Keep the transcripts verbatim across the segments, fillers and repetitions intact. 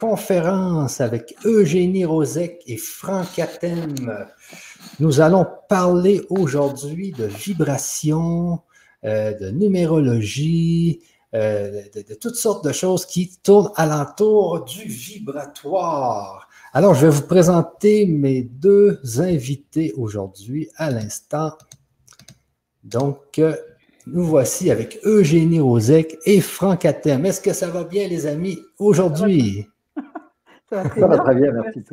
conférence avec Eugénie Rosec et Franck Hatem. Nous allons parler aujourd'hui de vibrations, euh, de numérologie, euh, de, de toutes sortes de choses qui tournent alentour du vibratoire. Alors, je vais vous présenter mes deux invités aujourd'hui à l'instant. Donc, euh, nous voici avec Eugénie Rosec et Franck Hatem. Est-ce que ça va bien, les amis, aujourd'hui? Ça va très, ça va très bien, merci.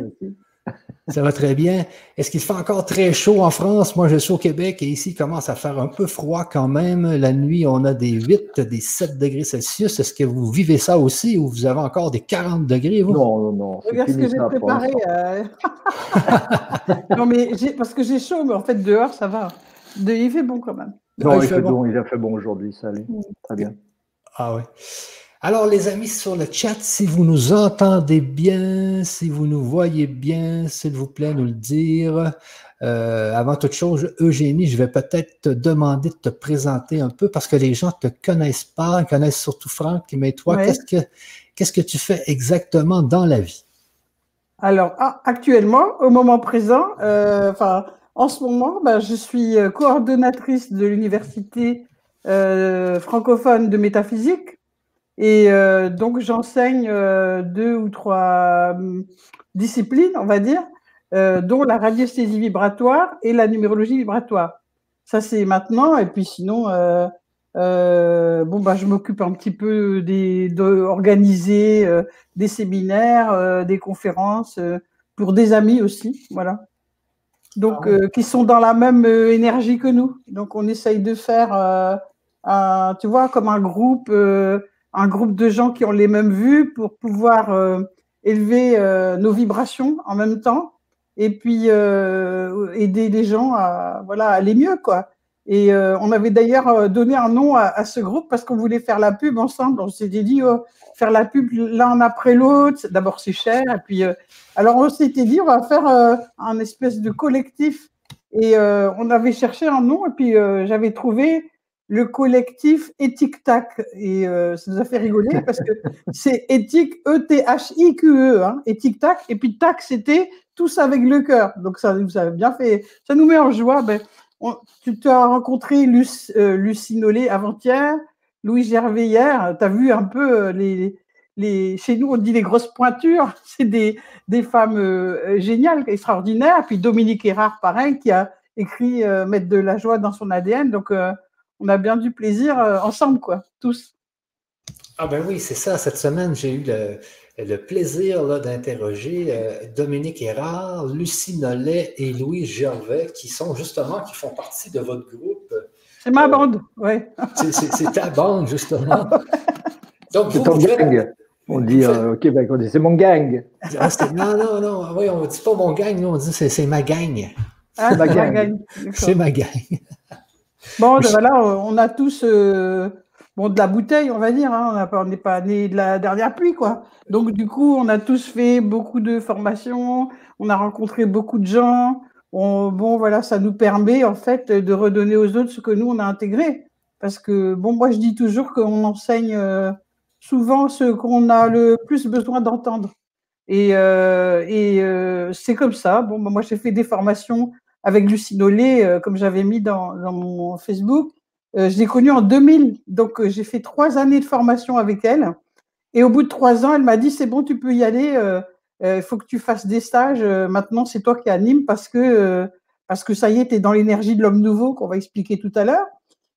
Ça va très bien. Est-ce qu'il fait encore très chaud en France? Moi, je suis au Québec et ici, il commence à faire un peu froid quand même. La nuit, on a des huit, des sept degrés Celsius. Est-ce que vous vivez ça aussi ou vous avez encore des quarante degrés, vous? Non, non, non. Regarde ce que j'ai préparé. Euh... non, mais parce que j'ai chaud, mais en fait, dehors, ça va. De... Il fait bon quand même. Non, il, il, fait bon. Bon. Il a fait bon aujourd'hui, ça allait. Mmh. Très bien. Ah oui. Alors, les amis, sur le chat, si vous nous entendez bien, si vous nous voyez bien, s'il vous plaît, nous le dire. Euh, avant toute chose, Eugénie, je vais peut-être te demander de te présenter un peu parce que les gens ne te connaissent pas, ils connaissent surtout Franck, mais toi, ouais. qu'est-ce que, qu'est-ce que tu fais exactement dans la vie? Alors, actuellement, au moment présent, euh, enfin, en ce moment, ben, je suis coordonnatrice de l'Université euh, francophone de métaphysique. Et euh, donc, j'enseigne euh, deux ou trois euh, disciplines, on va dire, euh, dont la radiesthésie vibratoire et la numérologie vibratoire. Ça, c'est maintenant. Et puis sinon, euh, euh, bon, bah, je m'occupe un petit peu d'organiser euh, des séminaires, euh, des conférences euh, pour des amis aussi, voilà. Donc, euh, qui sont dans la même énergie que nous. Donc, on essaye de faire, euh, un, tu vois, comme un groupe... Euh, un groupe de gens qui ont les mêmes vues pour pouvoir euh, élever euh, nos vibrations en même temps et puis euh, aider les gens à, voilà, à aller mieux, quoi. Et euh, on avait d'ailleurs donné un nom à, à ce groupe parce qu'on voulait faire la pub ensemble. On s'était dit, oh, faire la pub l'un après l'autre, d'abord c'est cher. Et puis, euh, alors on s'était dit, on va faire euh, un espèce de collectif. Et euh, on avait cherché un nom et puis euh, j'avais trouvé le collectif Ethic Tac. Et euh, ça nous a fait rigoler parce que c'est Ethic, E T H I Q E, hein, Ethic Tac. Et puis Tac, c'était tous avec le cœur. Donc ça nous a bien fait, ça nous met en joie. Ben, on, tu t'as rencontré Luc, euh, Lucie Nolet avant-hier, Louis Gervais hier. Tu as vu un peu les, les. Chez nous, on dit les grosses pointures. C'est des, des femmes euh, géniales, extraordinaires. Puis Dominique Errard, pareil, qui a écrit euh, Mettre de la joie dans son A D N. Donc. Euh, On a bien du plaisir ensemble, quoi, tous. Ah ben oui, c'est ça. Cette semaine, j'ai eu le, le plaisir d'interroger euh, Dominique Errard, Lucie Nolet et Louis Gervais, qui sont justement, qui font partie de votre groupe. C'est ma euh, bande, oui. C'est ta bande, justement. Donc, c'est ton faites... gang. On dit euh, au Québec, on dit c'est mon gang. Ah, non, non, non, oui, on ne dit pas mon gang, nous, on dit c'est ma gang. Ah, c'est ma gang. C'est ma gang. Bon, voilà, on a tous euh, bon, de la bouteille, on va dire. Hein, on n'est pas nés de la dernière pluie, quoi. Donc, du coup, on a tous fait beaucoup de formations. On a rencontré beaucoup de gens. On, bon, voilà, ça nous permet, en fait, de redonner aux autres ce que nous, on a intégré. Parce que, bon, moi, je dis toujours qu'on enseigne euh, souvent ce qu'on a le plus besoin d'entendre. Et, euh, et euh, c'est comme ça. Bon, bah, moi, j'ai fait des formations... avec Lucie Nolet, euh, comme j'avais mis dans, dans mon Facebook. Euh, je l'ai connue en deux mille, donc euh, j'ai fait trois années de formation avec elle. Et au bout de trois ans, elle m'a dit « c'est bon, tu peux y aller, il euh, euh, faut que tu fasses des stages, euh, maintenant c'est toi qui animes parce que, euh, parce que ça y est, tu es dans l'énergie de l'homme nouveau qu'on va expliquer tout à l'heure ».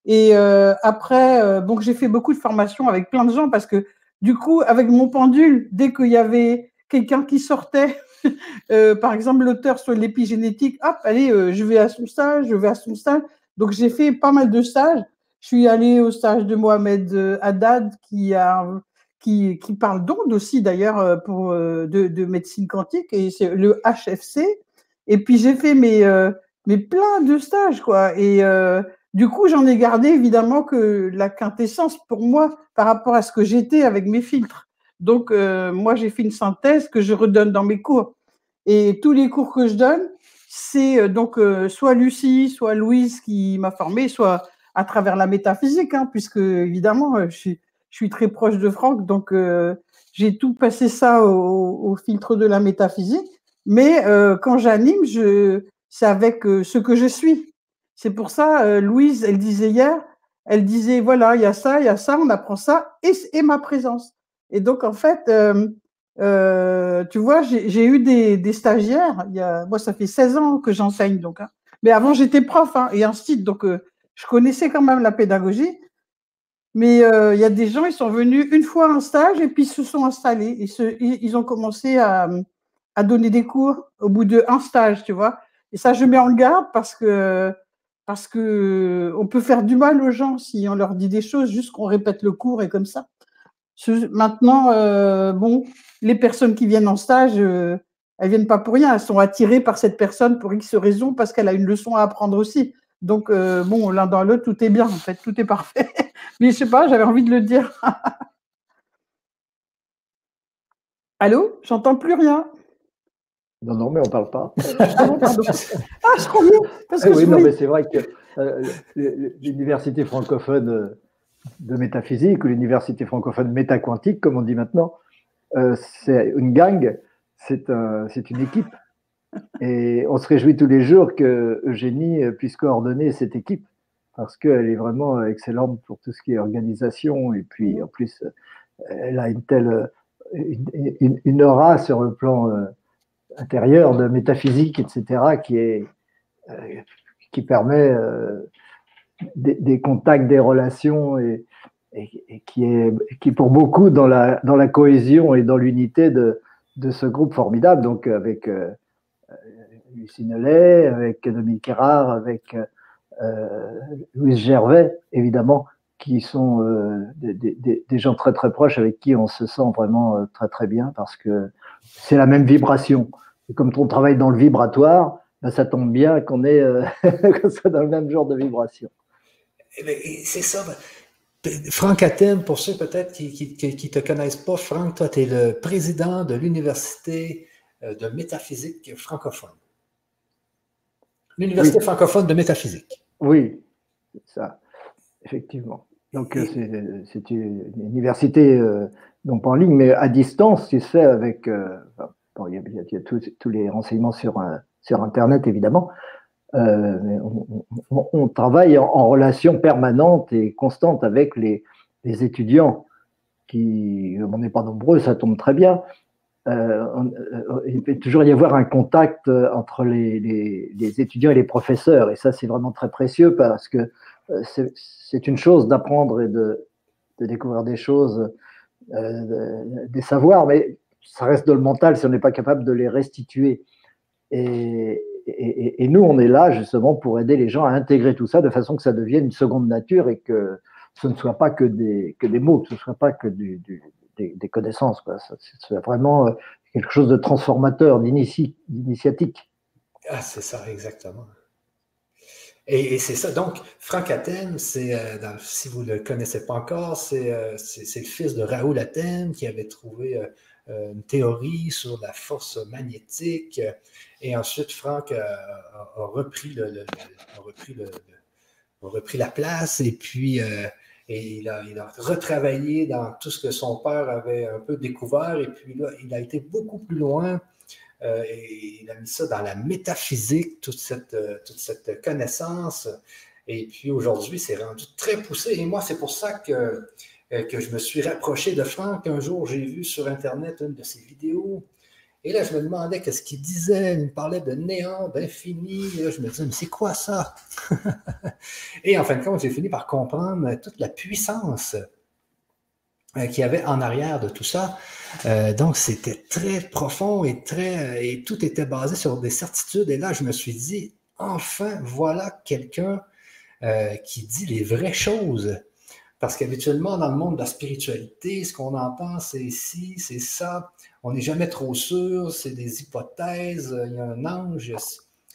Et euh, après, euh, donc j'ai fait beaucoup de formations avec plein de gens parce que du coup, avec mon pendule, dès qu'il y avait quelqu'un qui sortait… Euh, par exemple, l'auteur sur l'épigénétique, hop, allez, euh, je vais à son stage, je vais à son stage. Donc, j'ai fait pas mal de stages. Je suis allée au stage de Mohamed Haddad, qui, a, qui, qui parle d'ondes aussi, d'ailleurs, pour de, de médecine quantique, et c'est le H F C. Et puis, j'ai fait mes, euh, mes plein de stages, quoi. Et euh, du coup, j'en ai gardé, évidemment, que la quintessence pour moi par rapport à ce que j'étais avec mes filtres. Donc, euh, moi, j'ai fait une synthèse que je redonne dans mes cours. Et tous les cours que je donne, c'est euh, donc euh, soit Lucie, soit Louise qui m'a formée, soit à travers la métaphysique, hein, puisque évidemment, je suis, je suis très proche de Franck, donc euh, j'ai tout passé ça au, au filtre de la métaphysique, mais euh, quand j'anime, je, c'est avec euh, ce que je suis. C'est pour ça, euh, Louise, elle disait hier, elle disait, voilà, il y a ça, il y a ça, on apprend ça, et, et ma présence. Et donc, en fait, euh, euh, tu vois, j'ai, j'ai eu des, des stagiaires, il y a, moi, ça fait seize ans que j'enseigne, donc, hein. Mais avant, j'étais prof hein, et institut, donc euh, je connaissais quand même la pédagogie. Mais il euh, y a des gens, ils sont venus une fois à un stage et puis ils se sont installés. Et se, ils ont commencé à, à donner des cours au bout d'un stage, tu vois. Et ça, je mets en garde parce que parce que on peut faire du mal aux gens si on leur dit des choses, juste qu'on répète le cours et comme ça. Ce, maintenant, euh, bon, les personnes qui viennent en stage... Euh, elles viennent pas pour rien, elles sont attirées par cette personne pour X raison, parce qu'elle a une leçon à apprendre aussi. Donc, euh, bon, l'un dans l'autre, tout est bien, en fait, tout est parfait. Mais je sais pas, j'avais envie de le dire. Allô? J'entends plus rien. Non, non, mais on parle pas. Ah bon, pardon. Ah, je crois bien, parce que eh oui, je non, voulais... mais c'est vrai que euh, l'université francophone de métaphysique ou l'université francophone métaquantique, comme on dit maintenant, euh, c'est une gang. C'est un, c'est une équipe et on se réjouit tous les jours que Eugénie puisse coordonner cette équipe parce qu'elle est vraiment excellente pour tout ce qui est organisation et puis en plus elle a une telle une, une, une aura sur le plan intérieur de métaphysique etc qui est qui permet des, des contacts, des relations et, et, et qui est qui pour beaucoup dans la dans la cohésion et dans l'unité de de ce groupe formidable, donc avec euh, Lucie Nolet, avec Dominique Errard, avec euh, Louis Gervais, évidemment, qui sont euh, des, des, des gens très très proches avec qui on se sent vraiment euh, très très bien parce que c'est la même vibration. Et comme on travaille dans le vibratoire, ben, ça tombe bien qu'on est euh, qu'on soit dans le même genre de vibration. C'est ça. Franck Hatem, pour ceux peut-être qui ne te connaissent pas, Franck, toi, tu es le président de l'Université de métaphysique francophone. L'Université oui. francophone de métaphysique. Oui, c'est ça, effectivement. Donc, et... c'est, c'est une université, euh, non pas en ligne, mais à distance, tu sais, avec... Euh, bon, il y a, il y a tous, tous les renseignements sur, euh, sur Internet, évidemment. Euh, on, on, on travaille en, en relation permanente et constante avec les, les étudiants qui, on n'est pas nombreux, ça tombe très bien. Euh, on, on, il peut toujours y avoir un contact entre les, les, les étudiants et les professeurs et ça c'est vraiment très précieux parce que c'est, c'est une chose d'apprendre et de, de découvrir des choses, euh, de, des savoirs, mais ça reste dans le mental si on n'est pas capable de les restituer. Et Et, et, et nous, on est là justement pour aider les gens à intégrer tout ça de façon que ça devienne une seconde nature et que ce ne soit pas que des, que des mots, que ce ne soit pas que du, du, des, des connaissances. Quoi. Ça, c'est vraiment quelque chose de transformateur, d'initie, d'initiatique. Ah, c'est ça, exactement. Et, et c'est ça. Donc, Franck Hatem, c'est, euh, dans, si vous ne le connaissez pas encore, c'est, euh, c'est, c'est le fils de Raoul Hatem qui avait trouvé... Euh, une théorie sur la force magnétique. Et ensuite, Franck a, a, a repris, le, le, a repris, le, le, a repris la place et puis euh, et il, a, il a retravaillé dans tout ce que son père avait un peu découvert. Et puis là, il a été beaucoup plus loin euh, et il a mis ça dans la métaphysique, toute cette, euh, toute cette connaissance. Et puis aujourd'hui, c'est rendu très poussé. Et moi, c'est pour ça que... que je me suis rapproché de Franck. Un jour, j'ai vu sur Internet une de ses vidéos. Et là, je me demandais qu'est-ce qu'il disait. Il me parlait de néant, d'infini. Et là, je me disais, mais c'est quoi ça? Et en fin de compte, j'ai fini par comprendre toute la puissance qu'il y avait en arrière de tout ça. Euh, donc, c'était très profond et, très, et tout était basé sur des certitudes. Et là, je me suis dit, enfin, voilà quelqu'un euh, qui dit les vraies choses. Parce qu'habituellement, dans le monde de la spiritualité, ce qu'on entend, c'est ci, c'est ça. On n'est jamais trop sûr, c'est des hypothèses, il y a un ange.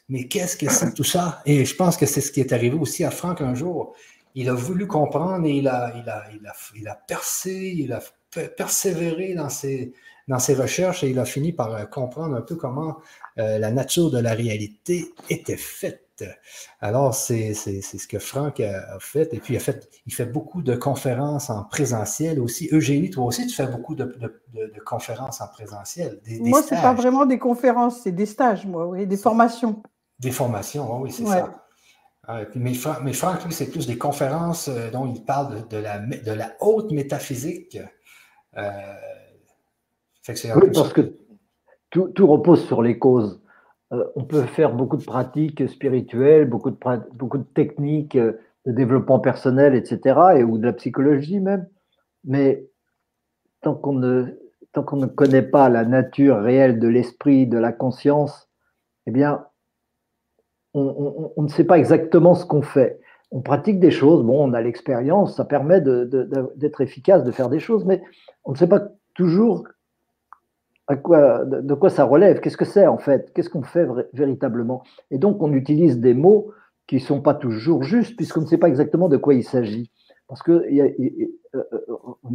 Mais qu'est-ce que c'est tout ça? Et je pense que c'est ce qui est arrivé aussi à Franck un jour. Il a voulu comprendre et il a, il a, il a, il a percé, il a persévéré dans ses, dans ses recherches et il a fini par comprendre un peu comment euh, la nature de la réalité était faite. concept. Alors, c'est ce que Franck a, a fait. Et puis, il, a fait, il fait beaucoup de conférences en présentiel aussi. Eugénie, toi aussi, tu fais beaucoup de, de, de, de conférences en présentiel. Des, des moi, ce n'est pas vraiment des conférences, c'est des stages, moi, oui, des formations. Des formations, oui, c'est ouais. ça. Ah, et puis, mais, Franck, mais Franck, lui, c'est plus des conférences dont il parle de, de, la, de la haute métaphysique. Euh, fait que oui, parce que tout, tout repose sur les causes. Euh, on peut faire beaucoup de pratiques spirituelles, beaucoup de, beaucoup de techniques euh, de développement personnel, et cetera, et, ou de la psychologie même, mais tant qu'on ne, tant qu'on ne connaît pas la nature réelle de l'esprit, de la conscience, eh bien, on, on, on ne sait pas exactement ce qu'on fait. On pratique des choses, bon, on a l'expérience, ça permet de, de, de, d'être efficace, de faire des choses, mais on ne sait pas toujours à quoi, de quoi ça relève, qu'est-ce que c'est en fait, qu'est-ce qu'on fait véritablement. Et donc, on utilise des mots qui ne sont pas toujours justes, puisqu'on ne sait pas exactement de quoi il s'agit. Parce qu'on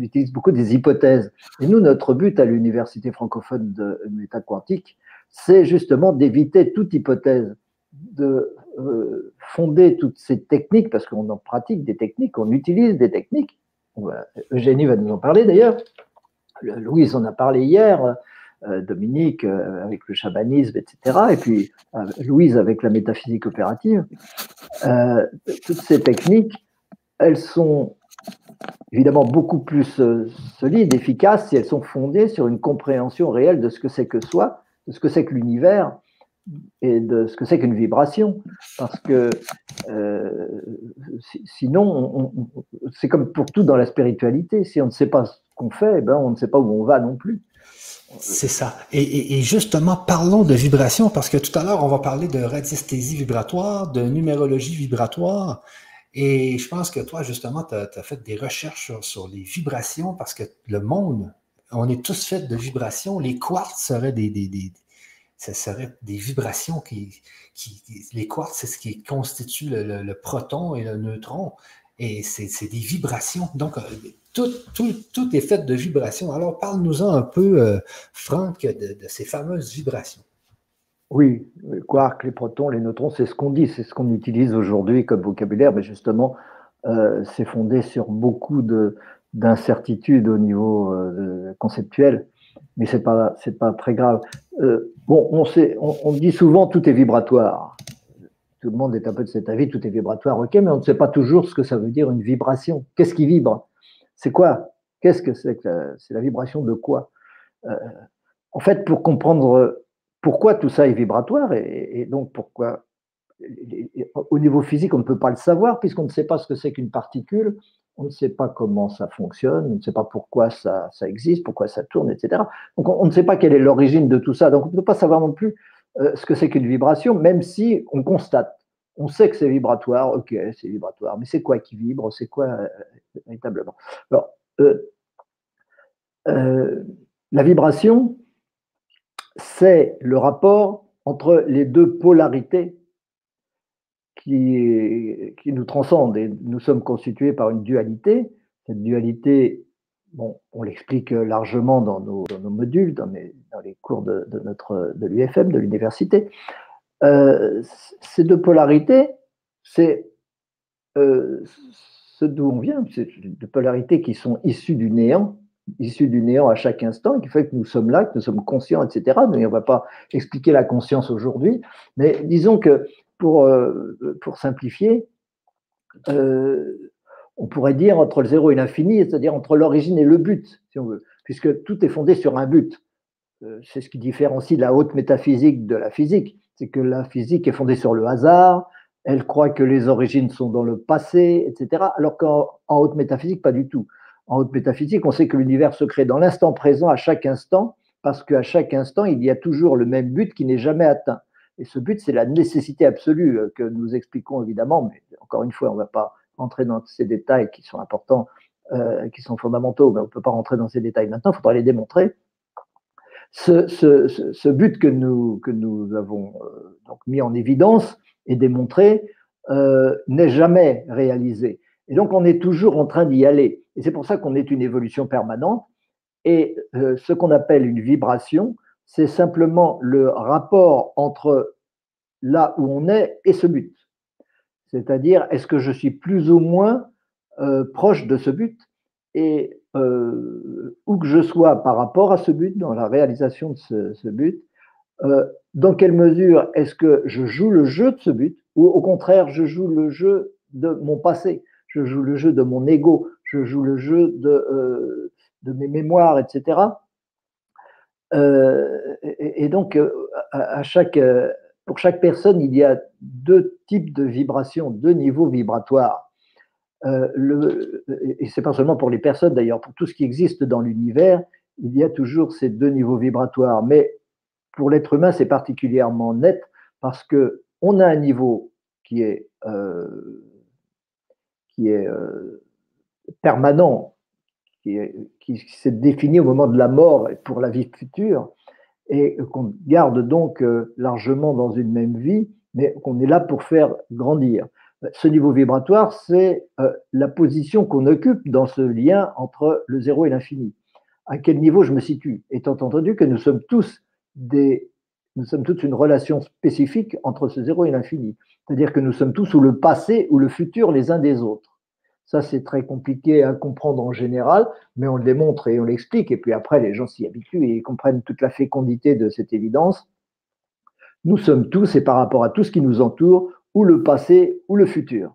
utilise beaucoup des hypothèses. Et nous, notre but à l'Université francophone de métaquantique, c'est justement d'éviter toute hypothèse, de euh, fonder toutes ces techniques, parce qu'on en pratique des techniques, on utilise des techniques. Va, Eugénie va nous en parler d'ailleurs. Louise en a parlé hier, euh, Dominique euh, avec le chamanisme, et cetera. Et puis euh, Louise avec la métaphysique opérative. Euh, toutes ces techniques, elles sont évidemment beaucoup plus euh, solides, efficaces, si elles sont fondées sur une compréhension réelle de ce que c'est que soi, de ce que c'est que l'univers et de ce que c'est qu'une vibration. Parce que euh, si, sinon, c'est comme pour tout dans la spiritualité, si on ne sait pas qu'on fait, eh ben on ne sait pas où on va non plus. C'est ça. Et, et, et justement, parlons de vibration, parce que tout à l'heure, on va parler de radiesthésie vibratoire, de numérologie vibratoire, et je pense que toi, justement, tu as, tu as fait des recherches sur, sur les vibrations, parce que le monde, on est tous faits de vibrations. Les quartz seraient des... des, des ça serait des vibrations qui... qui les quartz, c'est ce qui constitue le, le, le proton et le neutron, et c'est des vibrations. Donc, Tout, tout, tout est fait de vibrations. Alors, parle-nous-en un peu, euh, Franck, de, de ces fameuses vibrations. Oui, les quarks, les protons, les neutrons, c'est ce qu'on dit, c'est ce qu'on utilise aujourd'hui comme vocabulaire, mais justement, euh, c'est fondé sur beaucoup d'incertitudes au niveau euh, conceptuel, mais ce n'est pas, c'est pas très grave. Euh, bon, on, sait, on, on dit souvent « tout est vibratoire ». Tout le monde est un peu de cet avis, « tout est vibratoire », ok, mais on ne sait pas toujours ce que ça veut dire une vibration. Qu'est-ce qui vibre ? C'est quoi? Qu'est-ce que c'est que la, c'est la vibration de quoi? euh, En fait, pour comprendre pourquoi tout ça est vibratoire et, et donc pourquoi, et, et, au niveau physique, on ne peut pas le savoir puisqu'on ne sait pas ce que c'est qu'une particule, on ne sait pas comment ça fonctionne, on ne sait pas pourquoi ça, ça existe, pourquoi ça tourne, et cetera. Donc, on, on ne sait pas quelle est l'origine de tout ça. Donc, on ne peut pas savoir non plus euh, ce que c'est qu'une vibration, même si on constate. On sait que c'est vibratoire, ok, c'est vibratoire, mais c'est quoi qui vibre, c'est quoi euh, véritablement? Alors, euh, euh, la vibration, c'est le rapport entre les deux polarités qui, qui nous transcendent, et nous sommes constitués par une dualité. Cette dualité, bon, on l'explique largement dans nos, dans nos modules, dans les, dans les cours de, de, notre, de l'U F M, de l'université. Euh, ces deux polarités, c'est euh, ce d'où on vient, c'est deux polarités qui sont issues du néant, issues du néant à chaque instant, qui fait que nous sommes là, que nous sommes conscients, et cetera. Mais on ne va pas expliquer la conscience aujourd'hui, mais disons que pour, euh, pour simplifier, euh, on pourrait dire entre le zéro et l'infini, c'est-à-dire entre l'origine et le but, si on veut, puisque tout est fondé sur un but. Euh, c'est ce qui différencie la haute métaphysique de la physique. C'est que la physique est fondée sur le hasard, elle croit que les origines sont dans le passé, et cetera. Alors qu'en en haute métaphysique, pas du tout. En haute métaphysique, on sait que l'univers se crée dans l'instant présent, à chaque instant, parce qu'à chaque instant, il y a toujours le même but qui n'est jamais atteint. Et ce but, c'est la nécessité absolue que nous expliquons évidemment, mais encore une fois, on ne va pas entrer dans ces détails qui sont importants, euh, qui sont fondamentaux, mais on ne peut pas rentrer dans ces détails maintenant, il faudra les démontrer. Ce, ce, ce but que nous, que nous avons euh, donc mis en évidence et démontré euh, n'est jamais réalisé. Et donc, on est toujours en train d'y aller. Et c'est pour ça qu'on est une évolution permanente. Et euh, ce qu'on appelle une vibration, c'est simplement le rapport entre là où on est et ce but. C'est-à-dire, est-ce que je suis plus ou moins euh, proche de ce but et euh, où que je sois par rapport à ce but, dans la réalisation de ce, ce but, euh, dans quelle mesure est-ce que je joue le jeu de ce but ou au contraire, je joue le jeu de mon passé, je joue le jeu de mon ego, je joue le jeu de, euh, de mes mémoires, et cetera. Euh, et, et donc, à, à chaque... Euh, Pour chaque personne, il y a deux types de vibrations, deux niveaux vibratoires. Euh, le, et ce n'est pas seulement pour les personnes d'ailleurs, pour tout ce qui existe dans l'univers, il y a toujours ces deux niveaux vibratoires. Mais pour l'être humain, c'est particulièrement net parce qu'on a un niveau qui est, euh, qui est euh, permanent, qui, est, qui s'est défini au moment de la mort et pour la vie future, et qu'on garde donc largement dans une même vie, mais qu'on est là pour faire grandir. Ce niveau vibratoire, c'est la position qu'on occupe dans ce lien entre le zéro et l'infini. À quel niveau je me situe? Étant entendu que nous sommes tous des, nous sommes tous une relation spécifique entre ce zéro et l'infini. C'est-à-dire que nous sommes tous ou le passé ou le futur les uns des autres. Ça, c'est très compliqué à comprendre en général, mais on le démontre et on l'explique. Et puis après, les gens s'y habituent et ils comprennent toute la fécondité de cette évidence. Nous sommes tous, et par rapport à tout ce qui nous entoure, ou le passé ou le futur.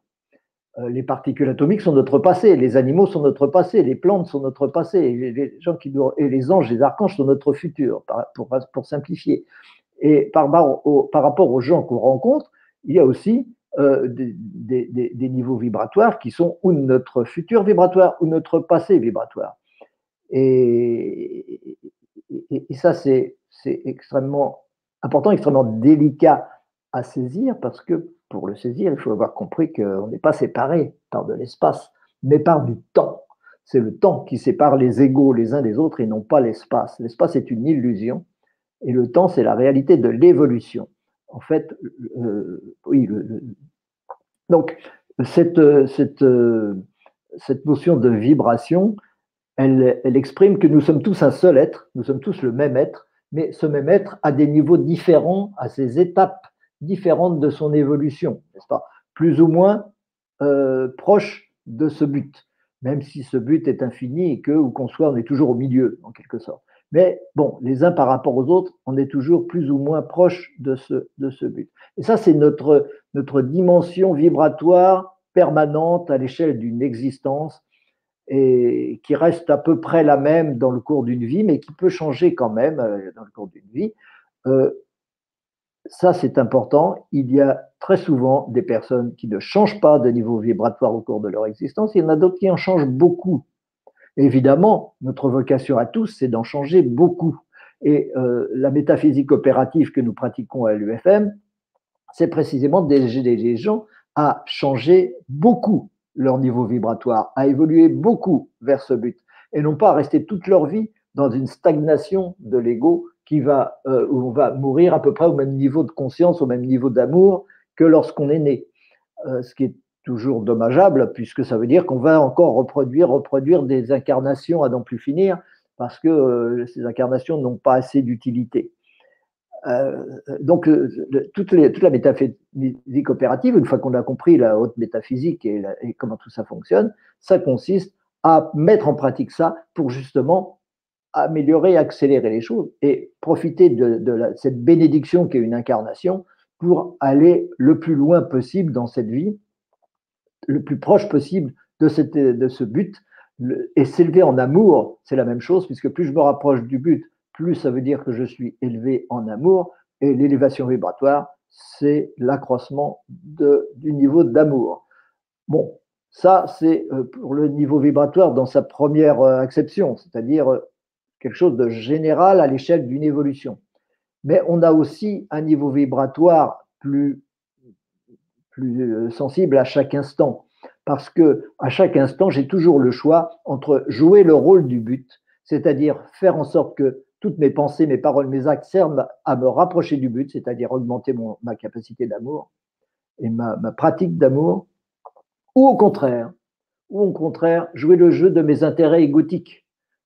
Euh, les particules atomiques sont notre passé, les animaux sont notre passé, les plantes sont notre passé, et les, gens qui nous, et les anges, les archanges sont notre futur, pour, pour simplifier. Et par, au, par rapport aux gens qu'on rencontre, il y a aussi... Euh, des, des, des, des niveaux vibratoires qui sont ou notre futur vibratoire ou notre passé vibratoire. Et, et, et ça, c'est extrêmement important, extrêmement délicat à saisir parce que pour le saisir, il faut avoir compris qu'on n'est pas séparé par de l'espace, mais par du temps. C'est le temps qui sépare les égaux les uns des autres et non pas l'espace. L'espace est une illusion et le temps, c'est la réalité de l'évolution. En fait, euh, oui. Le, le, donc, cette, cette, cette notion de vibration, elle, elle exprime que nous sommes tous un seul être, nous sommes tous le même être, mais ce même être a des niveaux différents, à ses étapes différentes de son évolution, n'est-ce pas? Plus ou moins euh, proche de ce but, même si ce but est infini et que, où qu'on soit, on est toujours au milieu, en quelque sorte. Mais bon, les uns par rapport aux autres, on est toujours plus ou moins proche de ce, de ce but. Et ça, c'est notre, notre dimension vibratoire permanente à l'échelle d'une existence et qui reste à peu près la même dans le cours d'une vie, mais qui peut changer quand même dans le cours d'une vie. Euh, ça, c'est important. Il y a très souvent des personnes qui ne changent pas de niveau vibratoire au cours de leur existence. Il y en a d'autres qui en changent beaucoup. Évidemment, notre vocation à tous, c'est d'en changer beaucoup. Et euh, la métaphysique opérative que nous pratiquons à l'U F M, c'est précisément d'aider les gens à changer beaucoup leur niveau vibratoire, à évoluer beaucoup vers ce but, et non pas à rester toute leur vie dans une stagnation de l'ego qui va, euh, où on va mourir à peu près au même niveau de conscience, au même niveau d'amour que lorsqu'on est né, euh, ce qui est toujours dommageable, puisque ça veut dire qu'on va encore reproduire, reproduire des incarnations à n'en plus finir, parce que euh, ces incarnations n'ont pas assez d'utilité. Euh, donc, le, toute, les, toute la métaphysique opérative, une fois qu'on a compris la haute métaphysique et, la, et comment tout ça fonctionne, ça consiste à mettre en pratique ça pour justement améliorer, accélérer les choses et profiter de, de la, cette bénédiction qu'est une incarnation pour aller le plus loin possible dans cette vie, le plus proche possible de, cette, de ce but, le, et s'élever en amour, c'est la même chose, puisque plus je me rapproche du but, plus ça veut dire que je suis élevé en amour, et l'élévation vibratoire, c'est l'accroissement du niveau d'amour. Bon, ça, c'est pour le niveau vibratoire dans sa première acception, c'est-à-dire quelque chose de général à l'échelle d'une évolution. Mais on a aussi un niveau vibratoire plus plus sensible à chaque instant, parce que à chaque instant, j'ai toujours le choix entre jouer le rôle du but, c'est-à-dire faire en sorte que toutes mes pensées, mes paroles, mes actes servent à me rapprocher du but, c'est-à-dire augmenter mon, ma capacité d'amour et ma, ma pratique d'amour, ou au contraire, ou au contraire, jouer le jeu de mes intérêts égotiques,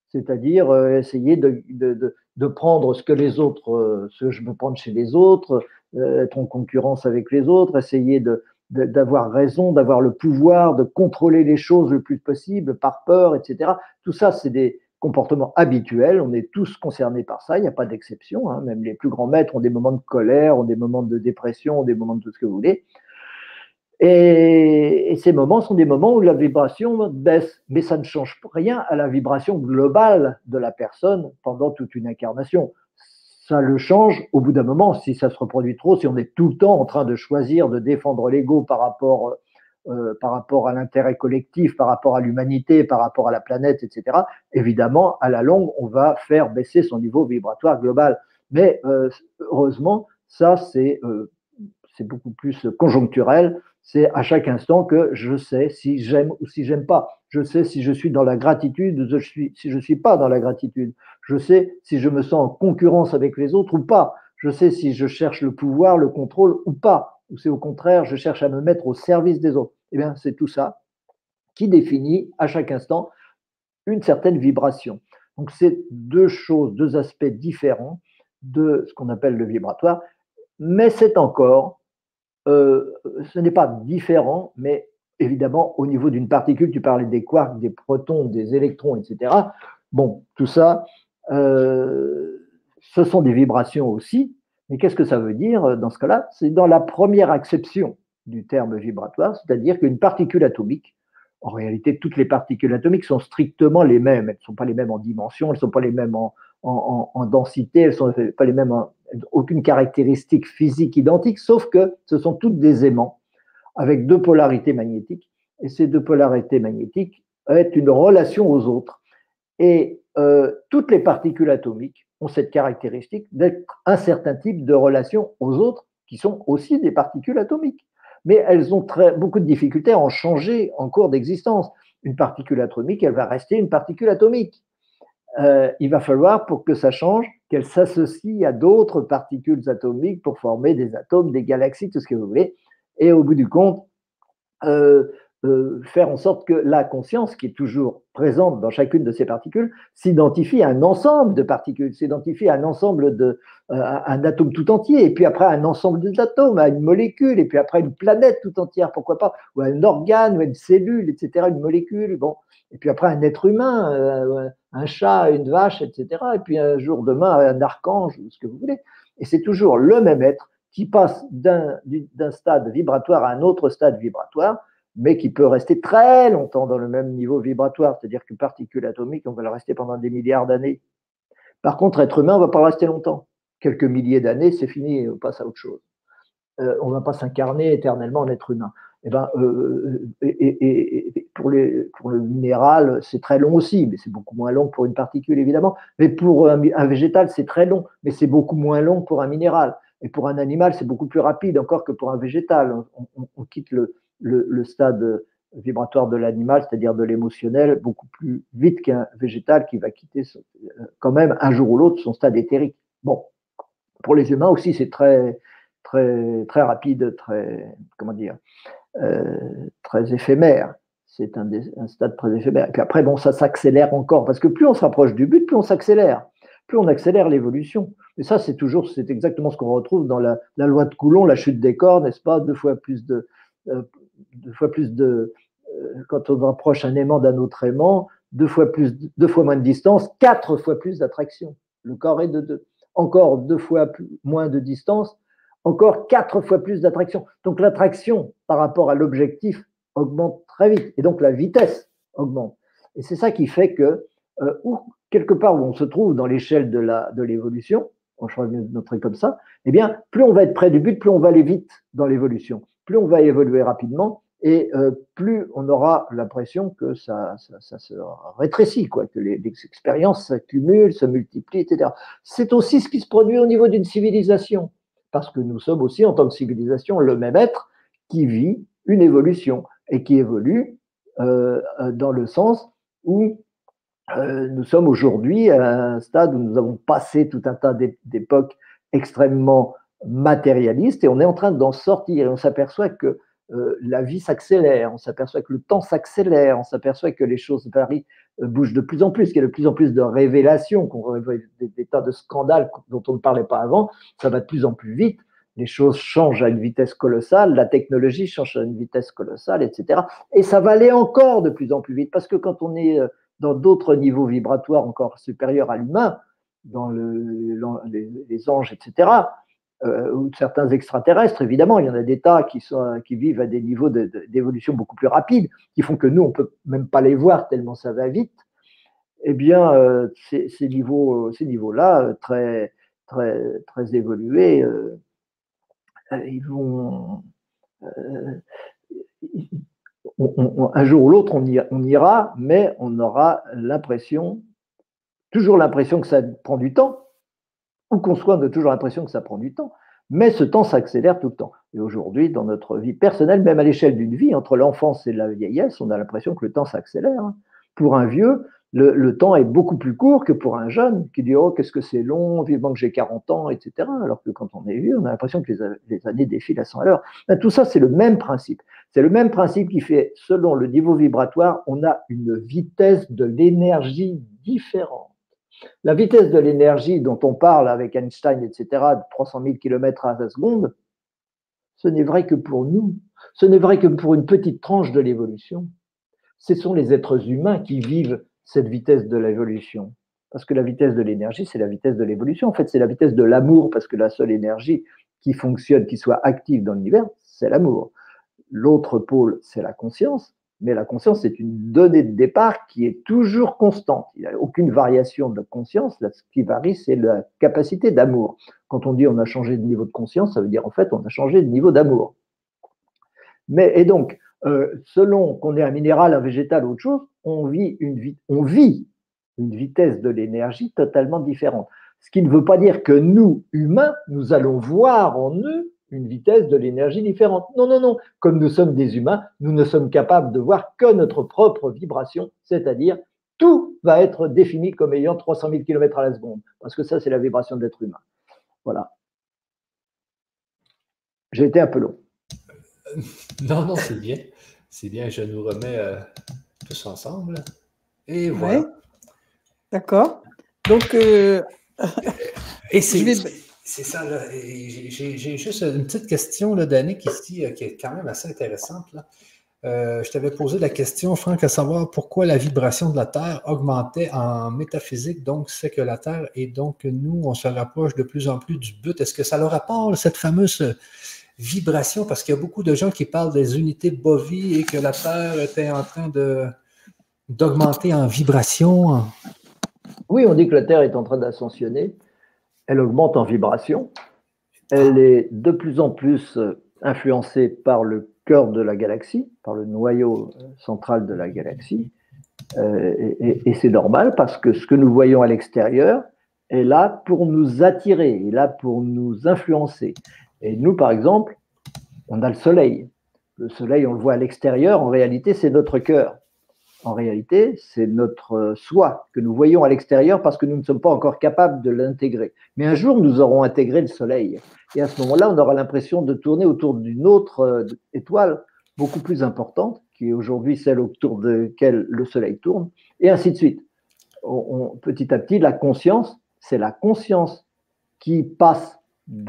c'est-à-dire essayer de, de, de, de prendre ce que les autres, ce que je peux prendre chez les autres, être en concurrence avec les autres, essayer de d'avoir raison, d'avoir le pouvoir, de contrôler les choses le plus possible par peur, et cetera. Tout ça, c'est des comportements habituels, on est tous concernés par ça, il n'y a pas d'exception, hein. Même les plus grands maîtres ont des moments de colère, ont des moments de dépression, ont des moments de tout ce que vous voulez. Et, et ces moments sont des moments où la vibration baisse, mais ça ne change rien à la vibration globale de la personne pendant toute une incarnation. Ça le change au bout d'un moment, si ça se reproduit trop, si on est tout le temps en train de choisir, de défendre l'ego par rapport, euh, par rapport à l'intérêt collectif, par rapport à l'humanité, par rapport à la planète, et cetera. Évidemment, à la longue, on va faire baisser son niveau vibratoire global. Mais euh, heureusement, ça, c'est euh, c'est beaucoup plus conjoncturel. C'est à chaque instant que je sais si j'aime ou si j'aime pas. Je sais si je suis dans la gratitude ou si je ne suis pas dans la gratitude. Je sais si je me sens en concurrence avec les autres ou pas. Je sais si je cherche le pouvoir, le contrôle ou pas. Ou c'est au contraire, je cherche à me mettre au service des autres. Eh bien, c'est tout ça qui définit à chaque instant une certaine vibration. Donc, c'est deux choses, deux aspects différents de ce qu'on appelle le vibratoire. Mais c'est encore, euh, ce n'est pas différent, mais évidemment, au niveau d'une particule, tu parlais des quarks, des protons, des électrons, et cetera. Bon, tout ça, euh, ce sont des vibrations aussi. Mais qu'est-ce que ça veut dire dans ce cas-là? C'est dans la première acception du terme vibratoire, c'est-à-dire qu'une particule atomique, en réalité, toutes les particules atomiques sont strictement les mêmes. Elles ne sont pas les mêmes en dimension, elles ne sont pas les mêmes en, en, en, en densité, elles ne sont pas les mêmes en aucune caractéristique physique identique, sauf que ce sont toutes des aimants avec deux polarités magnétiques, et ces deux polarités magnétiques ont une relation aux autres. Et euh, toutes les particules atomiques ont cette caractéristique d'être un certain type de relation aux autres, qui sont aussi des particules atomiques. Mais elles ont très, beaucoup de difficultés à en changer en cours d'existence. Une particule atomique, elle va rester une particule atomique. Euh, il va falloir, pour que ça change, qu'elle s'associe à d'autres particules atomiques pour former des atomes, des galaxies, tout ce que vous voulez. Et au bout du compte, euh, euh, faire en sorte que la conscience, qui est toujours présente dans chacune de ces particules, s'identifie à un ensemble de particules, s'identifie à un ensemble de, euh, à un atome tout entier, et puis après à un ensemble d'atomes, à une molécule, et puis après une planète tout entière, pourquoi pas, ou à un organe, ou à une cellule, et cetera, une molécule, bon, et puis après un être humain, euh, un chat, une vache, et cetera, et puis un jour demain un archange, ou ce que vous voulez. Et c'est toujours le même être qui passe d'un stade vibratoire à un autre stade vibratoire, mais qui peut rester très longtemps dans le même niveau vibratoire, c'est-à-dire qu'une particule atomique, on va la rester pendant des milliards d'années. Par contre, être humain, on ne va pas rester longtemps. Quelques milliers d'années, c'est fini, on passe à autre chose. Euh, on ne va pas s'incarner éternellement en être humain. Eh ben, euh, et, et, et pour, les, pour le minéral, c'est très long aussi, mais c'est beaucoup moins long pour une particule, évidemment. Mais pour un, un végétal, c'est très long, mais c'est beaucoup moins long pour un minéral. Et pour un animal, c'est beaucoup plus rapide encore que pour un végétal. On, on, on quitte le, le, le stade vibratoire de l'animal, c'est-à-dire de l'émotionnel, beaucoup plus vite qu'un végétal qui va quitter son, quand même un jour ou l'autre son stade éthérique. Bon, pour les humains aussi, c'est très, très, très rapide, très, comment dire, euh, très éphémère. C'est un, un stade très éphémère. Et puis après, bon, ça s'accélère encore, parce que plus on se rapproche du but, plus on s'accélère. Plus on accélère l'évolution. Et ça, c'est toujours, c'est exactement ce qu'on retrouve dans la, la loi de Coulomb, la chute des corps, n'est-ce pas? Deux fois plus de, euh, deux fois plus de, euh, quand on rapproche un aimant d'un autre aimant, deux fois plus, deux fois moins de distance, quatre fois plus d'attraction. Le corps est de deux. Encore deux fois plus, moins de distance, encore quatre fois plus d'attraction. Donc l'attraction par rapport à l'objectif augmente très vite. Et donc la vitesse augmente. Et c'est ça qui fait que, euh, où, quelque part où on se trouve dans l'échelle de l'évolution, on choisit de noter comme ça, eh bien, plus on va être près du but, plus on va aller vite dans l'évolution, plus on va évoluer rapidement et euh, plus on aura l'impression que ça, ça, ça se rétrécit, quoi, que les, les expériences s'accumulent, se multiplient, et cetera. C'est aussi ce qui se produit au niveau d'une civilisation, parce que nous sommes aussi, en tant que civilisation, le même être qui vit une évolution et qui évolue euh, dans le sens où Euh, nous sommes aujourd'hui à un stade où nous avons passé tout un tas d'époques extrêmement matérialistes et on est en train d'en sortir et on s'aperçoit que euh, la vie s'accélère, on s'aperçoit que le temps s'accélère, on s'aperçoit que les choses varient, euh, bougent de plus en plus, qu'il y a de plus en plus de révélations, qu'on révèle des, des tas de scandales dont on ne parlait pas avant, ça va de plus en plus vite les choses changent à une vitesse colossale, la technologie change à une vitesse colossale, et cetera. Et ça va aller encore de plus en plus vite, parce que quand on est dans d'autres niveaux vibratoires encore supérieurs à l'humain, dans le, les, les anges, et cetera, euh, ou certains extraterrestres, évidemment, il y en a des tas qui, sont, qui vivent à des niveaux de, de, d'évolution beaucoup plus rapides, qui font que nous, on ne peut même pas les voir tellement ça va vite. Eh bien, euh, ces, ces, niveaux, ces niveaux-là, très, très, très évolués, euh, ils vont, euh, on, on, un jour ou l'autre, on, on ira, mais on aura l'impression, toujours l'impression que ça prend du temps, ou qu'on soit, on a toujours l'impression que ça prend du temps, mais ce temps s'accélère tout le temps. Et aujourd'hui, dans notre vie personnelle, même à l'échelle d'une vie, entre l'enfance et la vieillesse, on a l'impression que le temps s'accélère. Pour un vieux, Le, le temps est beaucoup plus court que pour un jeune qui dit « Oh, qu'est-ce que c'est long, vivement que j'ai quarante ans, et cetera » Alors que quand on est vieux, on a l'impression que les, les années défilent à cent à l'heure. Ben, tout ça, c'est le même principe. C'est le même principe qui fait, selon le niveau vibratoire, on a une vitesse de l'énergie différente. La vitesse de l'énergie dont on parle avec Einstein, et cetera, de trois cent mille kilomètres à la seconde, ce n'est vrai que pour nous. Ce n'est vrai que pour une petite tranche de l'évolution. Ce sont les êtres humains qui vivent cette vitesse de l'évolution. Parce que la vitesse de l'énergie, c'est la vitesse de l'évolution. En fait, c'est la vitesse de l'amour, parce que la seule énergie qui fonctionne, qui soit active dans l'univers, c'est l'amour. L'autre pôle, c'est la conscience, mais la conscience, c'est une donnée de départ qui est toujours constante. Il n'y a aucune variation de conscience. Là, ce qui varie, c'est la capacité d'amour. Quand on dit on a changé de niveau de conscience, ça veut dire en fait on a changé de niveau d'amour. Mais, et donc, Euh, selon qu'on est un minéral, un végétal ou autre chose, on vit une, vi- on vit une vitesse de l'énergie totalement différente. Ce qui ne veut pas dire que nous, humains, nous allons voir en eux une vitesse de l'énergie différente. Non, non, non. Comme nous sommes des humains, nous ne sommes capables de voir que notre propre vibration, c'est-à-dire tout va être défini comme ayant trois cent mille kilomètres à la seconde, parce que ça, c'est la vibration de l'être humain. Voilà. J'ai été un peu long. Non, non, c'est bien. C'est bien, je nous remets euh, tous ensemble. Et voilà. Ouais. D'accord. Donc, euh... et c'est, vais... c'est ça. Là. Et j'ai, j'ai juste une petite question là, d'Annick ici, euh, qui est quand même assez intéressante. Là. Euh, je t'avais posé la question, Franck, à savoir pourquoi la vibration de la Terre augmentait en métaphysique, donc c'est que la Terre, et donc nous, on se rapproche de plus en plus du but. Est-ce que ça leur apporte cette fameuse vibration, parce qu'il y a beaucoup de gens qui parlent des unités bovies et que la Terre était en train de, d'augmenter en vibration. Oui, on dit que la Terre est en train d'ascensionner. Elle augmente en vibration. Elle est de plus en plus influencée par le cœur de la galaxie, par le noyau central de la galaxie. Et c'est normal parce que ce que nous voyons à l'extérieur est là pour nous attirer, est là pour nous influencer. Et nous, par exemple, on a le soleil. Le soleil, on le voit à l'extérieur. En réalité, c'est notre cœur. En réalité, c'est notre soi que nous voyons à l'extérieur parce que nous ne sommes pas encore capables de l'intégrer. Mais un jour, nous aurons intégré le soleil. Et à ce moment-là, on aura l'impression de tourner autour d'une autre étoile beaucoup plus importante, qui est aujourd'hui celle autour de laquelle le soleil tourne, et ainsi de suite. On, on, petit à petit, la conscience, c'est la conscience qui passe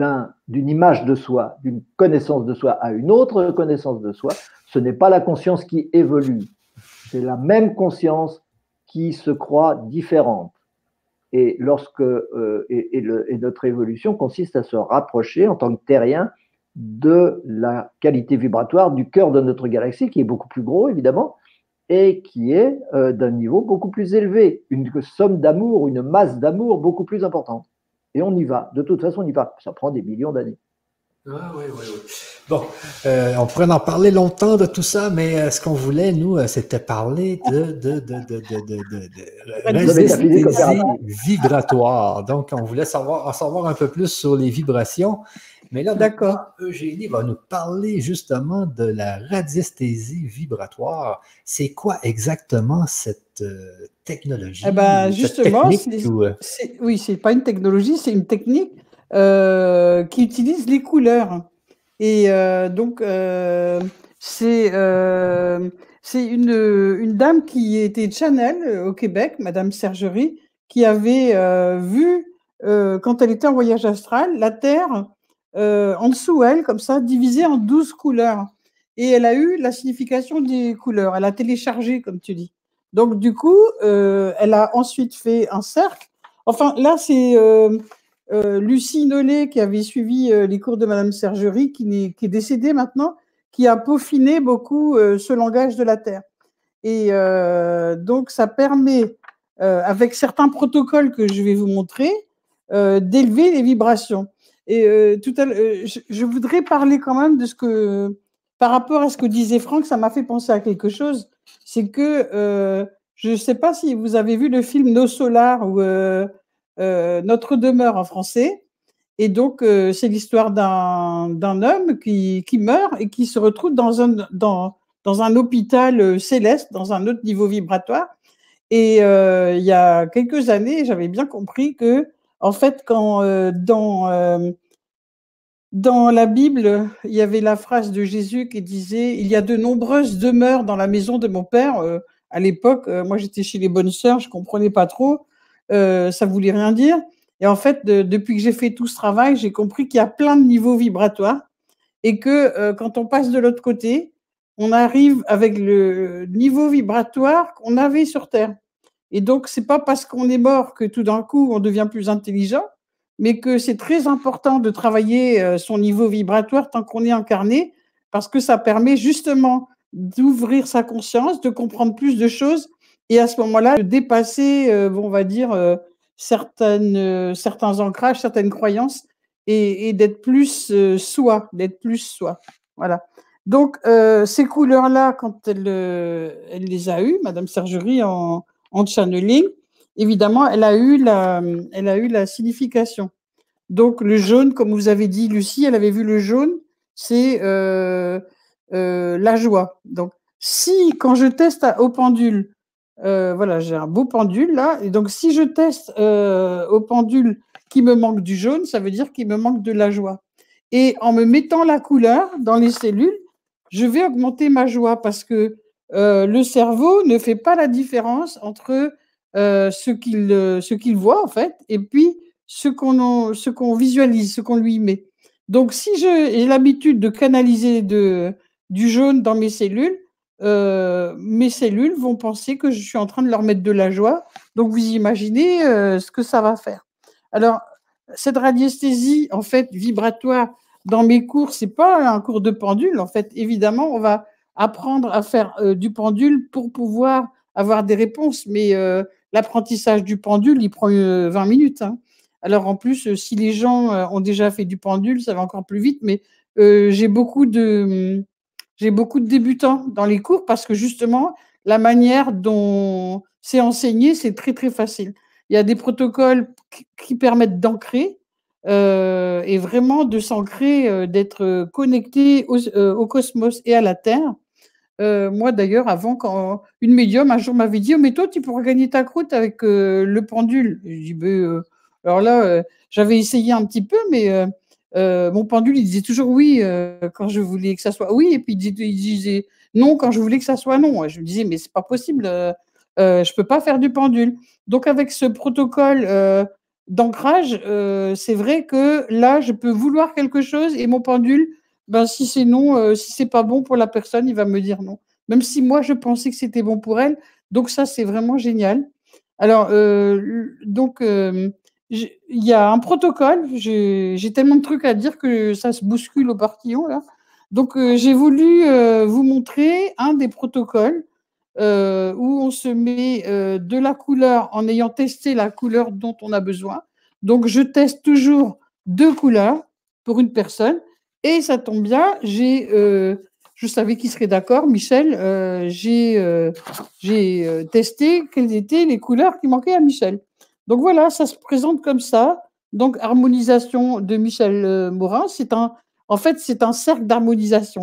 D'un, d'une image de soi, d'une connaissance de soi à une autre connaissance de soi. Ce n'est pas la conscience qui évolue, c'est la même conscience qui se croit différente. Et, lorsque, euh, et, et, le, et notre évolution consiste à se rapprocher en tant que terrien de la qualité vibratoire du cœur de notre galaxie, qui est beaucoup plus gros évidemment, et qui est euh, d'un niveau beaucoup plus élevé, une somme d'amour, une masse d'amour beaucoup plus importante. Et on y va. De toute façon, on y va. Ça prend des millions d'années. Ah, oui, oui, oui. Bon, euh, on pourrait en parler longtemps de tout ça, mais euh, ce qu'on voulait, nous, euh, c'était parler de, de, de, de, de, de, de résistance vibratoire. Donc, on voulait savoir, en savoir un peu plus sur les vibrations. Mais là, d'accord, Eugénie va nous parler justement de la radiesthésie vibratoire. C'est quoi exactement cette euh, technologie? Eh ben, justement, cette c'est, ou... c'est, oui, c'est pas une technologie, c'est une technique euh, qui utilise les couleurs. Et euh, donc, euh, c'est, euh, c'est une, une dame qui était channel au Québec, Madame Sergerie, qui avait euh, vu, euh, quand elle était en voyage astral, la Terre euh, en dessous, elle, comme ça, divisée en douze couleurs. Et elle a eu la signification des couleurs. Elle a téléchargé, comme tu dis. Donc, du coup, euh, elle a ensuite fait un cercle. Enfin, là, c'est euh, euh, Lucie Nolet qui avait suivi euh, les cours de Madame Sergerie, qui est, qui est décédée maintenant, qui a peaufiné beaucoup euh, ce langage de la Terre. Et euh, donc, ça permet, euh, avec certains protocoles que je vais vous montrer, euh, d'élever les vibrations. Et euh, tout à l'heure, euh, je, je voudrais parler quand même de ce que, par rapport à ce que disait Franck, ça m'a fait penser à quelque chose. C'est que, euh, je ne sais pas si vous avez vu le film Nos Solars ou euh, euh, Notre Demeure en français. Et donc, euh, c'est l'histoire d'un d'un homme qui, qui meurt et qui se retrouve dans un, dans, dans un hôpital céleste, dans un autre niveau vibratoire. Et euh, il y a quelques années, j'avais bien compris que, en fait, quand euh, dans, euh, dans la Bible, il y avait la phrase de Jésus qui disait « Il y a de nombreuses demeures dans la maison de mon Père euh, ». À l'époque, euh, moi, j'étais chez les bonnes sœurs, je ne comprenais pas trop, euh, ça ne voulait rien dire. Et en fait, de, depuis que j'ai fait tout ce travail, j'ai compris qu'il y a plein de niveaux vibratoires et que euh, quand on passe de l'autre côté, on arrive avec le niveau vibratoire qu'on avait sur Terre. Et donc, ce n'est pas parce qu'on est mort que tout d'un coup, on devient plus intelligent, mais que c'est très important de travailler euh, son niveau vibratoire tant qu'on est incarné, parce que ça permet justement d'ouvrir sa conscience, de comprendre plus de choses et à ce moment-là, de dépasser, euh, on va dire, euh, certaines, euh, certains ancrages, certaines croyances et, et d'être plus euh, soi, d'être plus soi. Voilà. Donc, euh, ces couleurs-là, quand elle, euh, elle les a eues, Madame Sergerie en, en channeling, évidemment, elle a eu la, elle a eu la signification. Donc, le jaune, comme vous avez dit, Lucie, elle avait vu le jaune, c'est euh, Euh, la joie. Donc, si quand je teste à, au pendule, euh, voilà, j'ai un beau pendule là, et donc si je teste euh, au pendule qui me manque du jaune, ça veut dire qu'il me manque de la joie. Et en me mettant la couleur dans les cellules, je vais augmenter ma joie parce que euh, le cerveau ne fait pas la différence entre euh, ce qu'il euh, ce qu'il voit en fait et puis ce qu'on ce qu'on visualise, ce qu'on lui met. Donc, si j'ai l'habitude de canaliser de du jaune dans mes cellules, euh, mes cellules vont penser que je suis en train de leur mettre de la joie. Donc, vous imaginez euh, ce que ça va faire. Alors, cette radiesthésie, en fait, vibratoire, dans mes cours, c'est pas un cours de pendule. En fait, évidemment, on va apprendre à faire euh, du pendule pour pouvoir avoir des réponses. Mais euh, l'apprentissage du pendule, il prend euh, vingt minutes. Hein. Alors, en plus, euh, si les gens euh, ont déjà fait du pendule, ça va encore plus vite. Mais euh, j'ai beaucoup de... J'ai beaucoup de débutants dans les cours parce que justement, la manière dont c'est enseigné, c'est très, très facile. Il y a des protocoles qui permettent d'ancrer euh, et vraiment de s'ancrer, euh, d'être connecté au, euh, au cosmos et à la Terre. Euh, moi, d'ailleurs, avant, quand une médium, un jour, m'avait dit oh, « Mais toi, tu pourras gagner ta croûte avec euh, le pendule. » Je dis bah, euh, « Alors là, euh, j'avais essayé un petit peu, mais… Euh, Euh, mon pendule, il disait toujours oui euh, quand je voulais que ça soit oui, et puis il disait, il disait non quand je voulais que ça soit non. Je me disais, mais c'est pas possible, euh, euh, je peux pas faire du pendule. Donc, avec ce protocole euh, d'ancrage, euh, c'est vrai que là, je peux vouloir quelque chose et mon pendule, ben, si c'est non, euh, si c'est pas bon pour la personne, il va me dire non. Même si moi, je pensais que c'était bon pour elle. Donc, ça, c'est vraiment génial. Alors, euh, donc... Euh, il y a un protocole, j'ai tellement de trucs à dire que ça se bouscule au portillon là. Donc euh, j'ai voulu euh, vous montrer un des protocoles euh, où on se met euh, de la couleur en ayant testé la couleur dont on a besoin. Donc je teste toujours deux couleurs pour une personne et ça tombe bien, j'ai, euh, je savais qu'il serait d'accord, Michel, euh, j'ai euh, euh, testé quelles étaient les couleurs qui manquaient à Michel. Donc voilà, ça se présente comme ça. Donc, harmonisation de Michel Morin, c'est un, en fait, c'est un cercle d'harmonisation.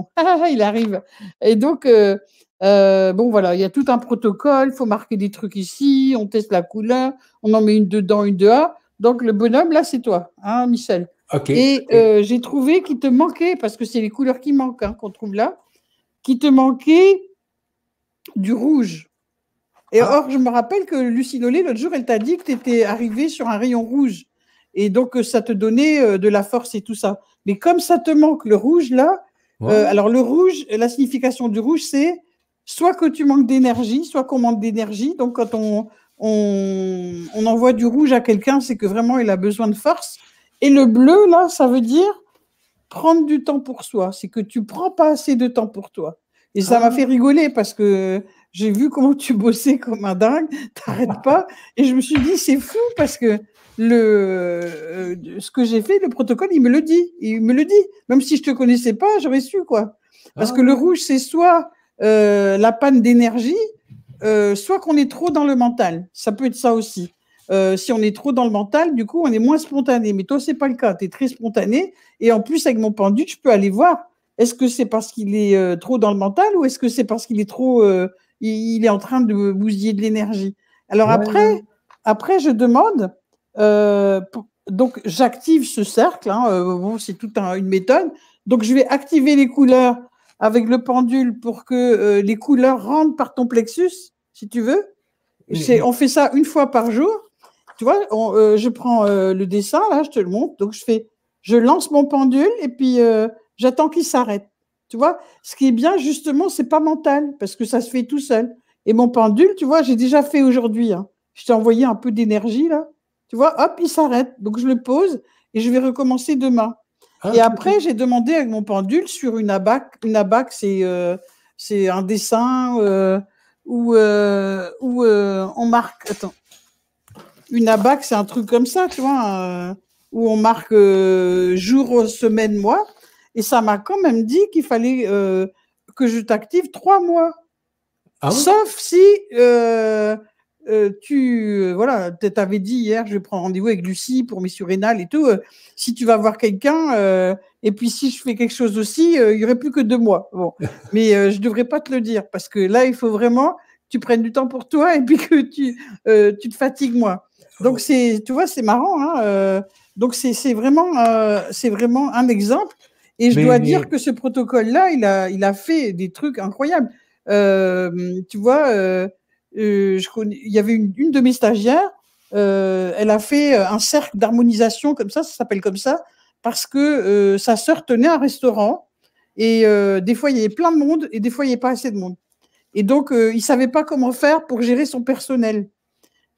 Il arrive. Et donc, euh, euh, bon voilà, il y a tout un protocole, il faut marquer des trucs ici, on teste la couleur, on en met une dedans, une dehors. Donc, le bonhomme, là, c'est toi, hein, Michel. Okay. Et euh, j'ai trouvé qu'il te manquait, parce que c'est les couleurs qui manquent, hein, qu'on trouve là, qu'il te manquait du rouge. Et or, je me rappelle que Lucie Nolet, l'autre jour, elle t'a dit que tu étais arrivée sur un rayon rouge. et donc ça te donnait de la force et tout ça. Mais comme ça te manque le rouge là, wow. euh, alors le rouge, la signification du rouge, c'est soit que tu manques d'énergie, soit qu'on manque d'énergie. Donc quand on, on, on envoie du rouge à quelqu'un, c'est que vraiment il a besoin de force. Et le bleu là, ça veut dire prendre du temps pour soi, c'est que tu prends pas assez de temps pour toi. Et ça m'a fait rigoler parce que j'ai vu comment tu bossais comme un dingue, t'arrêtes pas. Et je me suis dit, c'est fou parce que le, ce que j'ai fait, le protocole, il me le dit. Il me le dit. Même si je te connaissais pas, j'aurais su, quoi. Parce ah. que le rouge, c'est soit euh, la panne d'énergie, euh, soit qu'on est trop dans le mental. Ça peut être ça aussi. Euh, si on est trop dans le mental, du coup, on est moins spontané. Mais toi, c'est pas le cas. Tu es très spontané. Et en plus, avec mon pendule, je peux aller voir. Est-ce que c'est parce qu'il est euh, trop dans le mental ou est-ce que c'est parce qu'il est trop, euh, il est en train de bousiller de l'énergie. Alors ouais. après, après, je demande, euh, pour, donc j'active ce cercle. Hein, euh, bon, c'est toute un, une méthode. Donc je vais activer les couleurs avec le pendule pour que euh, les couleurs rentrent par ton plexus, si tu veux. C'est, on fait ça une fois par jour. Tu vois, on, euh, je prends euh, le dessin là, je te le montre. Donc je fais, je lance mon pendule et puis. Euh, J'attends qu'il s'arrête. Tu vois, ce qui est bien, justement, c'est pas mental parce que ça se fait tout seul. Et mon pendule, tu vois, j'ai déjà fait aujourd'hui. Hein. Je t'ai envoyé un peu d'énergie, là. Tu vois, hop, il s'arrête. Donc, je le pose et je vais recommencer demain. Ah, et après, j'ai demandé avec mon pendule sur une abac. Une abac, c'est euh, c'est un dessin euh, où, euh, où euh, on marque… Attends. Une abac, c'est un truc comme ça, tu vois, euh, où on marque euh, jour, semaine, mois. Et ça m'a quand même dit qu'il fallait euh, que je t'active trois mois. Ah oui ? Sauf si euh, euh, tu euh, voilà, t'avais dit hier, je prends rendez-vous avec Lucie pour mes surrénales et tout. Euh, si tu vas voir quelqu'un, euh, et puis si je fais quelque chose aussi, euh, il n'y aurait plus que deux mois. Bon. Mais euh, je ne devrais pas te le dire parce que là, il faut vraiment que tu prennes du temps pour toi et puis que tu, euh, tu te fatigues moins. Donc, c'est, tu vois, c'est marrant. Hein, euh, donc, c'est, c'est, vraiment, euh, c'est vraiment un exemple. Et je mais, dois dire mais... que ce protocole-là, il a, il a fait des trucs incroyables. Euh, tu vois, euh, euh, je connais, il y avait une, une de mes stagiaires, euh, elle a fait un cercle d'harmonisation comme ça, ça s'appelle comme ça, parce que euh, sa sœur tenait un restaurant et euh, des fois, il y avait plein de monde et des fois, il n'y avait pas assez de monde. Et donc, euh, il ne savait pas comment faire pour gérer son personnel.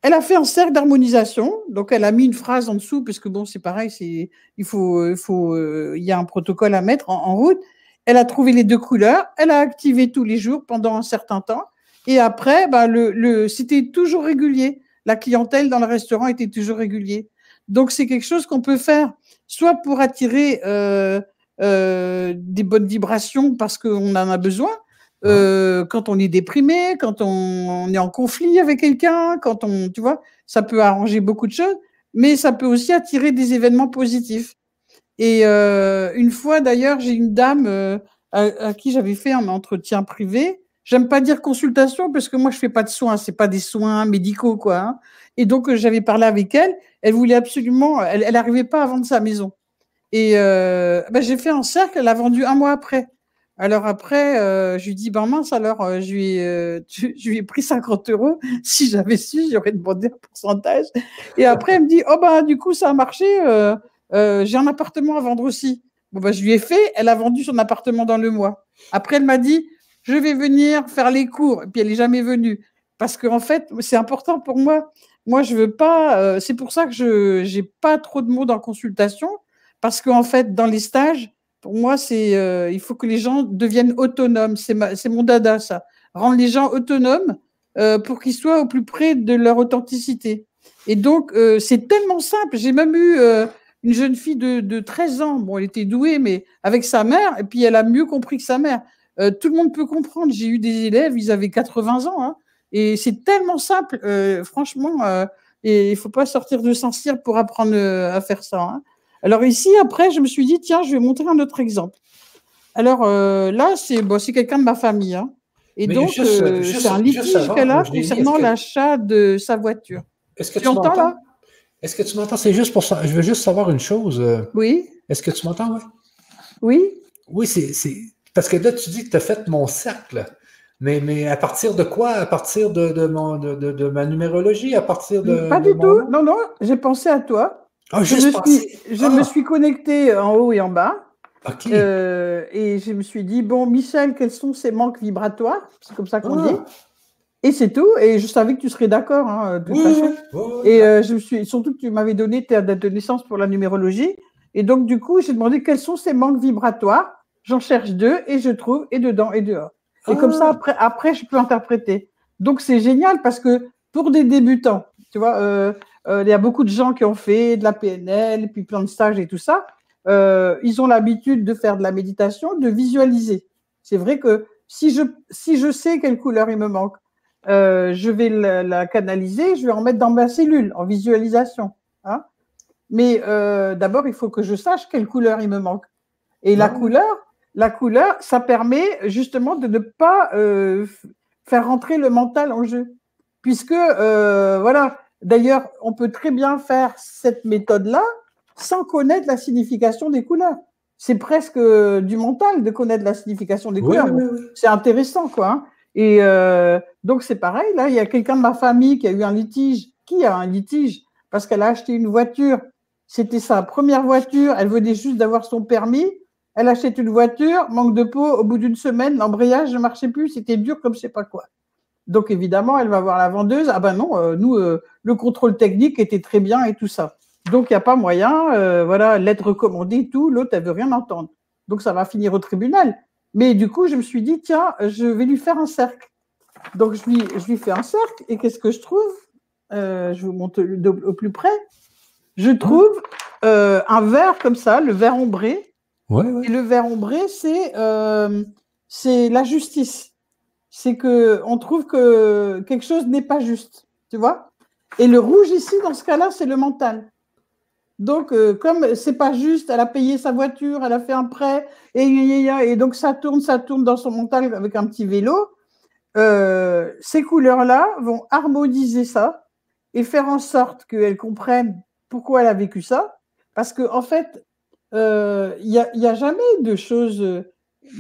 Elle a fait un cercle d'harmonisation, donc elle a mis une phrase en dessous, parce que bon, c'est pareil, c'est, il faut, il faut, euh, y a un protocole à mettre en, en route. Elle a trouvé les deux couleurs, elle a activé tous les jours pendant un certain temps, et après, bah, le, le, c'était toujours régulier. La clientèle dans le restaurant était toujours régulière. Donc, c'est quelque chose qu'on peut faire, soit pour attirer euh, euh, des bonnes vibrations parce qu'on en a besoin, Euh, quand on est déprimé, quand on, on est en conflit avec quelqu'un, quand on, tu vois, ça peut arranger beaucoup de choses, mais ça peut aussi attirer des événements positifs. Et euh, une fois d'ailleurs, j'ai une dame euh, à, à qui j'avais fait un entretien privé. J'aime pas dire consultation parce que moi je fais pas de soins, c'est pas des soins médicaux quoi. Hein. Et donc euh, j'avais parlé avec elle. Elle voulait absolument, elle, elle arrivait pas à vendre sa maison. Et euh, ben, j'ai fait un cercle. Elle a vendu un mois après. Alors après, euh, je lui dis, ben mince, alors euh, je, lui ai, euh, je, je lui ai pris cinquante euros. Si j'avais su, j'aurais demandé un pourcentage. Et après, elle me dit, oh ben du coup, ça a marché, euh, euh, j'ai un appartement à vendre aussi. Bon ben, je lui ai fait, elle a vendu son appartement dans le mois. Après, elle m'a dit, je vais venir faire les cours. Et puis, elle n'est jamais venue. Parce qu'en fait, c'est important pour moi. Moi, je veux pas, euh, c'est pour ça que je n'ai pas trop de monde en consultation. Parce qu'en fait, dans les stages, pour moi, c'est, euh, il faut que les gens deviennent autonomes. C'est, ma, c'est mon dada, ça. Rendre les gens autonomes euh, pour qu'ils soient au plus près de leur authenticité. Et donc, euh, c'est tellement simple. J'ai même eu euh, une jeune fille de, de treize ans. Bon, elle était douée, mais avec sa mère. Et puis, elle a mieux compris que sa mère. Euh, tout le monde peut comprendre. J'ai eu des élèves, ils avaient quatre-vingts ans. Hein, et c'est tellement simple. Euh, franchement, euh, et il ne faut pas sortir de Saint-Cyr pour apprendre euh, à faire ça. Hein. Alors ici, après, je me suis dit, tiens, je vais montrer un autre exemple. Alors euh, là, c'est, bon, c'est quelqu'un de ma famille. Hein. Et mais donc, juste, euh, juste, c'est un litige qu'elle a concernant l'achat que... de sa voiture. Est-ce que tu, tu m'entends, m'entends là? Est-ce que tu m'entends? C'est juste pour ça. Je veux juste savoir une chose. Oui. Est-ce que tu m'entends? Oui. Oui. Oui, c'est, c'est... parce que là, tu dis que tu as fait mon cercle. Mais, mais à partir de quoi? À partir de, de, mon, de, de, de ma numérologie? À partir de. Pas de du mon... tout. Non, non, j'ai pensé à toi. Oh, je me suis, je ah. me suis connectée en haut et en bas. Okay. Euh, et je me suis dit, bon, Michel, quels sont ces manques vibratoires? C'est comme ça qu'on ah. dit. Et c'est tout. Et je savais que tu serais d'accord. Hein, de oui, oui, oui, oui. Et euh, je me suis, surtout que tu m'avais donné ta date de naissance pour la numérologie. Et donc, du coup, j'ai demandé quels sont ces manques vibratoires. J'en cherche deux et je trouve, et dedans et dehors. Et ah. comme ça, après, après, je peux interpréter. Donc, c'est génial parce que pour des débutants, tu vois, euh, euh, il y a beaucoup de gens qui ont fait de la P N L, puis plein de stages et tout ça. Euh, ils ont l'habitude de faire de la méditation, de visualiser. C'est vrai que si je, si je sais quelle couleur il me manque, euh, je vais la, la canaliser, je vais en mettre dans ma cellule, en visualisation. Hein. Mais euh, d'abord, il faut que je sache quelle couleur il me manque. Et ouais. la couleur, la couleur, ça permet justement de ne pas euh, faire rentrer le mental en jeu. Puisque, euh, voilà, d'ailleurs, on peut très bien faire cette méthode-là sans connaître la signification des couleurs. C'est presque du mental de connaître la signification des oui, couleurs. Oui, oui. C'est intéressant, quoi. Hein. Et euh, donc, c'est pareil. Là, il y a quelqu'un de ma famille qui a eu un litige. Qui a un litige? Parce qu'elle a acheté une voiture. C'était sa première voiture. Elle venait juste d'avoir son permis. Elle achète une voiture, manque de peau. Au bout d'une semaine, l'embrayage ne marchait plus. C'était dur comme je ne sais pas quoi. Donc, évidemment, elle va voir la vendeuse. Ah ben non, euh, nous, euh, le contrôle technique était très bien et tout ça. Donc, il n'y a pas moyen, euh, voilà, lettre recommandée et tout, l'autre, elle ne veut rien entendre. Donc, ça va finir au tribunal. Mais du coup, je me suis dit, tiens, je vais lui faire un cercle. Donc, je lui, je lui fais un cercle et qu'est-ce que je trouve? euh, Je vous montre au plus près. Je trouve euh, un verre comme ça, le verre ombré. Ouais, ouais. Et le verre ombré, c'est euh, c'est la justice. C'est qu'on trouve que quelque chose n'est pas juste, tu vois? Et le rouge ici, dans ce cas-là, c'est le mental. Donc, euh, comme c'est pas juste, elle a payé sa voiture, elle a fait un prêt, et, et, et donc ça tourne, ça tourne dans son mental avec un petit vélo. Euh, ces couleurs-là vont harmoniser ça et faire en sorte qu'elle comprenne pourquoi elle a vécu ça. Parce qu'en en fait, il euh, n'y a, y a jamais de choses...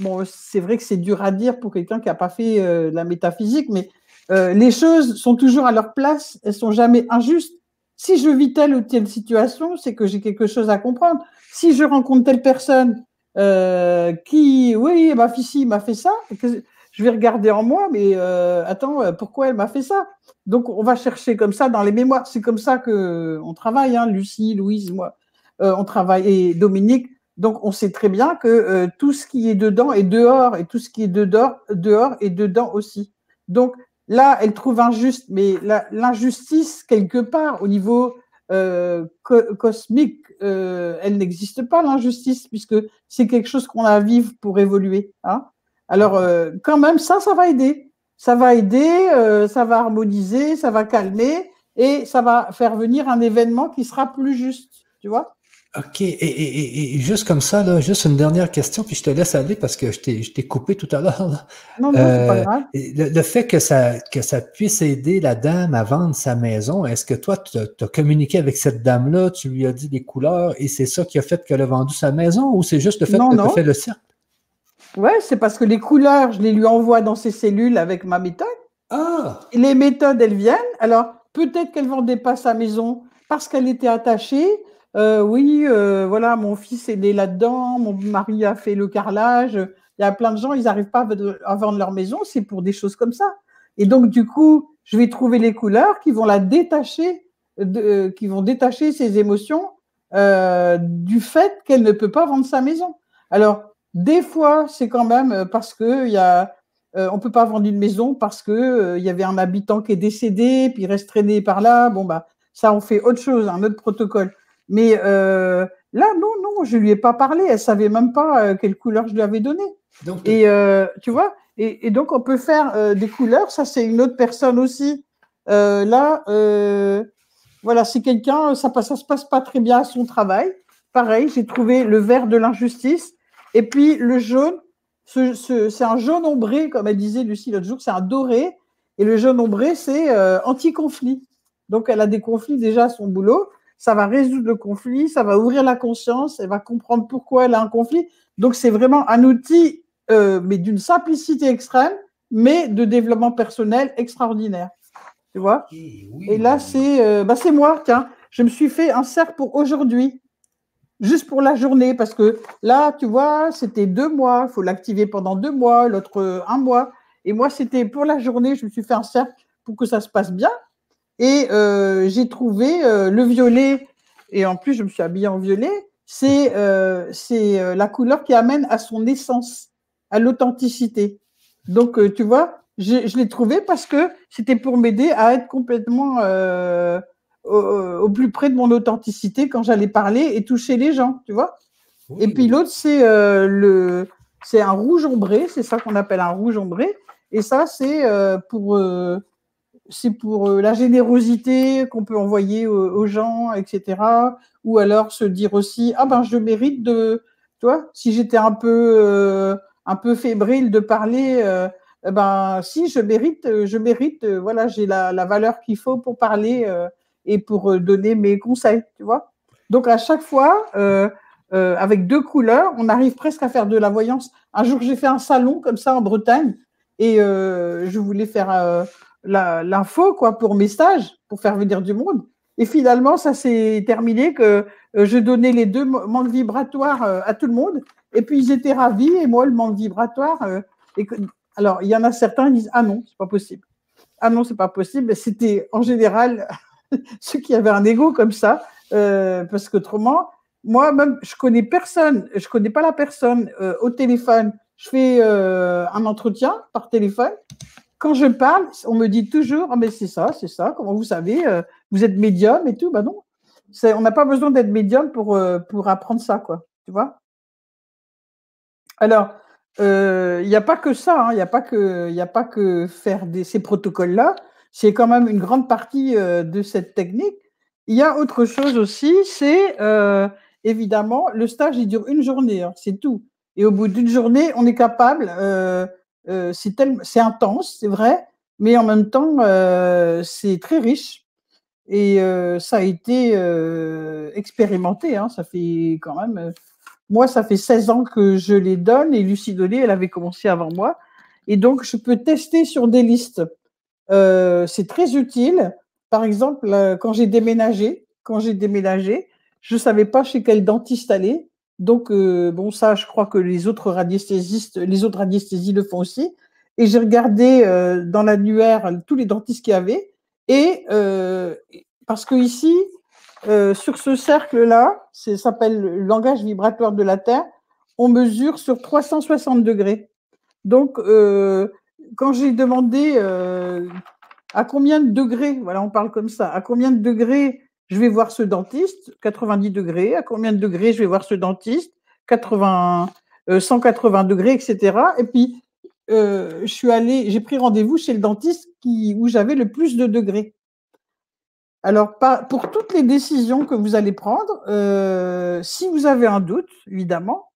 Bon, c'est vrai que c'est dur à dire pour quelqu'un qui n'a pas fait euh, la métaphysique, mais euh, les choses sont toujours à leur place, elles ne sont jamais injustes. Si je vis telle ou telle situation, c'est que j'ai quelque chose à comprendre. Si je rencontre telle personne euh, qui, oui, ma fille ici m'a fait ça, que je vais regarder en moi, mais euh, attends, pourquoi elle m'a fait ça? Donc, on va chercher comme ça dans les mémoires. C'est comme ça qu'on travaille, hein, Lucie, Louise, moi, euh, on travaille, et Dominique. Donc, on sait très bien que euh, tout ce qui est dedans est dehors, et tout ce qui est dedans, dehors est dedans aussi. Donc, là, elle trouve injuste, mais l'injustice, quelque part, au niveau euh, co cosmique, euh, elle n'existe pas, l'injustice, puisque c'est quelque chose qu'on a à vivre pour évoluer. Hein. Alors, euh, quand même, ça, ça va aider. Ça va aider, euh, ça va harmoniser, ça va calmer, et ça va faire venir un événement qui sera plus juste, tu vois? OK. Et, et, et juste comme ça, là, juste une dernière question, puis je te laisse aller parce que je t'ai coupé tout à l'heure. Non, non, euh, c'est pas grave. Le, le fait que ça, que ça puisse aider la dame à vendre sa maison, est-ce que toi, tu as communiqué avec cette dame-là, tu lui as dit des couleurs et c'est ça qui a fait qu'elle a vendu sa maison ou c'est juste le fait non, que tu as fait le cercle? Oui, c'est parce que les couleurs, je les lui envoie dans ses cellules avec ma méthode. Ah! Et les méthodes, elles viennent. Alors, peut-être qu'elle ne vendait pas sa maison parce qu'elle était attachée. Euh, oui, euh, voilà, mon fils est né là-dedans, mon mari a fait le carrelage. Il y a plein de gens, ils n'arrivent pas à vendre leur maison, c'est pour des choses comme ça. Et donc, du coup, je vais trouver les couleurs qui vont la détacher, de, euh, qui vont détacher ses émotions euh, du fait qu'elle ne peut pas vendre sa maison. Alors, des fois, c'est quand même parce que y a, euh, on ne peut pas vendre une maison parce qu'il euh, y avait un habitant qui est décédé, puis il reste traîné par là. Bon, bah, ça, on fait autre chose, un autre protocole. Mais euh, là, non, non, je ne lui ai pas parlé. Elle ne savait même pas euh, quelle couleur je lui avais donnée. Donc, et euh, tu vois, et, et donc on peut faire euh, des couleurs. Ça, c'est une autre personne aussi. Euh, là, euh, voilà, c'est quelqu'un, ça ne ça se passe pas très bien à son travail. Pareil, j'ai trouvé le vert de l'injustice. Et puis le jaune, c'est ce, ce, un jaune ombré, comme elle disait Lucie l'autre jour, c'est un doré. Et le jaune ombré, c'est euh, anti-conflit. Donc, elle a des conflits déjà à son boulot. Ça va résoudre le conflit, ça va ouvrir la conscience, elle va comprendre pourquoi elle a un conflit. Donc, c'est vraiment un outil, euh, mais d'une simplicité extrême, mais de développement personnel extraordinaire. Tu vois? Et, oui, et là, c'est euh, bah, c'est moi, tiens. je me suis fait un cercle pour aujourd'hui, juste pour la journée, parce que là, tu vois, c'était deux mois, il faut l'activer pendant deux mois, l'autre un mois. Et moi, c'était pour la journée, je me suis fait un cercle pour que ça se passe bien. Et euh, j'ai trouvé euh, le violet, et en plus, je me suis habillée en violet, c'est euh, euh, la couleur qui amène à son essence, à l'authenticité. Donc, euh, tu vois, je, je l'ai trouvé parce que c'était pour m'aider à être complètement euh, au, au plus près de mon authenticité quand j'allais parler et toucher les gens, tu vois. Oui. Et puis l'autre, c'est euh, le... C'est un rouge ombré, c'est ça qu'on appelle un rouge ombré. Et ça, c'est euh, pour, euh, c'est pour euh, la générosité qu'on peut envoyer aux, aux gens, et cetera. Ou alors se dire aussi, ah ben je mérite de, tu vois, si j'étais un peu, euh, un peu fébrile de parler, euh, ben si je mérite, je mérite, euh, voilà, j'ai la, la valeur qu'il faut pour parler euh, et pour euh, donner mes conseils, tu vois. Donc à chaque fois. Euh, Euh, avec deux couleurs, on arrive presque à faire de la voyance. Un jour, j'ai fait un salon comme ça en Bretagne et euh, je voulais faire euh, l'info quoi pour mes stages, pour faire venir du monde. Et finalement, ça s'est terminé que euh, je donnais les deux manques vibratoires euh, à tout le monde et puis ils étaient ravis et moi, le manque vibratoire. Euh, et que... Alors, il y en a certains qui disent « Ah non, c'est pas possible. Ah non, c'est pas possible. » C'était en général ceux qui avaient un ego comme ça euh, parce qu'autrement… Moi, même, je connais personne, je connais pas la personne euh, au téléphone. Je fais euh, un entretien par téléphone. Quand je parle, on me dit toujours, ah, mais c'est ça, c'est ça, comment vous savez, euh, vous êtes médium et tout. Ben non, on n'a pas besoin d'être médium pour, euh, pour apprendre ça, quoi. Tu vois? Alors, il euh, n'y a pas que ça, il hein, n'y a pas que, y a pas que faire des, ces protocoles-là. C'est quand même une grande partie euh, de cette technique. Il y a autre chose aussi, c'est... Euh, Évidemment, le stage, il dure une journée, hein, c'est tout. Et au bout d'une journée, on est capable, euh, euh, c'est tellement, c'est intense, c'est vrai, mais en même temps, euh, c'est très riche. Et euh, ça a été euh, expérimenté, hein, ça fait quand même… Euh, moi, ça fait seize ans que je les donne et Lucie Nolet, elle avait commencé avant moi. Et donc, je peux tester sur des listes. Euh, c'est très utile. Par exemple, euh, quand j'ai déménagé, quand j'ai déménagé, je ne savais pas chez quel dentiste aller. Donc, euh, bon, ça, je crois que les autres radiesthésistes, les autres radiesthésies le font aussi. Et j'ai regardé euh, dans l'annuaire tous les dentistes qu'il y avait. Et euh, parce que ici, euh, sur ce cercle-là, ça s'appelle le langage vibratoire de la Terre, on mesure sur trois cent soixante degrés. Donc, euh, quand j'ai demandé euh, à combien de degrés, voilà, on parle comme ça, à combien de degrés je vais voir ce dentiste, quatre-vingt-dix degrés, à combien de degrés je vais voir ce dentiste, quatre-vingts, cent quatre-vingts degrés, et cetera. Et puis, euh, je suis allée, j'ai pris rendez-vous chez le dentiste qui, où j'avais le plus de degrés. Alors, pas, pour toutes les décisions que vous allez prendre, euh, si vous avez un doute, évidemment,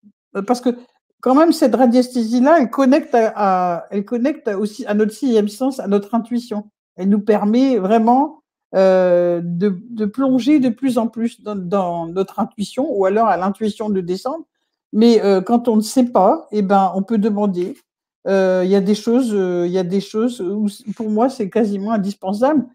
parce que quand même, cette radiesthésie-là, elle connecte, à, à, elle connecte aussi à notre sixième sens, à notre intuition. Elle nous permet vraiment... Euh, de, de plonger de plus en plus dans, dans notre intuition ou alors à l'intuition de descendre. Mais euh, quand on ne sait pas, eh ben, on peut demander. Euh, y a des choses, euh, y a des choses où, pour moi, c'est quasiment indispensable.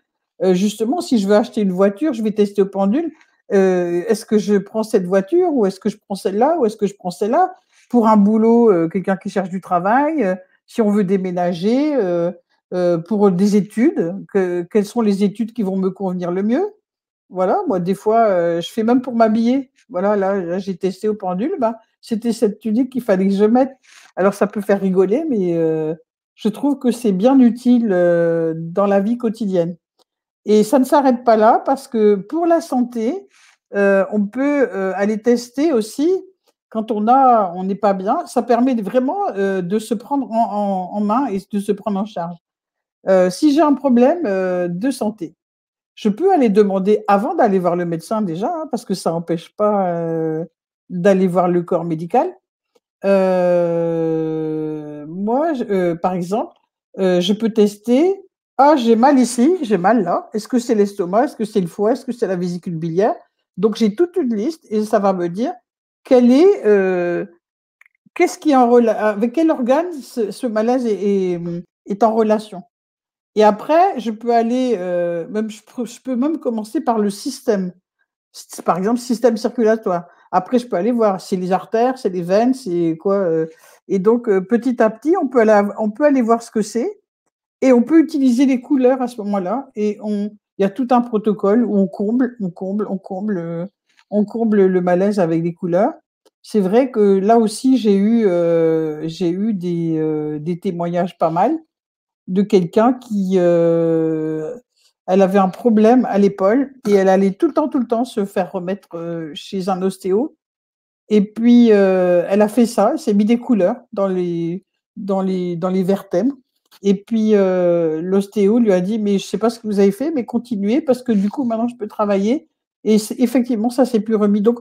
Euh, justement, si je veux acheter une voiture, je vais tester au pendule. Euh, est-ce que je prends cette voiture ou est-ce que je prends celle-là ou est-ce que je prends celle-là? Pour un boulot, euh, quelqu'un qui cherche du travail, euh, si on veut déménager… Euh, Euh, pour des études, que, quelles sont les études qui vont me convenir le mieux. Voilà, moi, des fois, euh, je fais même pour m'habiller. Voilà, là, là j'ai testé au pendule, bah, c'était cette tunique qu'il fallait que je mette. Alors, ça peut faire rigoler, mais euh, je trouve que c'est bien utile euh, dans la vie quotidienne. Et ça ne s'arrête pas là, parce que pour la santé, euh, on peut euh, aller tester aussi, quand on a, on n'est pas bien, ça permet vraiment euh, de se prendre en, en, en main et de se prendre en charge. Euh, si j'ai un problème euh, de santé, je peux aller demander avant d'aller voir le médecin déjà, hein, parce que ça n'empêche pas euh, d'aller voir le corps médical. Euh, moi, euh, par exemple, euh, je peux tester « Ah, j'ai mal ici, j'ai mal là. Est-ce que c'est l'estomac? Est-ce que c'est le foie? Est-ce que c'est la vésicule biliaire ?» Donc, j'ai toute une liste et ça va me dire quel est, euh, qu'est-ce qui est en rela- avec quel organe ce, ce malaise est, est, est en relation. Et après, je peux aller, euh, même, je, je peux même commencer par le système. par exemple, système circulatoire. Après, je peux aller voir si les artères, c'est les veines, c'est quoi. Euh, et donc, euh, petit à petit, on peut aller, on peut aller voir ce que c'est. Et on peut utiliser les couleurs à ce moment-là. Et on, il y a tout un protocole où on comble, on comble, on comble, euh, on comble le malaise avec les couleurs. C'est vrai que là aussi, j'ai eu, euh, j'ai eu des, euh, des témoignages pas mal de quelqu'un qui, euh, elle avait un problème à l'épaule et elle allait tout le temps, tout le temps se faire remettre euh, chez un ostéo. Et puis, euh, elle a fait ça, elle s'est mis des couleurs dans les, dans les, dans les vertèbres. Et puis, euh, l'ostéo lui a dit, mais je ne sais pas ce que vous avez fait, mais continuez parce que du coup, maintenant, je peux travailler. Et effectivement, ça ne s'est plus remis. Donc,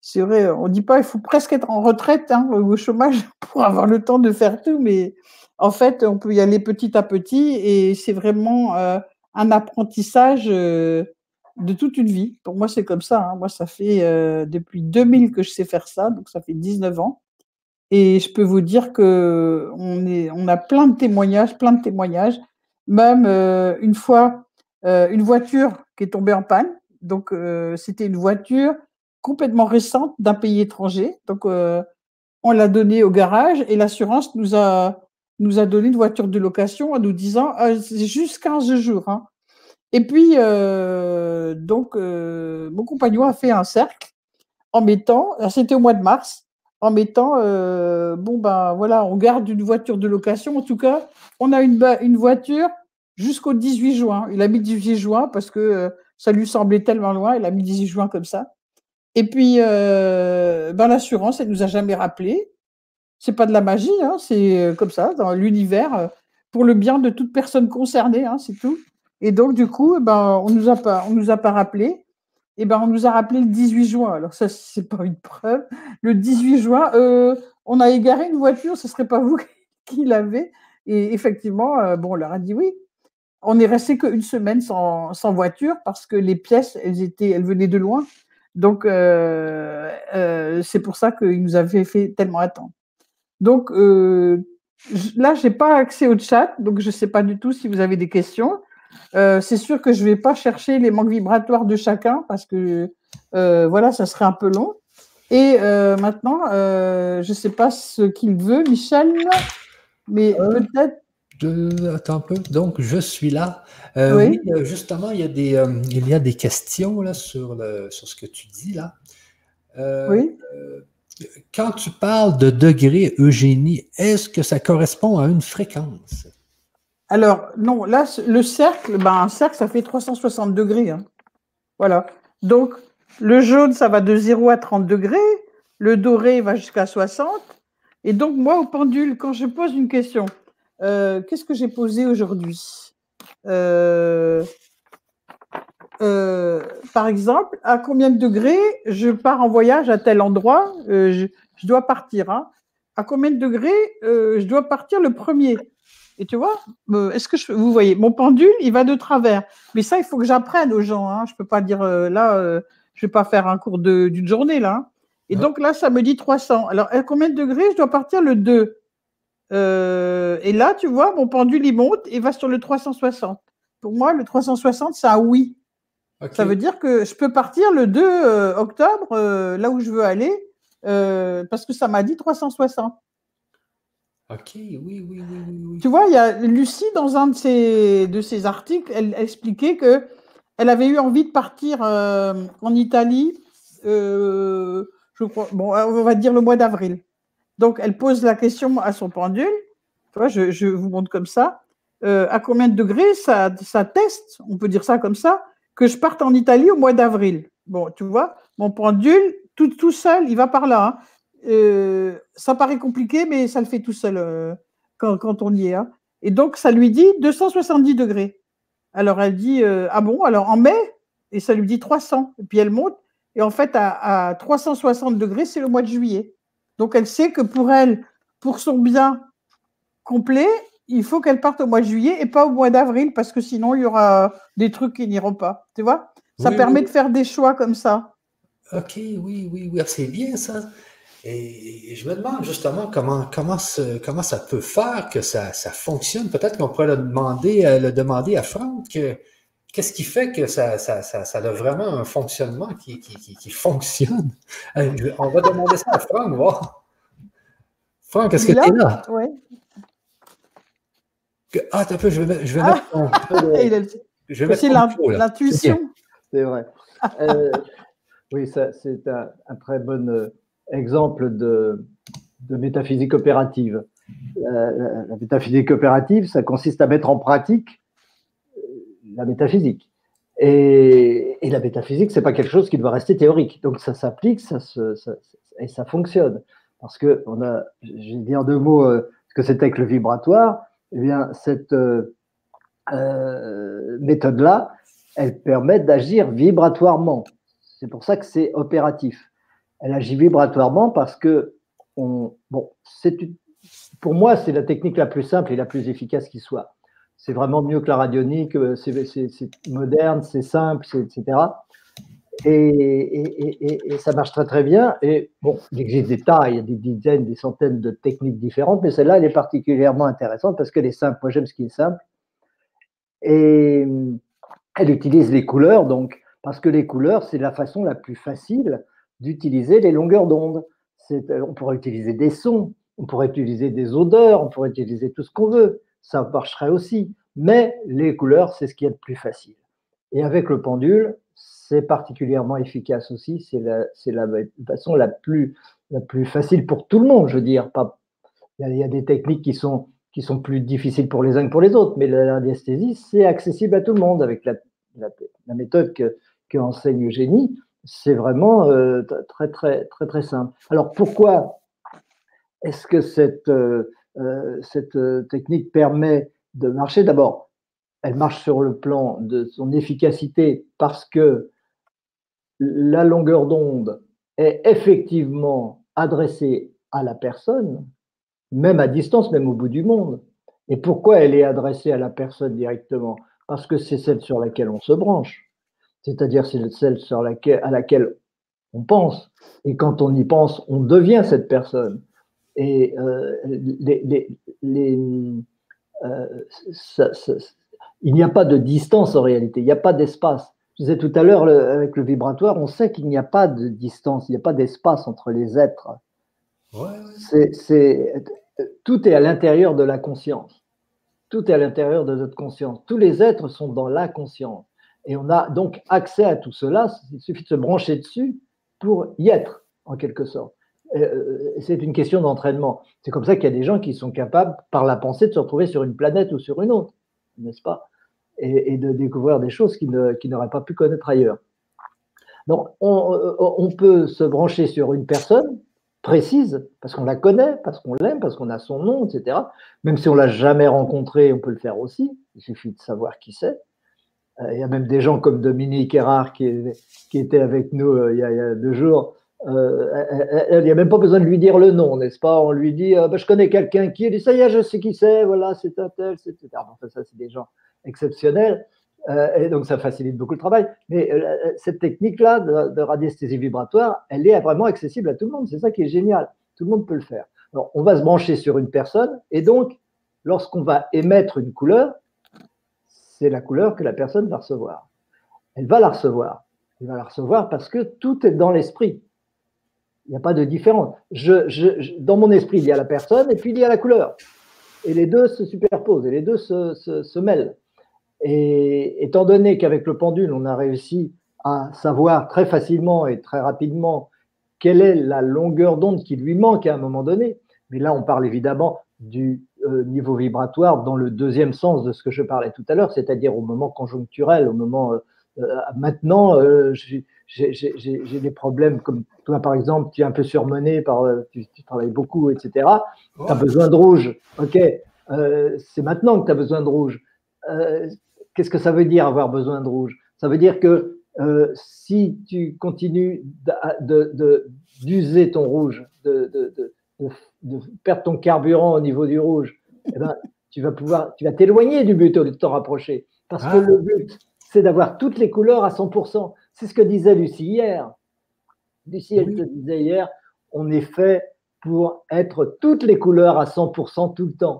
c'est vrai, on ne dit pas, il faut presque être en retraite, hein, au chômage pour avoir le temps de faire tout, mais en fait, on peut y aller petit à petit et c'est vraiment euh, un apprentissage euh, de toute une vie. Pour moi, c'est comme ça. Hein. Moi, ça fait euh, depuis deux mille que je sais faire ça, donc ça fait dix-neuf ans. Et je peux vous dire que on est, on a plein de témoignages, plein de témoignages. Même euh, une fois, euh, une voiture qui est tombée en panne. Donc, euh, c'était une voiture complètement récente d'un pays étranger. Donc, euh, on l'a donnée au garage et l'assurance nous a, nous a donné une voiture de location en nous disant ah, c'est juste quinze jours. Hein. Et puis, euh, donc, euh, mon compagnon a fait un cercle en mettant, c'était au mois de mars, en mettant, euh, bon, ben voilà, on garde une voiture de location. En tout cas, on a une, une voiture jusqu'au dix-huit juin. Il a mis dix-huit juin parce que euh, ça lui semblait tellement loin. Il a mis dix-huit juin comme ça. Et puis, euh, ben, l'assurance, elle nous a jamais rappelé. C'est pas de la magie, hein, c'est comme ça, dans l'univers, pour le bien de toute personne concernée, hein, c'est tout. Et donc, du coup, ben, on nous a pas, on nous a pas rappelé. Et ben, on nous a rappelé le dix-huit juin. Alors ça, c'est pas une preuve. Le dix-huit juin, euh, on a égaré une voiture, ce serait pas vous qui l'avez. Et effectivement, euh, bon, on leur a dit oui. On est resté qu'une semaine sans, sans voiture parce que les pièces, elles étaient, elles venaient de loin. Donc, euh, euh, c'est pour ça qu'ils nous avaient fait tellement attendre. Donc, euh, là, je n'ai pas accès au chat, donc je ne sais pas du tout si vous avez des questions. Euh, c'est sûr que je ne vais pas chercher les manques vibratoires de chacun parce que, euh, voilà, ça serait un peu long. Et euh, maintenant, euh, je ne sais pas ce qu'il veut, Michel, mais euh, peut-être… Je, attends un peu. Donc, je suis là. Euh, oui. oui, justement, il y a des, euh, il y a des questions là, sur, le, sur ce que tu dis là. Euh, oui. Euh, quand tu parles de degré, Eugénie, est-ce que ça correspond à une fréquence? Alors, non. Là, le cercle, ben, un cercle, ça fait trois cent soixante degrés. Hein. Voilà. Donc, le jaune, ça va de zéro à trente degrés. Le doré va jusqu'à soixante. Et donc, moi, au pendule, quand je pose une question... Euh, qu'est-ce que j'ai posé aujourd'hui euh, euh, Par exemple, à combien de degrés je pars en voyage à tel endroit euh, je, je dois partir. Hein. À combien de degrés euh, je dois partir le premier? Et tu vois, est-ce que je, vous voyez, mon pendule, il va de travers. Mais ça, il faut que j'apprenne aux gens. Hein. Je ne peux pas dire, euh, là, euh, je ne vais pas faire un cours d'une journée. Là. Et ouais. Donc là, ça me dit trois cents. Alors, à combien de degrés je dois partir le deux? Euh, et là, tu vois, mon pendule, il monte et va sur le trois cent soixante. Pour moi, le trois cent soixante, c'est un oui. Okay. Ça veut dire que je peux partir le deux octobre, euh, là où je veux aller, euh, parce que ça m'a dit trois cent soixante. Ok, oui, oui, oui. oui. Tu vois, il y a Lucie, dans un de ses, de ses articles, elle expliquait qu'elle avait eu envie de partir euh, en Italie, euh, je crois, bon, on va dire le mois d'avril. Donc, elle pose la question à son pendule. Tu vois, je, je vous montre comme ça. Euh, à combien de degrés ça, ça teste, on peut dire ça comme ça, que je parte en Italie au mois d'avril. Bon, tu vois, mon pendule, tout, tout seul, il va par là. Hein. Euh, ça paraît compliqué, mais ça le fait tout seul euh, quand, quand on y est. Hein. Et donc, ça lui dit deux cent soixante-dix degrés. Alors, elle dit, euh, ah bon, alors en mai, et ça lui dit trois cents. Et puis, elle monte. Et en fait, à, à trois cent soixante degrés, c'est le mois de juillet. Donc, elle sait que pour elle, pour son bien complet, il faut qu'elle parte au mois de juillet et pas au mois d'avril parce que sinon, il y aura des trucs qui n'iront pas. Tu vois? Ça oui, permet oui. de faire des choix comme ça. OK, oui, oui, oui. C'est bien ça. Et je me demande justement comment, comment, ce, comment ça peut faire que ça, ça fonctionne. Peut-être qu'on pourrait le demander, le demander à Franck qu'est-ce qui fait que ça, ça, ça, ça a vraiment un fonctionnement qui, qui, qui, qui fonctionne? On va demander ça à Franck, voir. Franck, est-ce que tu es là? Oui. Que, ah, attends un peu, je vais, je vais mettre ton... Je vais mettre ton... L'intuition. C'est vrai. Euh, oui, ça, c'est un, un très bon exemple de, de métaphysique opérative. La, la, la métaphysique opérative, ça consiste à mettre en pratique la métaphysique. Et, et la métaphysique, ce n'est pas quelque chose qui doit rester théorique. Donc, ça s'applique ça se, ça, et ça fonctionne. Parce que, on a, j'ai dit en deux mots euh, ce que c'était que le vibratoire. Eh bien, cette euh, euh, méthode-là, elle permet d'agir vibratoirement. C'est pour ça que c'est opératif. Elle agit vibratoirement parce que, on, bon, c'est, pour moi, c'est la technique la plus simple et la plus efficace qui soit. C'est vraiment mieux que la radionique, c'est, c'est, c'est moderne, c'est simple, c'est, et cetera. Et, et, et, et ça marche très, très bien. Et bon, il existe des tas, il y a des dizaines, des centaines de techniques différentes, mais celle-là, elle est particulièrement intéressante parce qu'elle est simple. Moi, j'aime ce qui est simple. Et elle utilise les couleurs, donc, parce que les couleurs, c'est la façon la plus facile d'utiliser les longueurs d'onde. C'est, on pourrait utiliser des sons, on pourrait utiliser des odeurs, on pourrait utiliser tout ce qu'on veut. Ça marcherait aussi, mais les couleurs, c'est ce qu'il y a de plus facile. Et avec le pendule, c'est particulièrement efficace aussi, c'est la, c'est la façon la plus, la plus facile pour tout le monde, je veux dire. Pas, il y a des techniques qui sont, qui sont plus difficiles pour les uns que pour les autres, mais l'anesthésie, c'est accessible à tout le monde. Avec la, la, la méthode que, que enseigne Eugénie, c'est vraiment euh, très, très, très, très simple. Alors, pourquoi est-ce que cette... Euh, Euh, cette euh, technique permet de marcher. D'abord, elle marche sur le plan de son efficacité parce que la longueur d'onde est effectivement adressée à la personne, même à distance, même au bout du monde. Et pourquoi elle est adressée à la personne directement? Parce que c'est celle sur laquelle on se branche, c'est-à-dire c'est celle sur laquelle, à laquelle on pense. Et quand on y pense, on devient cette personne. Et euh, les, les, les, euh, ça, ça, il n'y a pas de distance en réalité, il n'y a pas d'espace. Je disais tout à l'heure le, avec le vibratoire, on sait qu'il n'y a pas de distance, il n'y a pas d'espace entre les êtres. Ouais. C'est, c'est, tout est à l'intérieur de la conscience, tout est à l'intérieur de notre conscience. Tous les êtres sont dans la conscience et on a donc accès à tout cela, il suffit de se brancher dessus pour y être en quelque sorte. C'est une question d'entraînement. C'est comme ça qu'il y a des gens qui sont capables, par la pensée, de se retrouver sur une planète ou sur une autre, n'est-ce pas ? Et, et de découvrir des choses qu'ils, ne, qu'ils n'auraient pas pu connaître ailleurs. Donc, on, on peut se brancher sur une personne précise, parce qu'on la connaît, parce qu'on l'aime, parce qu'on a son nom, et cetera. Même si on ne l'a jamais rencontré, on peut le faire aussi. Il suffit de savoir qui c'est. Il y a même des gens comme Dominique Errard qui, qui était avec nous il y a, il y a deux jours. Euh, il n'y a même pas besoin de lui dire le nom, n'est-ce pas? On lui dit euh, ben, je connais quelqu'un qui, il dit ça y est, je sais qui c'est, voilà, c'est un tel, c'est et cetera. Enfin, ça, c'est des gens exceptionnels, euh, et donc ça facilite beaucoup le travail. Mais euh, cette technique-là de, de radiesthésie vibratoire, elle est vraiment accessible à tout le monde, c'est ça qui est génial, tout le monde peut le faire. Alors, on va se brancher sur une personne, et donc, lorsqu'on va émettre une couleur, c'est la couleur que la personne va recevoir. Elle va la recevoir, elle va la recevoir parce que tout est dans l'esprit. Il n'y a pas de différence. Je, je, je, dans mon esprit, il y a la personne et puis il y a la couleur. Et les deux se superposent, et les deux se, se, se mêlent. Et étant donné qu'avec le pendule, on a réussi à savoir très facilement et très rapidement quelle est la longueur d'onde qui lui manque à un moment donné, mais là, on parle évidemment du euh, niveau vibratoire dans le deuxième sens de ce que je parlais tout à l'heure, c'est-à-dire au moment conjoncturel, au moment... Euh, Euh, maintenant, euh, j'ai, j'ai, j'ai, j'ai des problèmes comme toi, par exemple, tu es un peu surmené, par, tu, tu travailles beaucoup, et cetera. Oh. Tu as besoin de rouge. OK, euh, c'est maintenant que tu as besoin de rouge. Euh, qu'est-ce que ça veut dire avoir besoin de rouge? Ça veut dire que euh, si tu continues de, de, de, d'user ton rouge, de, de, de, de, de perdre ton carburant au niveau du rouge, eh ben, tu vas pouvoir, tu vas t'éloigner du but au lieu de t'en rapprocher. Parce ah. que le but... c'est d'avoir toutes les couleurs à cent pour cent. C'est ce que disait Lucie hier. Lucie, elle te disait hier, on est fait pour être toutes les couleurs à cent pour cent tout le temps.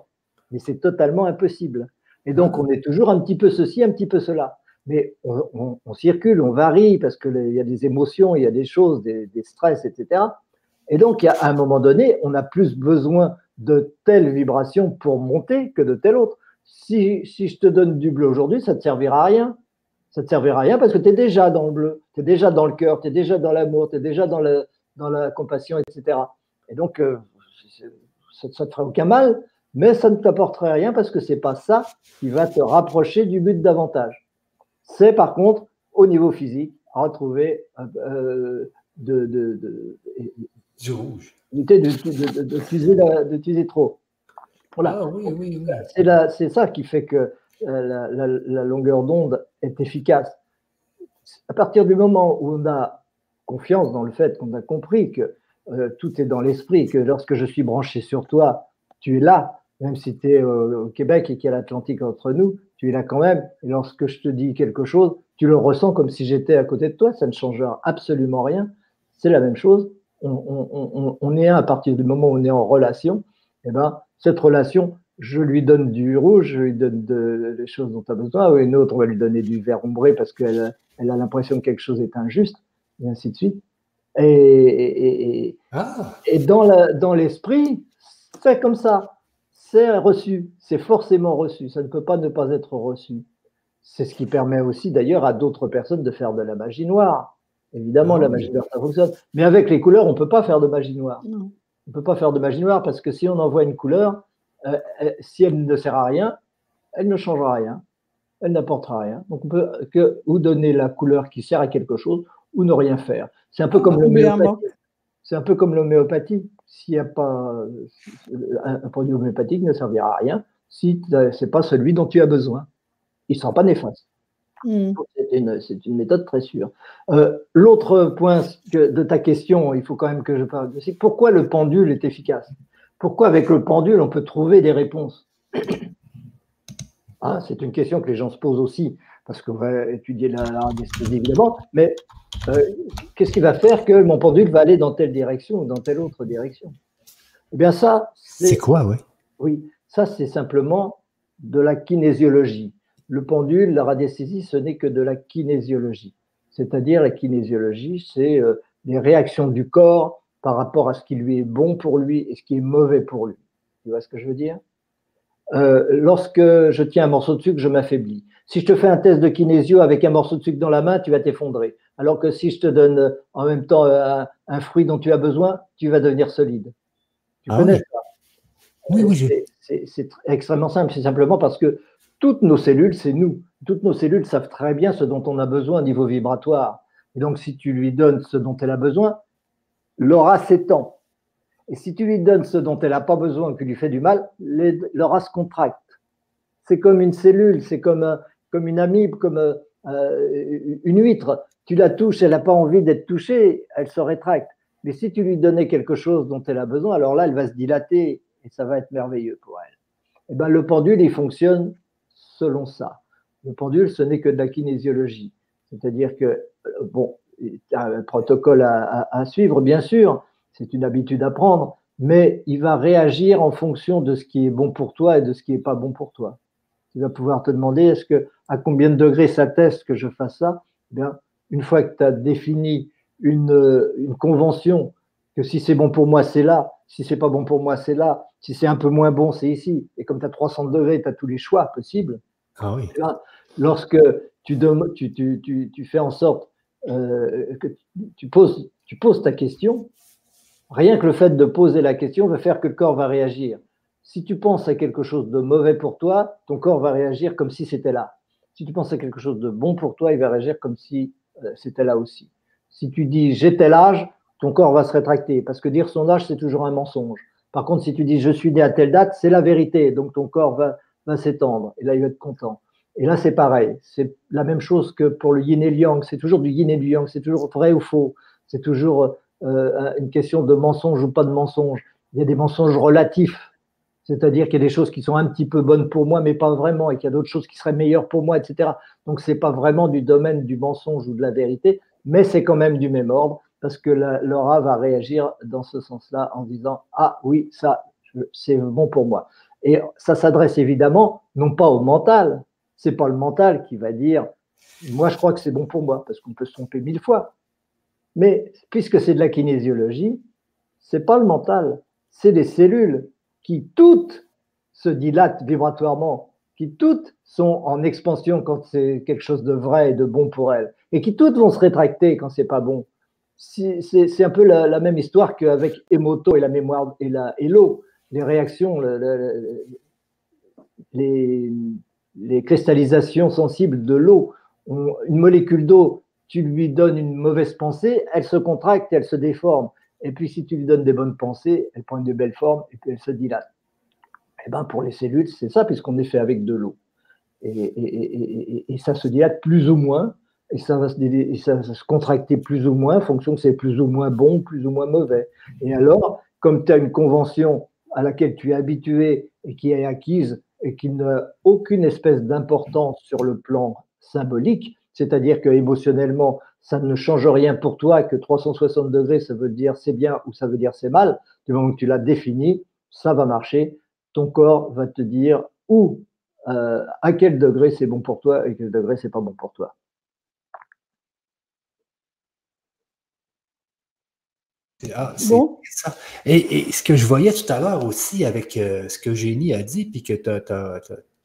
Mais c'est totalement impossible. Et donc, on est toujours un petit peu ceci, un petit peu cela. mais on, on, on circule, on varie, parce qu'il y a des émotions, il y a des choses, des, des stress, et cetera. Et donc, il y a, à un moment donné, on a plus besoin de telles vibrations pour monter que de telles autres. Si, si je te donne du bleu aujourd'hui, ça ne te servira à rien. Ça ne te servira à rien parce que tu es déjà dans le bleu, tu es déjà dans le cœur, tu es déjà dans l'amour, tu es déjà dans la, dans la compassion, et cetera. Et donc, euh, ça ne te ferait aucun mal, mais ça ne t'apporterait rien parce que ce n'est pas ça qui va te rapprocher du but davantage. C'est par contre, au niveau physique, retrouver euh, de, de, de, du rouge. D'utiliser trop. Voilà. Ah, oui, oui, oui. C'est, la, c'est ça qui fait que la, la, la longueur d'onde est efficace. À partir du moment où on a confiance dans le fait qu'on a compris que euh, tout est dans l'esprit, que lorsque je suis branché sur toi, tu es là, même si tu es euh, au Québec et qu'il y a l'Atlantique entre nous, tu es là quand même. Et lorsque je te dis quelque chose, tu le ressens comme si j'étais à côté de toi. Ça ne change absolument rien. C'est la même chose. On, on, on, on est un à partir du moment où on est en relation. Et ben, cette relation, je lui donne du rouge, je lui donne de, des choses dont tu as besoin, ou une autre, on va lui donner du vert ombré parce qu'elle elle a l'impression que quelque chose est injuste, et ainsi de suite. Et, et, et, ah. et dans, la, dans l'esprit, c'est comme ça. C'est reçu, c'est forcément reçu. Ça ne peut pas ne pas être reçu. C'est ce qui permet aussi, d'ailleurs, à d'autres personnes de faire de la magie noire. Évidemment, ah, la magie noire, ça fonctionne. Mais avec les couleurs, on ne peut pas faire de magie noire. Non. On ne peut pas faire de magie noire parce que si on envoie une couleur, euh, si elle ne sert à rien, elle ne changera rien, elle n'apportera rien. Donc on peut que, ou donner la couleur qui sert à quelque chose ou ne rien faire. C'est un peu comme l'homéopathie. C'est un peu comme l'homéopathie. S'il n'y a pas un, un produit homéopathique ne servira à rien si ce n'est pas celui dont tu as besoin. Il ne sera pas néfaste. Mmh. C'est, une, c'est une méthode très sûre. Euh, l'autre point que, de ta question, il faut quand même que je parle, c'est pourquoi le pendule est efficace. Pourquoi avec le pendule, on peut trouver des réponses. Hein, c'est une question que les gens se posent aussi, parce qu'on va étudier la radiesthésie évidemment, mais euh, qu'est-ce qui va faire que mon pendule va aller dans telle direction ou dans telle autre direction? Eh bien ça, c'est, c'est quoi, ouais. Oui, ça c'est simplement de la kinésiologie. Le pendule, la radiesthésie, ce n'est que de la kinésiologie. C'est-à-dire, la kinésiologie, c'est euh, les réactions du corps par rapport à ce qui lui est bon pour lui et ce qui est mauvais pour lui. Tu vois ce que je veux dire ? euh, Lorsque je tiens un morceau de sucre, je m'affaiblis. Si je te fais un test de kinésio avec un morceau de sucre dans la main, tu vas t'effondrer. Alors que si je te donne en même temps un, un fruit dont tu as besoin, tu vas devenir solide. Tu ah, connais oui. ça ? Oui, oui. Je... C'est, c'est, c'est extrêmement simple. C'est simplement parce que toutes nos cellules, c'est nous. Toutes nos cellules savent très bien ce dont on a besoin au niveau vibratoire. Et donc, si tu lui donnes ce dont elle a besoin, l'aura s'étend. Et si tu lui donnes ce dont elle n'a pas besoin et que tu lui fais du mal, l'aura se contracte. C'est comme une cellule, c'est comme, un, comme une amibe, comme euh, une huître. Tu la touches, elle n'a pas envie d'être touchée, elle se rétracte. Mais si tu lui donnais quelque chose dont elle a besoin, alors là, elle va se dilater et ça va être merveilleux pour elle. Et ben, le pendule, il fonctionne selon ça. Le pendule, ce n'est que de la kinésiologie. C'est-à-dire que, bon, il y a un protocole à, à, à suivre, bien sûr, c'est une habitude à prendre, mais il va réagir en fonction de ce qui est bon pour toi et de ce qui n'est pas bon pour toi. Il va pouvoir te demander, est-ce que, à combien de degrés ça teste que je fasse ça ? Eh bien, une fois que tu as défini une, une convention, que si c'est bon pour moi, c'est là, si c'est pas bon pour moi, c'est là, si c'est un peu moins bon, c'est ici. Et comme tu as trois cents degrés, tu as tous les choix possibles. Ah oui. Là, lorsque tu, de, tu, tu, tu, tu fais en sorte euh, que tu poses, tu poses ta question, rien que le fait de poser la question va faire que le corps va réagir. Si tu penses à quelque chose de mauvais pour toi, ton corps va réagir comme si c'était là. Si tu penses à quelque chose de bon pour toi, il va réagir comme si euh, c'était là aussi. Si tu dis « j'ai tel âge », ton corps va se rétracter, parce que dire son âge, c'est toujours un mensonge. Par contre, si tu dis « je suis né à telle date », c'est la vérité, donc ton corps va, va s'étendre, et là, il va être content. Et là, c'est pareil, c'est la même chose que pour le yin et le yang, c'est toujours du yin et du yang, c'est toujours vrai ou faux, c'est toujours euh, une question de mensonge ou pas de mensonge. Il y a des mensonges relatifs, c'est-à-dire qu'il y a des choses qui sont un petit peu bonnes pour moi, mais pas vraiment, et qu'il y a d'autres choses qui seraient meilleures pour moi, et cetera. Donc, ce n'est pas vraiment du domaine du mensonge ou de la vérité, mais c'est quand même du même ordre, parce que la, l'aura va réagir dans ce sens-là en disant « Ah oui, ça, je, c'est bon pour moi ». Et ça s'adresse évidemment non pas au mental, c'est pas le mental qui va dire Moi, je crois que c'est bon pour moi, parce qu'on peut se tromper mille fois. Mais puisque c'est de la kinésiologie, ce n'est pas le mental, c'est des cellules qui toutes se dilatent vibratoirement, qui toutes sont en expansion quand c'est quelque chose de vrai et de bon pour elles, et qui toutes vont se rétracter quand ce n'est pas bon. C'est un peu la, la même histoire qu'avec Emoto et la mémoire et l'eau, les réactions, le, le, les, les cristallisations sensibles de l'eau. Une molécule d'eau, tu lui donnes une mauvaise pensée, elle se contracte, elle se déforme. Et puis si tu lui donnes des bonnes pensées, elle prend de belles formes et puis elle se dilate. Et ben pour les cellules, c'est ça, puisqu'on est fait avec de l'eau. Et, et, et, et ça se dilate plus ou moins, et ça va se, et ça va se contracter plus ou moins en fonction que c'est plus ou moins bon, plus ou moins mauvais. Et alors, comme tu as une convention à laquelle tu es habitué et qui est acquise et qui n'a aucune espèce d'importance sur le plan symbolique, c'est-à-dire que émotionnellement, ça ne change rien pour toi, que trois cent soixante degrés, ça veut dire c'est bien ou ça veut dire c'est mal. Du moment que tu l'as défini, ça va marcher. Ton corps va te dire où, euh, à quel degré c'est bon pour toi et à quel degré c'est pas bon pour toi. Ah, bon. Ça. Et, et ce que je voyais tout à l'heure aussi avec euh, ce que Eugénie a dit, puis que tu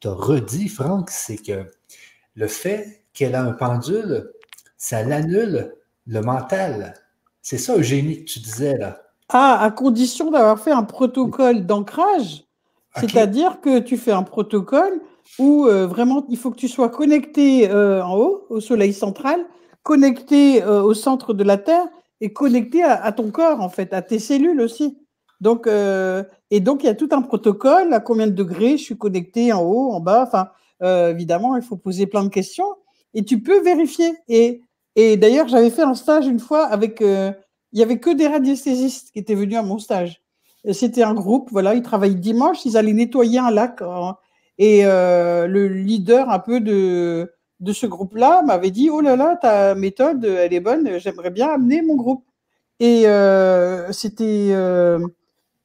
as redit, Franck, c'est que le fait qu'elle a un pendule, ça l'annule le mental. C'est ça, Eugénie, que tu disais là. Ah, à condition d'avoir fait un protocole d'ancrage. Okay. C'est-à-dire que tu fais un protocole où euh, vraiment, il faut que tu sois connecté euh, en haut, au soleil central, connecté euh, au centre de la Terre et connecté à, à ton corps, en fait, à tes cellules aussi. Donc, euh, et donc, il y a tout un protocole, à combien de degrés je suis connecté en haut, en bas, enfin, euh, évidemment, il faut poser plein de questions et tu peux vérifier. Et, et d'ailleurs, j'avais fait un stage une fois avec, euh, il n'y avait que des radiesthésistes qui étaient venus à mon stage. C'était un groupe, voilà, ils travaillaient dimanche, ils allaient nettoyer un lac. Hein, et euh, le leader un peu de, de ce groupe-là m'avait dit « Oh là là, ta méthode, elle est bonne, j'aimerais bien amener mon groupe. » Et euh, c'était… Euh,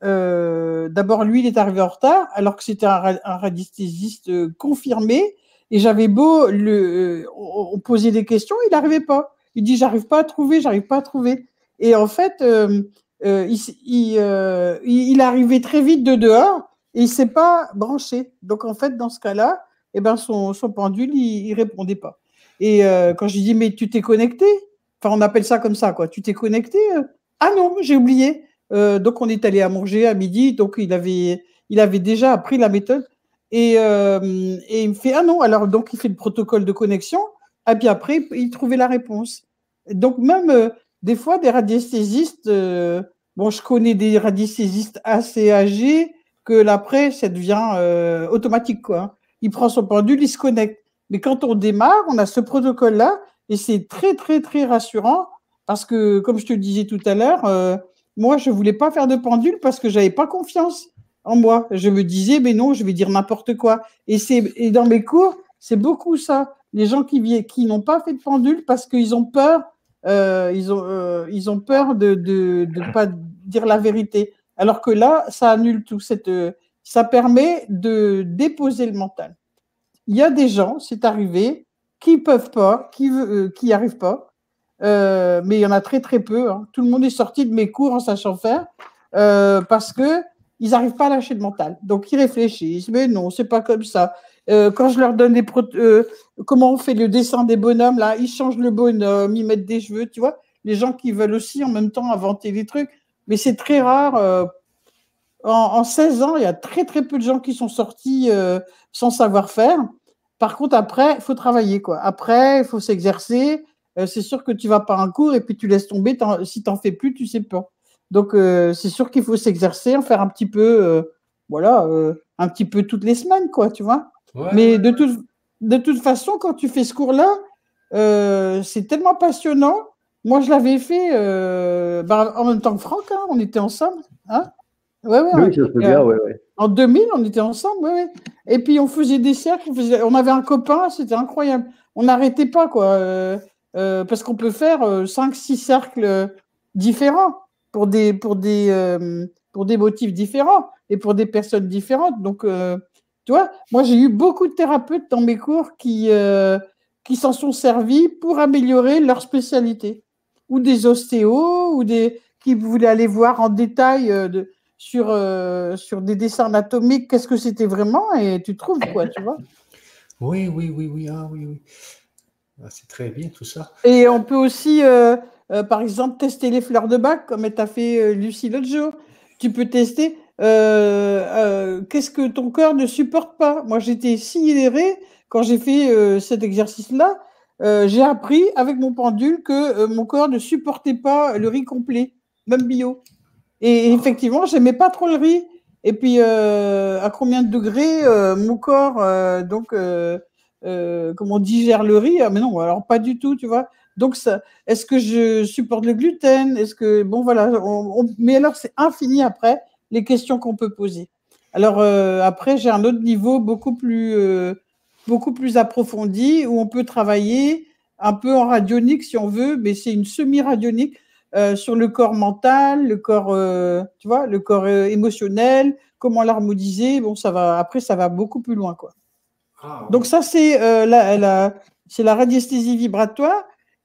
euh, d'abord, lui, il est arrivé en retard, alors que c'était un, un radiesthésiste confirmé. Et j'avais beau, le, euh, on posait des questions, il n'arrivait pas. Il dit « J'arrive pas à trouver, j'arrive pas à trouver. » Et en fait… Euh, Euh, il, il, euh, il arrivait très vite de dehors et il ne s'est pas branché. Donc, en fait, dans ce cas-là, eh ben son, son pendule, il ne répondait pas. Et euh, quand je lui dis, mais tu t'es connecté? Enfin, on appelle ça comme ça, quoi. Tu t'es connecté? Ah non, j'ai oublié. Euh, donc, on est allé à manger à midi. Donc, il avait, il avait déjà appris la méthode. Et, euh, et il me fait, ah non. Alors, donc, il fait le protocole de connexion. Et puis après, il trouvait la réponse. Donc, même euh, des fois, des radiesthésistes... Euh, Bon, je connais des radiesthésistes assez âgés que l'après, ça devient euh, automatique, quoi. Il prend son pendule, il se connecte. Mais quand on démarre, on a ce protocole-là et c'est très, très, très rassurant parce que, comme je te le disais tout à l'heure, euh, moi, je voulais pas faire de pendule parce que j'avais pas confiance en moi. Je me disais, mais non, je vais dire n'importe quoi. Et, et dans mes cours, c'est beaucoup ça. Les gens qui, qui n'ont pas fait de pendule parce qu'ils ont peur. Euh, ils, ont, euh, ils ont peur de ne pas dire la vérité. Alors que là, ça annule tout. Cette, euh, ça permet de déposer le mental. Il y a des gens, c'est arrivé, qui ne peuvent pas, qui euh, qui n'y arrivent pas. Euh, mais il y en a très, très peu. Hein. Tout le monde est sorti de mes cours en sachant faire euh, parce qu'ils n'arrivent pas à lâcher le mental. Donc, ils réfléchissent. Mais non, ce n'est pas comme ça. Euh, quand je leur donne des pro euh, comment on fait le dessin des bonhommes, là, ils changent le bonhomme, ils mettent des cheveux, tu vois, les gens qui veulent aussi en même temps inventer des trucs, mais c'est très rare. Euh, en, en seize ans, il y a très très peu de gens qui sont sortis euh, sans savoir faire. Par contre, après, il faut travailler, quoi. Après, il faut s'exercer. Euh, c'est sûr que tu vas par un cours et puis tu laisses tomber. Si tu n'en fais plus, tu sais pas. Donc, euh, c'est sûr qu'il faut s'exercer, en faire un petit peu, euh, voilà, euh, un petit peu toutes les semaines, quoi, tu vois. Ouais. Mais de, tout, de toute façon, quand tu fais ce cours-là, euh, c'est tellement passionnant. Moi, je l'avais fait euh, ben, en même temps que Franck, hein, on était ensemble. Hein ouais, ouais, oui, je sais bien, euh, ouais, ouais. En deux mille, on était ensemble, ouais, ouais. Et puis, on faisait des cercles, on, faisait, on avait un copain, c'était incroyable. On n'arrêtait pas, quoi, euh, euh, parce qu'on peut faire euh, cinq six cercles différents pour des, pour, des, euh, pour des motifs différents et pour des personnes différentes. Donc, euh, tu vois, moi, j'ai eu beaucoup de thérapeutes dans mes cours qui, euh, qui s'en sont servis pour améliorer leur spécialité. Ou des ostéos, ou des qui voulaient aller voir en détail euh, de, sur, euh, sur des dessins anatomiques qu'est-ce que c'était vraiment, et tu trouves quoi, tu vois. Oui, oui, oui, oui, ah, oui, oui. Ah, c'est très bien tout ça. Et on peut aussi, euh, euh, par exemple, tester les fleurs de bac, comme tu as fait euh, Lucie l'autre jour. Tu peux tester euh, euh, qu'est-ce que ton cœur ne supporte pas. Moi, j'étais sidérée quand j'ai fait euh, cet exercice-là. Euh, j'ai appris avec mon pendule que euh, mon corps ne supportait pas le riz complet, même bio. Et, et effectivement, je n'aimais pas trop le riz. Et puis, euh, à combien de degrés euh, mon corps, euh, donc, euh, euh, comment on digère le riz? Ah, mais non, alors pas du tout, tu vois. Donc, est-ce que je supporte le gluten? Est-ce que, bon, voilà. On, on, mais alors, c'est infini après, les questions qu'on peut poser. Alors, euh, après, j'ai un autre niveau beaucoup plus... Euh, beaucoup plus approfondie, où on peut travailler un peu en radionique si on veut, mais c'est une semi-radionique euh, sur le corps mental, le corps, euh, tu vois, le corps euh, émotionnel, comment l'harmoniser. Bon, ça va. Après, ça va beaucoup plus loin, quoi. Ah, ouais. Donc ça, c'est euh, la, la, c'est la radiesthésie vibratoire,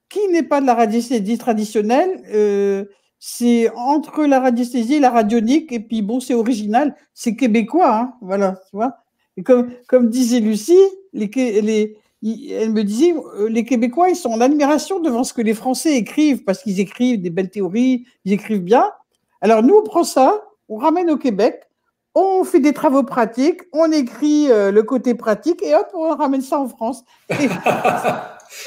qui n'est pas de la radiesthésie traditionnelle. Euh, c'est entre la radiesthésie et la radionique, et puis bon, c'est original, c'est québécois, hein, voilà, tu vois. Et comme, comme disait Lucie, les, les, elle me disait, les Québécois, ils sont en admiration devant ce que les Français écrivent, parce qu'ils écrivent des belles théories, ils écrivent bien. Alors nous, on prend ça, on ramène au Québec, on fait des travaux pratiques, on écrit euh, le côté pratique, et hop, on ramène ça en France. Et,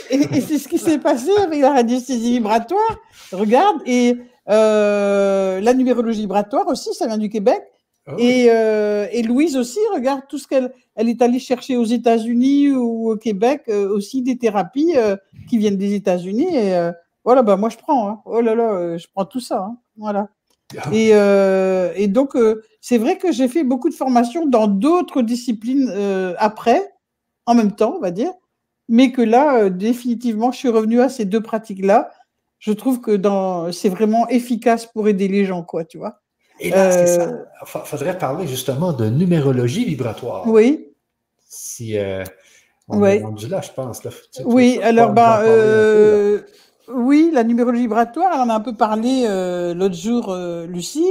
et, et c'est ce qui s'est passé avec la radiesthésie vibratoire. Regarde, et euh, la numérologie vibratoire aussi, ça vient du Québec. Oh oui. Et, euh, et Louise aussi, regarde tout ce qu'elle elle est allée chercher aux États-Unis ou au Québec, euh, aussi des thérapies euh, qui viennent des États-Unis. Et euh, voilà, bah moi je prends, hein. Oh là là, euh, je prends tout ça, hein. Voilà. Yeah. Et, euh, et donc, euh, c'est vrai que j'ai fait beaucoup de formations dans d'autres disciplines euh, après, en même temps, on va dire, mais que là, euh, définitivement, je suis revenue à ces deux pratiques-là. Je trouve que dans, c'est vraiment efficace pour aider les gens, quoi, tu vois. Et là, c'est ça. Il faudrait parler justement de numérologie vibratoire. Oui. Si euh, on oui. est rendu là, je pense. Là, tu sais, oui, ça, alors, ben, euh, peu, oui, la numérologie vibratoire, elle en a un peu parlé euh, l'autre jour, euh, Lucie.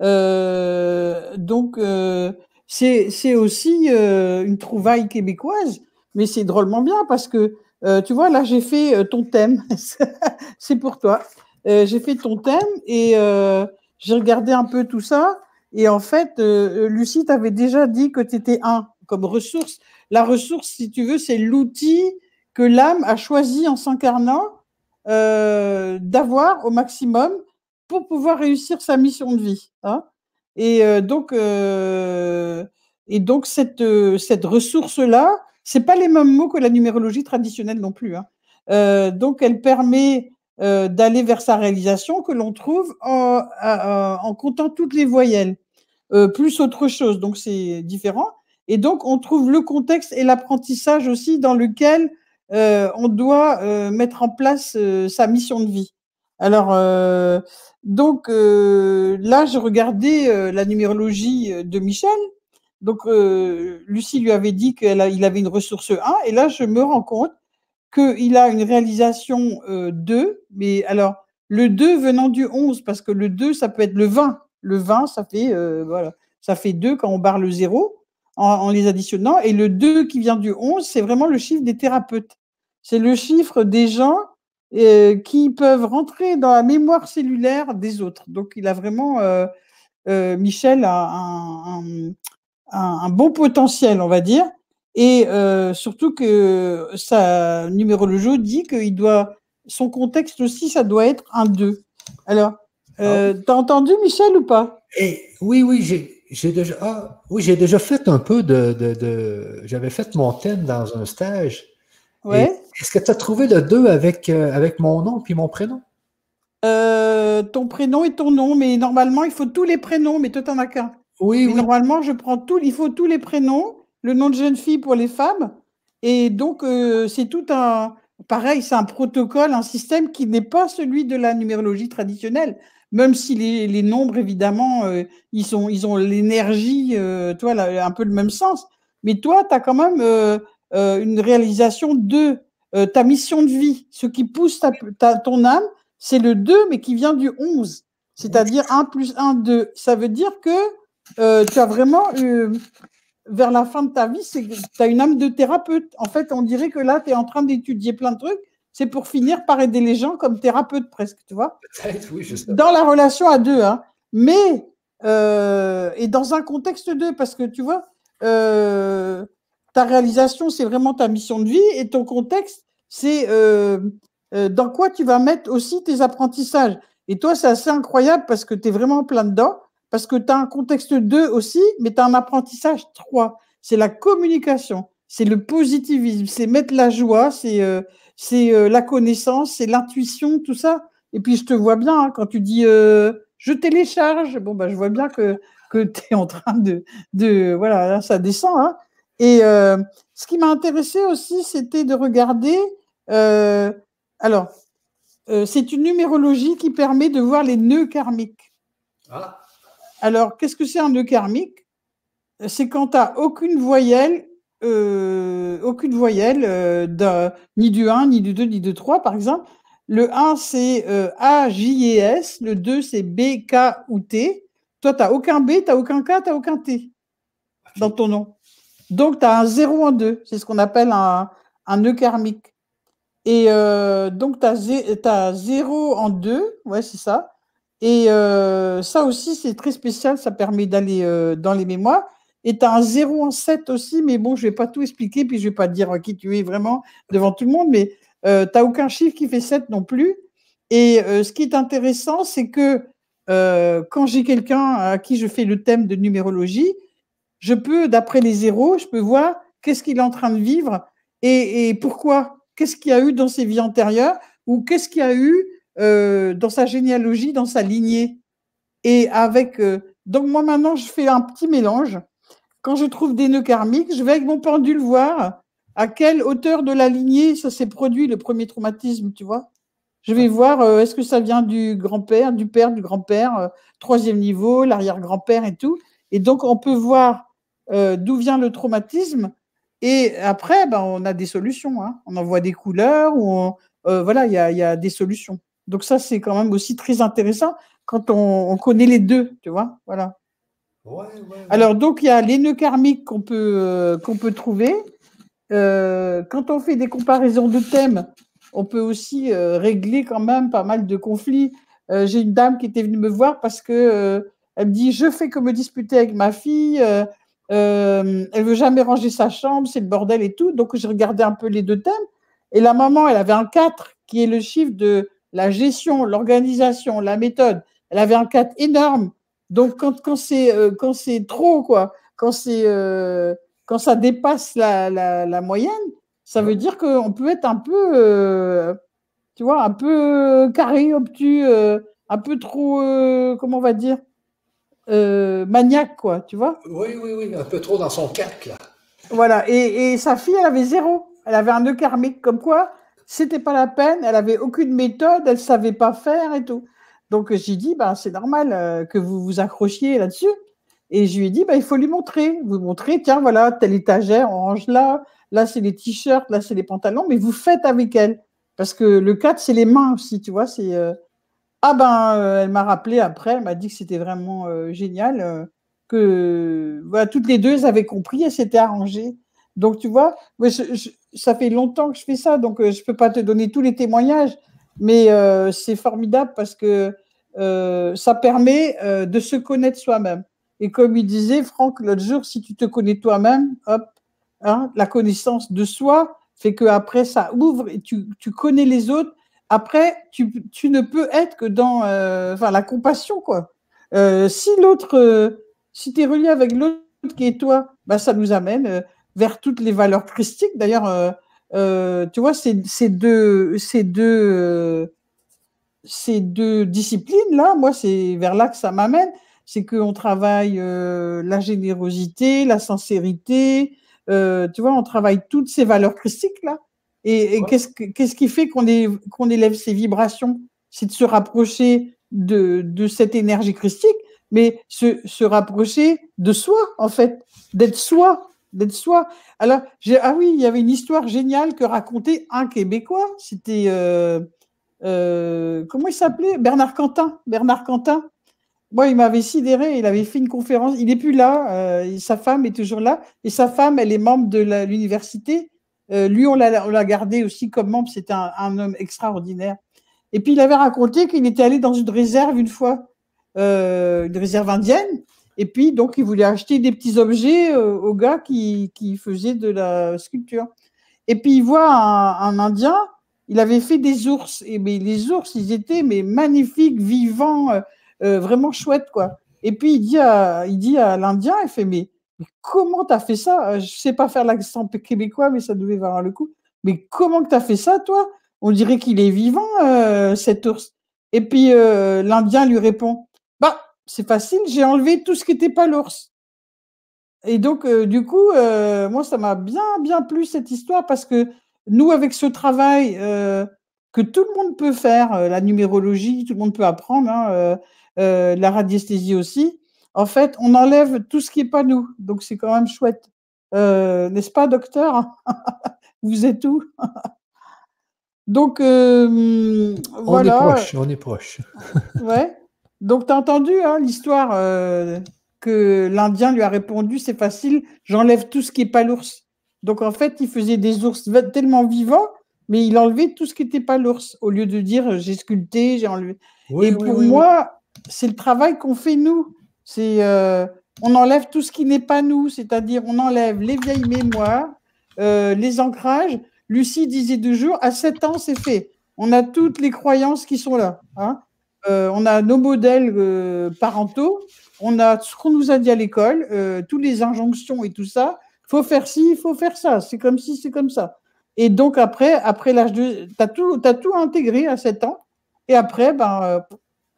Euh, donc, euh, c'est aussi euh, une trouvaille québécoise, mais c'est drôlement bien parce que, euh, tu vois, là, j'ai fait euh, ton thème. C'est pour toi. Euh, j'ai fait ton thème et... Euh, j'ai regardé un peu tout ça, et en fait, euh, Lucie, t'avais déjà dit que t'étais un, comme ressource. La ressource, si tu veux, c'est l'outil que l'âme a choisi en s'incarnant euh, d'avoir au maximum pour pouvoir réussir sa mission de vie. Hein. Et, euh, donc, euh, et donc, cette, euh, cette ressource-là, c'est pas les mêmes mots que la numérologie traditionnelle non plus. Hein. Euh, donc, elle permet... Euh, d'aller vers sa réalisation que l'on trouve en, en, en comptant toutes les voyelles, euh, plus autre chose, donc c'est différent. Et donc, on trouve le contexte et l'apprentissage aussi dans lequel euh, on doit euh, mettre en place euh, sa mission de vie. Alors, euh, donc, euh, là, je regardais euh, la numérologie de Michel. Donc, euh, Lucie lui avait dit qu'il avait une ressource un, et là, je me rends compte qu'il a une réalisation euh, deux, mais alors, le deux venant du onze, parce que le deux, ça peut être le vingt. Le vingt, ça fait, euh, voilà, ça fait deux quand on barre le zéro, en, en les additionnant. Et le deux qui vient du onze, c'est vraiment le chiffre des thérapeutes. C'est le chiffre des gens euh, qui peuvent rentrer dans la mémoire cellulaire des autres. Donc, il a vraiment, euh, euh, Michel, a un, un, un, un bon potentiel, on va dire. Et euh, surtout que sa numérologie dit qu'il doit, son contexte aussi, ça doit être un deux. Alors, euh, ah oui. T'as entendu Michel ou pas? Et, oui, oui, j'ai, j'ai déjà, ah, oui, j'ai déjà fait un peu de, de, de j'avais fait mon thème dans un stage. Ouais. Est-ce que tu as trouvé le deux avec, euh, avec mon nom puis mon prénom? euh, Ton prénom et ton nom, mais normalement, il faut tous les prénoms, mais toi, t'en as qu'un. Oui, oui. Normalement, je prends tout, il faut tous les prénoms. Le nom de jeune fille pour les femmes. Et donc, euh, c'est tout un... Pareil, c'est un protocole, un système qui n'est pas celui de la numérologie traditionnelle, même si les, les nombres, évidemment, euh, ils, sont, ils ont l'énergie, euh, tu vois, là, un peu le même sens. Mais toi, tu as quand même euh, euh, une réalisation de... euh, ta mission de vie, ce qui pousse ta, ta, ton âme, c'est le deux, mais qui vient du onze. C'est-à-dire un plus un, deux. Ça veut dire que euh, tu as vraiment, euh, vers la fin de ta vie, tu as une âme de thérapeute. En fait, on dirait que là, tu es en train d'étudier plein de trucs. C'est pour finir par aider les gens comme thérapeute presque, tu vois. Peut-être, oui, je sais. Dans la relation à deux, hein. Mais, euh, et dans un contexte deux, parce que tu vois, euh, ta réalisation, c'est vraiment ta mission de vie, et ton contexte, c'est euh, euh, dans quoi tu vas mettre aussi tes apprentissages. Et toi, c'est assez incroyable parce que tu es vraiment plein dedans, parce que tu as un contexte deux aussi, mais tu as un apprentissage trois. C'est la communication, c'est le positivisme, c'est mettre la joie, c'est euh, c'est euh, la connaissance, c'est l'intuition, tout ça. Et puis, je te vois bien, hein, quand tu dis euh, « je télécharge », bon, bah, je vois bien que, que tu es en train de… de voilà, là, ça descend. Hein. Et euh, ce qui m'a intéressé aussi, c'était de regarder… Euh, alors… Euh, c'est une numérologie qui permet de voir les nœuds karmiques. Ah. Alors, qu'est-ce que c'est un nœud karmique? C'est quand tu n'as aucune voyelle, euh, aucune voyelle euh, ni du un, ni du deux, ni du trois, par exemple. Le un, c'est euh, A, J et S. Le deux, c'est B, K ou T. Toi, tu n'as aucun B, tu n'as aucun K, tu n'as aucun T dans ton nom. Donc, tu as un zéro en deux. C'est ce qu'on appelle un, un nœud karmique. Et euh, donc, tu as zéro en deux, ouais, c'est ça. Et euh, ça aussi, c'est très spécial, ça permet d'aller euh, dans les mémoires. Et tu as un zéro en sept aussi, mais bon, je ne vais pas tout expliquer, puis je ne vais pas dire qui tu es vraiment devant tout le monde, mais euh, tu n'as aucun chiffre qui fait sept non plus. Et euh, ce qui est intéressant, c'est que euh, quand j'ai quelqu'un à qui je fais le thème de numérologie, je peux, d'après les zéros, je peux voir qu'est-ce qu'il est en train de vivre et, et pourquoi. Qu'est-ce qu'il y a eu dans ses vies antérieures ou qu'est-ce qu'il y a eu euh, dans sa généalogie, dans sa lignée. Et avec euh, donc moi maintenant je fais un petit mélange. Quand je trouve des nœuds karmiques, je vais avec mon pendule voir à quelle hauteur de la lignée ça s'est produit le premier traumatisme, tu vois. Je vais voir euh, est-ce que ça vient du grand-père, du père, du grand-père, euh, troisième niveau, l'arrière-grand-père et tout. Et donc on peut voir euh, d'où vient le traumatisme. Et après, ben, on a des solutions. Hein. On envoie des couleurs. Ou on, euh, voilà, il y a, y a des solutions. Donc ça, c'est quand même aussi très intéressant quand on, on connaît les deux, tu vois. Voilà. Ouais, ouais, ouais. Alors, donc, il y a les nœuds karmiques qu'on peut, euh, qu'on peut trouver. Euh, quand on fait des comparaisons de thèmes, on peut aussi euh, régler quand même pas mal de conflits. Euh, j'ai une dame qui était venue me voir parce que euh, elle me dit « Je fais que me disputer avec ma fille euh, ». Euh, elle veut jamais ranger sa chambre, c'est le bordel et tout. Donc, je regardais un peu les deux thèmes. Et la maman, elle avait un quatre, qui est le chiffre de la gestion, l'organisation, la méthode. Elle avait un quatre énorme. Donc, quand, quand c'est euh, quand c'est trop, quoi, quand, c'est, euh, quand ça dépasse la, la, la moyenne, ça veut dire qu'on peut être un peu, euh, tu vois, un peu carré, obtus, euh, un peu trop, euh, comment on va dire ? Euh, maniaque, quoi, tu vois. Oui, oui, oui, un peu trop dans son calque, là. Voilà, et, et sa fille, elle avait zéro. Elle avait un nœud karmique, comme quoi, c'était pas la peine, elle avait aucune méthode, elle savait pas faire et tout. Donc, j'ai dit, bah, c'est normal euh, que vous vous accrochiez là-dessus. Et je lui ai dit, bah, il faut lui montrer. Vous montrer, tiens, voilà, telle étagère, on range là, là, c'est les t-shirts, là, c'est les pantalons, mais vous faites avec elle. Parce que le quatre, c'est les mains aussi, tu vois, c'est... Euh, Ah ben, euh, elle m'a rappelé après, elle m'a dit que c'était vraiment euh, génial, euh, que voilà, toutes les deux, elles avaient compris, elles s'étaient arrangées. Donc, tu vois, moi, je, je, ça fait longtemps que je fais ça, donc euh, je ne peux pas te donner tous les témoignages, mais euh, c'est formidable parce que euh, ça permet euh, de se connaître soi-même. Et comme il disait, Franck, l'autre jour, si tu te connais toi-même, hop, hein, la connaissance de soi fait qu'après, ça ouvre et tu, tu connais les autres. Après, tu, tu ne peux être que dans euh, enfin, la compassion, quoi. Euh, si l'autre, euh, si tu es relié avec l'autre qui est toi, bah, ça nous amène euh, vers toutes les valeurs christiques. D'ailleurs, euh, euh, tu vois, ces, ces, deux, ces, deux, euh, ces deux disciplines, là, moi, c'est vers là que ça m'amène. C'est qu'on travaille euh, la générosité, la sincérité. Euh, tu vois, on travaille toutes ces valeurs christiques, là. Et, et ouais. qu'est-ce, qu'est-ce qui fait qu'on, est, qu'on élève ces vibrations? C'est de se rapprocher de, de cette énergie christique, mais se, se rapprocher de soi, en fait, d'être soi. d'être soi. Alors, j'ai, ah oui, il y avait une histoire géniale que racontait un Québécois, c'était, euh, euh, comment il s'appelait ? Bernard Quentin, Bernard Quentin. Moi, bon, il m'avait sidéré, il avait fait une conférence, il n'est plus là, euh, sa femme est toujours là, et sa femme, elle est membre de la, l'université, euh, lui, on l'a, on l'a gardé aussi comme membre, c'était un, un homme extraordinaire. Et puis, il avait raconté qu'il était allé dans une réserve une fois, euh, une réserve indienne, et puis, donc, il voulait acheter des petits objets euh, aux gars qui, qui faisaient de la sculpture. Et puis, il voit un, un Indien, il avait fait des ours, et mais les ours, ils étaient mais magnifiques, vivants, euh, Euh, vraiment chouette, quoi. Et puis, il dit à, il dit à l'Indien, il fait, mais, mais comment t'as fait ça ? Je sais pas faire l'accent québécois, mais ça devait valoir le coup. Mais comment que t'as fait ça, toi ? On dirait qu'il est vivant, euh, cet ours. Et puis, euh, l'Indien lui répond, bah, c'est facile, j'ai enlevé tout ce qui n'était pas l'ours. Et donc, euh, du coup, euh, moi, ça m'a bien, bien plu, cette histoire, parce que nous, avec ce travail euh, que tout le monde peut faire, euh, la numérologie, tout le monde peut apprendre, hein, euh, Euh, la radiesthésie aussi, en fait, on enlève tout ce qui n'est pas nous. Donc, c'est quand même chouette. Euh, n'est-ce pas, docteur ? Vous êtes où ? Donc, euh, on voilà. On est proche, on est proche. Ouais. Donc, tu as entendu hein, l'histoire euh, que l'Indien lui a répondu, c'est facile, j'enlève tout ce qui n'est pas l'ours. Donc, en fait, il faisait des ours tellement vivants, mais il enlevait tout ce qui n'était pas l'ours, au lieu de dire, j'ai sculpté, j'ai enlevé. Oui, Et oui, pour oui, moi... Oui. C'est le travail qu'on fait nous. C'est, euh, on enlève tout ce qui n'est pas nous, c'est-à-dire on enlève les vieilles mémoires, euh, les ancrages. Lucie disait toujours, à sept ans, c'est fait. On a toutes les croyances qui sont là. Hein. Euh, on a nos modèles euh, parentaux, on a ce qu'on nous a dit à l'école, euh, toutes les injonctions et tout ça. Il faut faire ci, il faut faire ça. C'est comme ci, c'est comme ça. Et donc après, après l'âge de... Tu as tout, t'as tout intégré à sept ans. Et après, ben... Euh,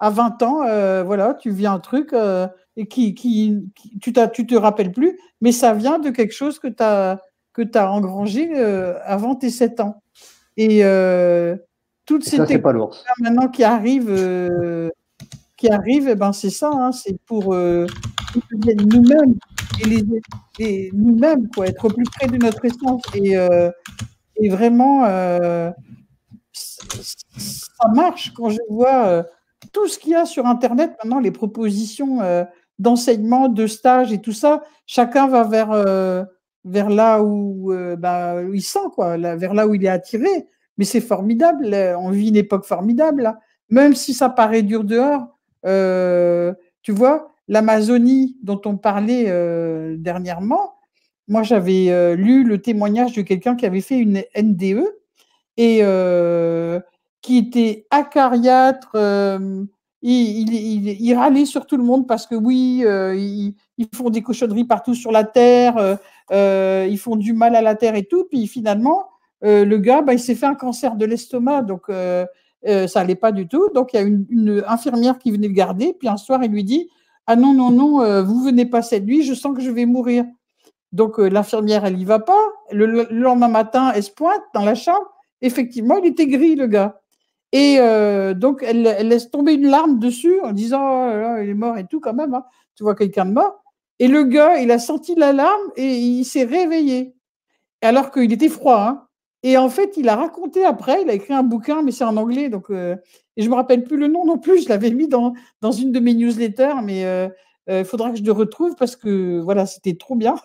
à vingt ans, euh, voilà, tu vis un truc euh, et qui, qui, qui tu, t'as, tu te rappelles plus, mais ça vient de quelque chose que tu as que tu as engrangé euh, avant tes sept ans. Et euh, toutes et ces techniques maintenant qui arrivent, euh, qui arrivent, eh ben c'est ça, hein, c'est pour euh, nous-mêmes et, les, et nous-mêmes quoi, être au plus près de notre essence et, euh, et vraiment euh, ça marche quand je vois. Euh, Tout ce qu'il y a sur Internet, maintenant, les propositions euh, d'enseignement, de stage et tout ça, chacun va vers, euh, vers là où, euh, bah, où il sent, quoi, là, vers là où il est attiré. Mais c'est formidable, on vit une époque formidable, là. Même si ça paraît dur dehors. Euh, tu vois, l'Amazonie dont on parlait euh, dernièrement, moi, j'avais euh, lu le témoignage de quelqu'un qui avait fait une N D E et... Euh, qui était acariâtre, euh, il, il, il, il râlait sur tout le monde parce que oui, euh, ils, ils font des cochonneries partout sur la terre, euh, euh, ils font du mal à la terre et tout, puis finalement, euh, le gars, bah, il s'est fait un cancer de l'estomac, donc euh, euh, ça n'allait pas du tout, donc il y a une, une infirmière qui venait le garder, puis un soir, il lui dit « Ah non, non, non, euh, vous venez pas cette nuit, je sens que je vais mourir. » Donc euh, l'infirmière, elle n'y va pas, le, le lendemain matin, elle se pointe dans la chambre, effectivement, il était gris, le gars. Et euh, donc, elle, elle laisse tomber une larme dessus en disant oh, là, il est mort et tout, quand même. Hein. Tu vois quelqu'un de mort. Et le gars, il a senti la larme et il s'est réveillé. Alors qu'il était froid. Hein. Et en fait, il a raconté après, il a écrit un bouquin, mais c'est en anglais. Donc, euh, et je ne me rappelle plus le nom non plus. Je l'avais mis dans, dans une de mes newsletters, mais il euh, euh, faudra que je le retrouve parce que voilà, c'était trop bien.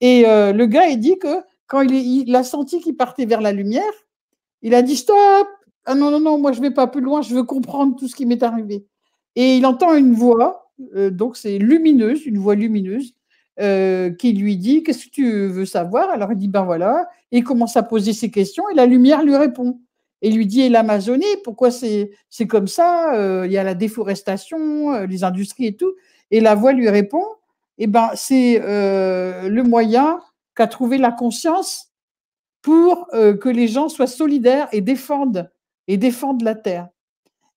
Et euh, le gars, il dit que quand il, est, il a senti qu'il partait vers la lumière, il a dit stop. Ah non, non, non, moi je ne vais pas plus loin, je veux comprendre tout ce qui m'est arrivé. Et il entend une voix, euh, donc c'est lumineuse, une voix lumineuse, euh, qui lui dit, qu'est-ce que tu veux savoir ? Alors il dit, ben voilà, et il commence à poser ses questions, et la lumière lui répond. Et lui dit, et l'Amazonie, pourquoi c'est, c'est comme ça ? Euh, y a la déforestation, euh, les industries et tout. Et la voix lui répond, eh ben, c'est euh, le moyen qu'a trouvé la conscience pour euh, que les gens soient solidaires et défendent. et défendre la terre.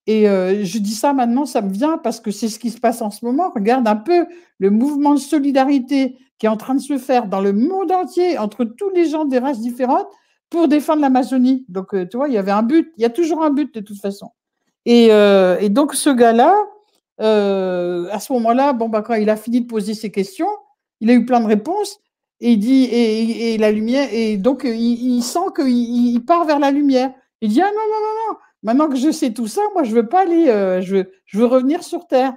Et euh, je dis ça maintenant, ça me vient parce que c'est ce qui se passe en ce moment. Regarde un peu le mouvement de solidarité qui est en train de se faire dans le monde entier, entre tous les gens des races différentes, pour défendre l'Amazonie. Donc, euh, tu vois, il y avait un but. Il y a toujours un but, de toute façon. Et, euh, et donc, ce gars-là, euh, à ce moment-là, bon, bah, quand il a fini de poser ses questions, il a eu plein de réponses. Et il dit, et, et la lumière, et donc il, il sent qu'il il part vers la lumière. Il dit, ah non, non, non, non, maintenant que je sais tout ça, moi, je veux pas aller, euh, je, veux, je veux revenir sur Terre.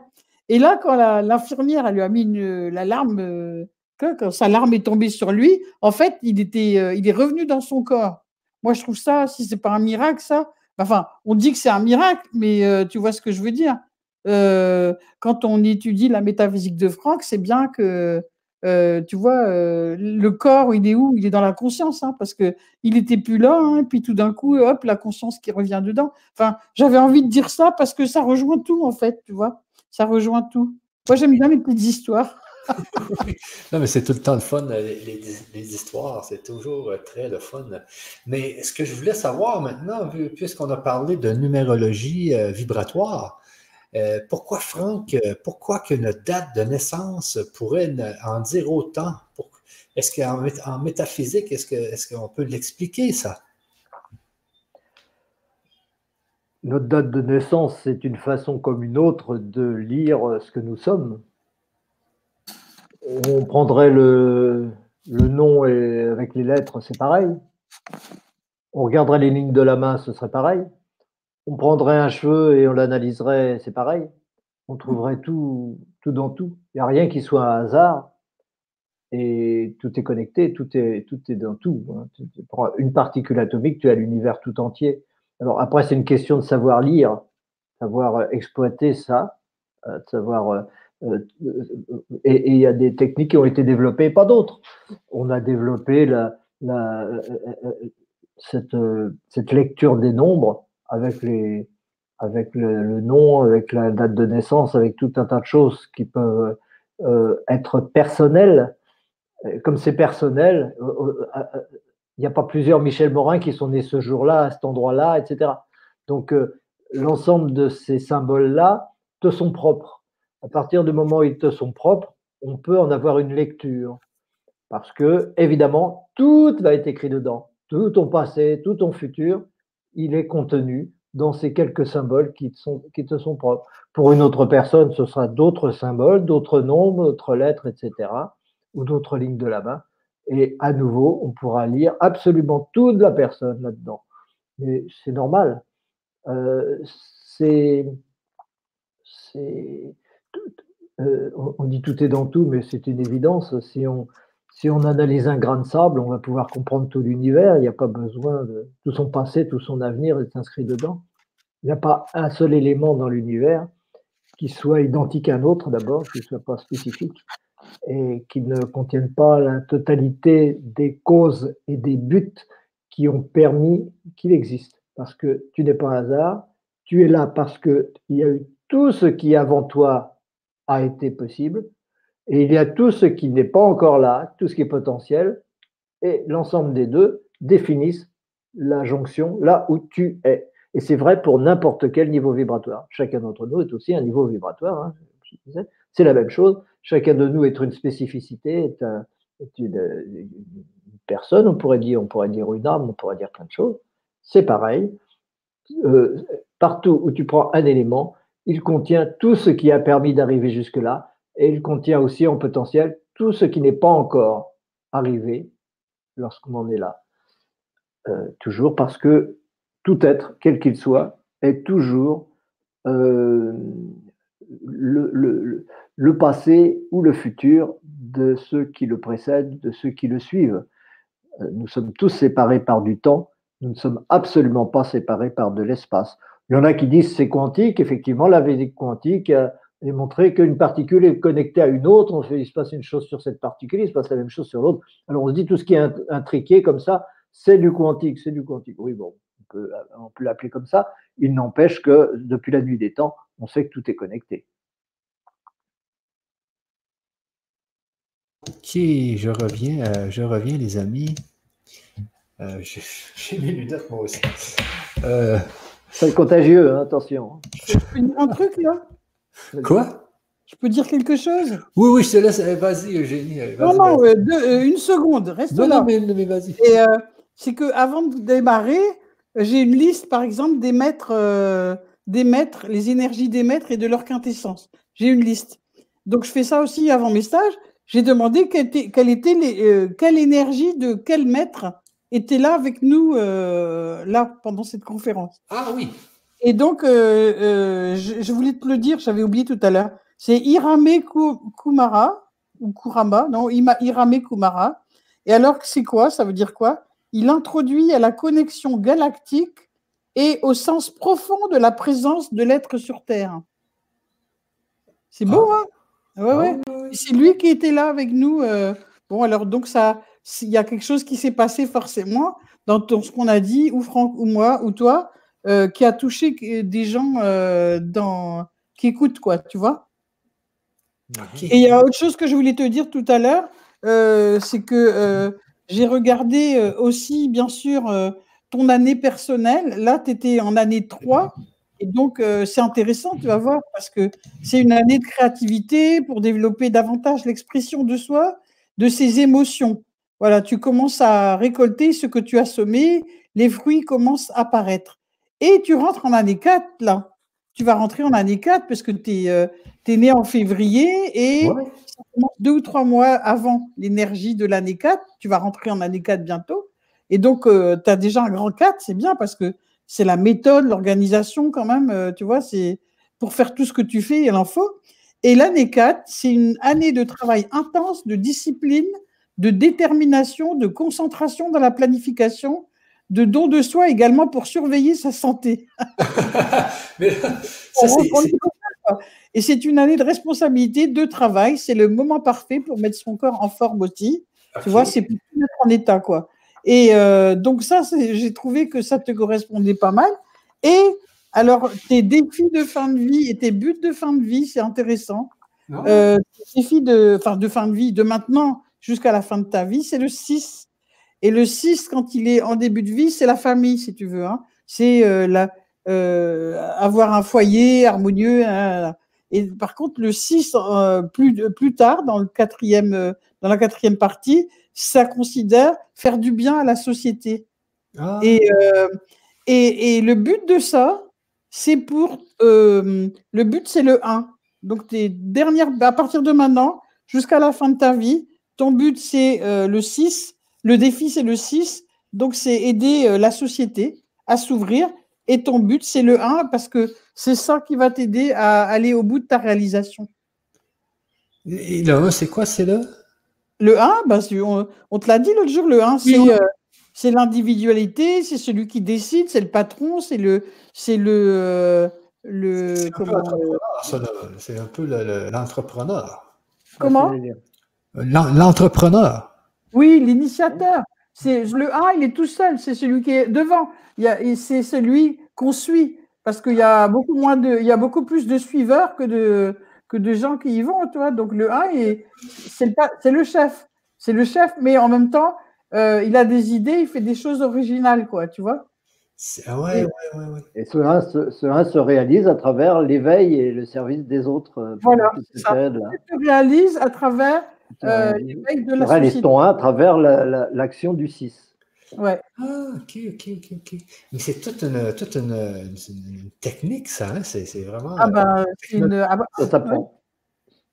Et là, quand l'infirmière, elle lui a mis une, la larme, euh, quand, quand sa larme est tombée sur lui, en fait, il, était, euh, il est revenu dans son corps. Moi, je trouve ça, si c'est pas un miracle, ça, enfin, on dit que c'est un miracle, mais euh, tu vois ce que je veux dire. Euh, quand on étudie la métaphysique de Franck, c'est bien que, euh, tu vois, euh, le corps, il est où? Il est dans la conscience, hein, parce qu'il n'était plus là, hein, puis tout d'un coup, hop, la conscience qui revient dedans. Enfin, j'avais envie de dire ça parce que ça rejoint tout, en fait, tu vois. Ça rejoint tout. Moi, j'aime bien les petites histoires. Non, mais c'est tout le temps le fun, les, les, les histoires, c'est toujours très le fun. Mais ce que je voulais savoir maintenant, puisqu'on a parlé de numérologie euh, vibratoire, euh, pourquoi, Franck, pourquoi qu'une date de naissance pourrait en dire autant? Est-ce qu'en en métaphysique, est-ce que, est-ce qu'on peut l'expliquer, ça? Notre date de naissance, c'est une façon comme une autre de lire ce que nous sommes. On prendrait le, le nom et avec les lettres, c'est pareil. On regarderait les lignes de la main, ce serait pareil. On prendrait un cheveu et on l'analyserait, c'est pareil. On trouverait tout, tout dans tout. Il n'y a rien qui soit un hasard. Et tout est connecté, tout est, tout est dans tout. Tu prends une particule atomique, tu as l'univers tout entier. Alors après, c'est une question de savoir lire, savoir exploiter ça, de savoir... Et il y a des techniques qui ont été développées et pas d'autres. On a développé la, la, cette, cette lecture des nombres avec, les, avec le, le nom, avec la date de naissance, avec tout un tas de choses qui peuvent euh, être personnelles. Comme c'est personnel, il n'y a pas plusieurs Michel Morin qui sont nés ce jour-là, à cet endroit-là, et cetera. Donc euh, l'ensemble de ces symboles-là te sont propres. À partir du moment où ils te sont propres, on peut en avoir une lecture. Parce que, évidemment, tout va être écrit dedans. Tout ton passé, tout ton futur, il est contenu dans ces quelques symboles qui te sont, qui te sont propres. Pour une autre personne, ce sera d'autres symboles, d'autres nombres, d'autres lettres, et cetera. Ou d'autres lignes de la main. Et à nouveau, on pourra lire absolument toute la personne là-dedans. Mais c'est normal. Euh, c'est... c'est... Euh, on dit tout est dans tout, mais c'est une évidence. Si on, si on analyse un grain de sable, on va pouvoir comprendre tout l'univers. Il n'y a pas besoin de tout son passé, tout son avenir est inscrit dedans. Il n'y a pas un seul élément dans l'univers qui soit identique à un autre d'abord, qui ne soit pas spécifique et qui ne contienne pas la totalité des causes et des buts qui ont permis qu'il existe. Parce que tu n'es pas un hasard, tu es là parce qu'il y a eu tout ce qui avant toi a été possible, et il y a tout ce qui n'est pas encore là, tout ce qui est potentiel, et l'ensemble des deux définissent la jonction là où tu es. Et c'est vrai pour n'importe quel niveau vibratoire. Chacun d'entre nous est aussi un niveau vibratoire, hein, c'est la même chose. Chacun de nous est une spécificité, est, un, est une, une personne, on pourrait dire, on pourrait dire une âme, on pourrait dire plein de choses. C'est pareil, euh, partout où tu prends un élément, il contient tout ce qui a permis d'arriver jusque-là et il contient aussi en potentiel tout ce qui n'est pas encore arrivé lorsqu'on en est là. Euh, toujours parce que tout être, quel qu'il soit, est toujours euh, le, le, le passé ou le futur de ceux qui le précèdent, de ceux qui le suivent. Euh, nous sommes tous séparés par du temps, nous ne sommes absolument pas séparés par de l'espace. Il y en a qui disent c'est quantique. Effectivement, la physique quantique a démontré qu'une particule est connectée à une autre. On fait, il se passe une chose sur cette particule, il se passe la même chose sur l'autre. Alors on se dit tout ce qui est intriqué comme ça, c'est du quantique, c'est du quantique. Oui, bon, on peut, on peut l'appeler comme ça. Il n'empêche que depuis la nuit des temps, on sait que tout est connecté. Ok, je reviens, euh, je reviens les amis. Euh, j'ai mes lunettes moi aussi. Euh... C'est contagieux, hein, attention. Je peux dire un truc, là? Quoi? Je peux dire quelque chose? Oui, oui, je te laisse. Vas-y, Eugénie. Vas non, non, vas deux, une seconde. Reste non, là. Non, mais, mais vas-y. Euh, c'est qu'avant de démarrer, j'ai une liste, par exemple, des maîtres, euh, des maîtres, les énergies des maîtres et de leur quintessence. J'ai une liste. Donc, je fais ça aussi avant mes stages. J'ai demandé quelle était, quelle, était les, euh, quelle énergie de quel maître était là avec nous, euh, là, pendant cette conférence. Ah oui. Et donc, euh, euh, je, je voulais te le dire, j'avais oublié tout à l'heure. C'est Hirame Kumara, ou Kurama, non, Hirame Kumara. Et alors, c'est quoi? Ça veut dire quoi? Il introduit à la connexion galactique et au sens profond de la présence de l'être sur Terre. C'est beau, ah. hein ouais, ah. ouais. C'est lui qui était là avec nous. Euh, bon, alors, donc, ça, il y a quelque chose qui s'est passé forcément dans ton, ce qu'on a dit, ou Franck, ou moi, ou toi, euh, qui a touché des gens euh, dans, qui écoutent, quoi, tu vois. Okay. Et il y a autre chose que je voulais te dire tout à l'heure, euh, c'est que euh, j'ai regardé euh, aussi, bien sûr, euh, ton année personnelle. Là, tu étais en année trois. Et donc, euh, c'est intéressant, tu vas voir, parce que c'est une année de créativité pour développer davantage l'expression de soi, de ses émotions. Voilà, tu commences à récolter ce que tu as semé, les fruits commencent à apparaître. Et tu rentres en année quatre, là. Tu vas rentrer en année quatre parce que tu es, euh, tu es né en février et ouais. ça commence deux ou trois mois avant l'énergie de l'année quatre. Tu vas rentrer en année quatre bientôt. Et donc, euh, tu as déjà un grand quatre, c'est bien parce que c'est la méthode, l'organisation quand même, euh, tu vois, c'est pour faire tout ce que tu fais, il en faut. Et l'année quatre, c'est une année de travail intense, de discipline, de détermination, de concentration dans la planification, de don de soi également pour surveiller sa santé. Mais là, ça, c'est, c'est... Et c'est une année de responsabilité, de travail, c'est le moment parfait pour mettre son corps en forme aussi. Okay. Tu vois, c'est pour tout mettre en état, quoi. Et euh, donc ça, j'ai trouvé que ça te correspondait pas mal. Et alors, tes défis de fin de vie et tes buts de fin de vie, c'est intéressant. Euh, tes défis de, enfin, de fin de vie, de maintenant jusqu'à la fin de ta vie, c'est le six. Et le six, quand il est en début de vie, c'est la famille, si tu veux. Hein. C'est euh, euh, avoir un foyer harmonieux. Hein. Et par contre, le six, euh, plus, plus tard, dans, le quatrième, euh, dans la quatrième partie, ça considère faire du bien à la société. Ah. Et, euh, et, et le but de ça, c'est pour... Euh, le but, c'est le un. Donc, tes dernières, à partir de maintenant, jusqu'à la fin de ta vie, ton but, c'est euh, le six. Le défi, c'est le six. Donc, c'est aider euh, la société à s'ouvrir. Et ton but, c'est le un, parce que c'est ça qui va t'aider à aller au bout de ta réalisation. Et le un, c'est quoi, c'est le... Le un, ben, on, on te l'a dit l'autre jour, le un, c'est oui. euh, l'individualité, c'est celui qui décide, c'est le patron, c'est le... C'est le, euh, le c'est un peu l'entrepreneur. Le, comment L'entrepreneur. Oui, l'initiateur. Le un, il est tout seul, c'est celui qui est devant. C'est celui qu'on suit, parce qu'il y a beaucoup moins de, il y a beaucoup plus de suiveurs que de... que de gens qui y vont, tu vois. Donc, le un, c'est le, le chef. C'est le chef, mais en même temps, euh, il a des idées, il fait des choses originales, quoi, tu vois. Ah ouais, et, ouais, ouais, ouais. Et ce un, ce, ce un se réalise à travers l'éveil et le service des autres. Voilà, ça se réalise à travers euh, l'éveil de la société. Réalise ton un à travers la, la, l'action du six. Ouais. Ah, ok, ok, ok, ok. Mais c'est toute une, toute une, une, une technique, ça, hein? C'est vraiment... Ah ben, une une... Ah ben, ça s'apprend.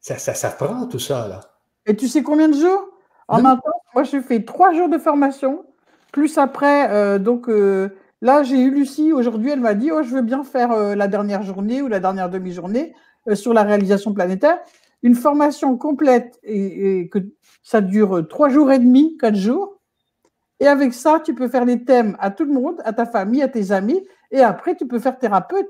Ça, ça, ça prend tout ça, là. Et tu sais combien de jours? En même temps, moi, je fais trois jours de formation, plus après, euh, donc euh, là, j'ai eu Lucie, aujourd'hui, elle m'a dit, oh, je veux bien faire euh, la dernière journée ou la dernière demi-journée euh, sur la réalisation planétaire. Une formation complète, et, et que ça dure trois jours et demi, quatre jours. Et avec ça, tu peux faire les thèmes à tout le monde, à ta famille, à tes amis. Et après, tu peux faire thérapeute.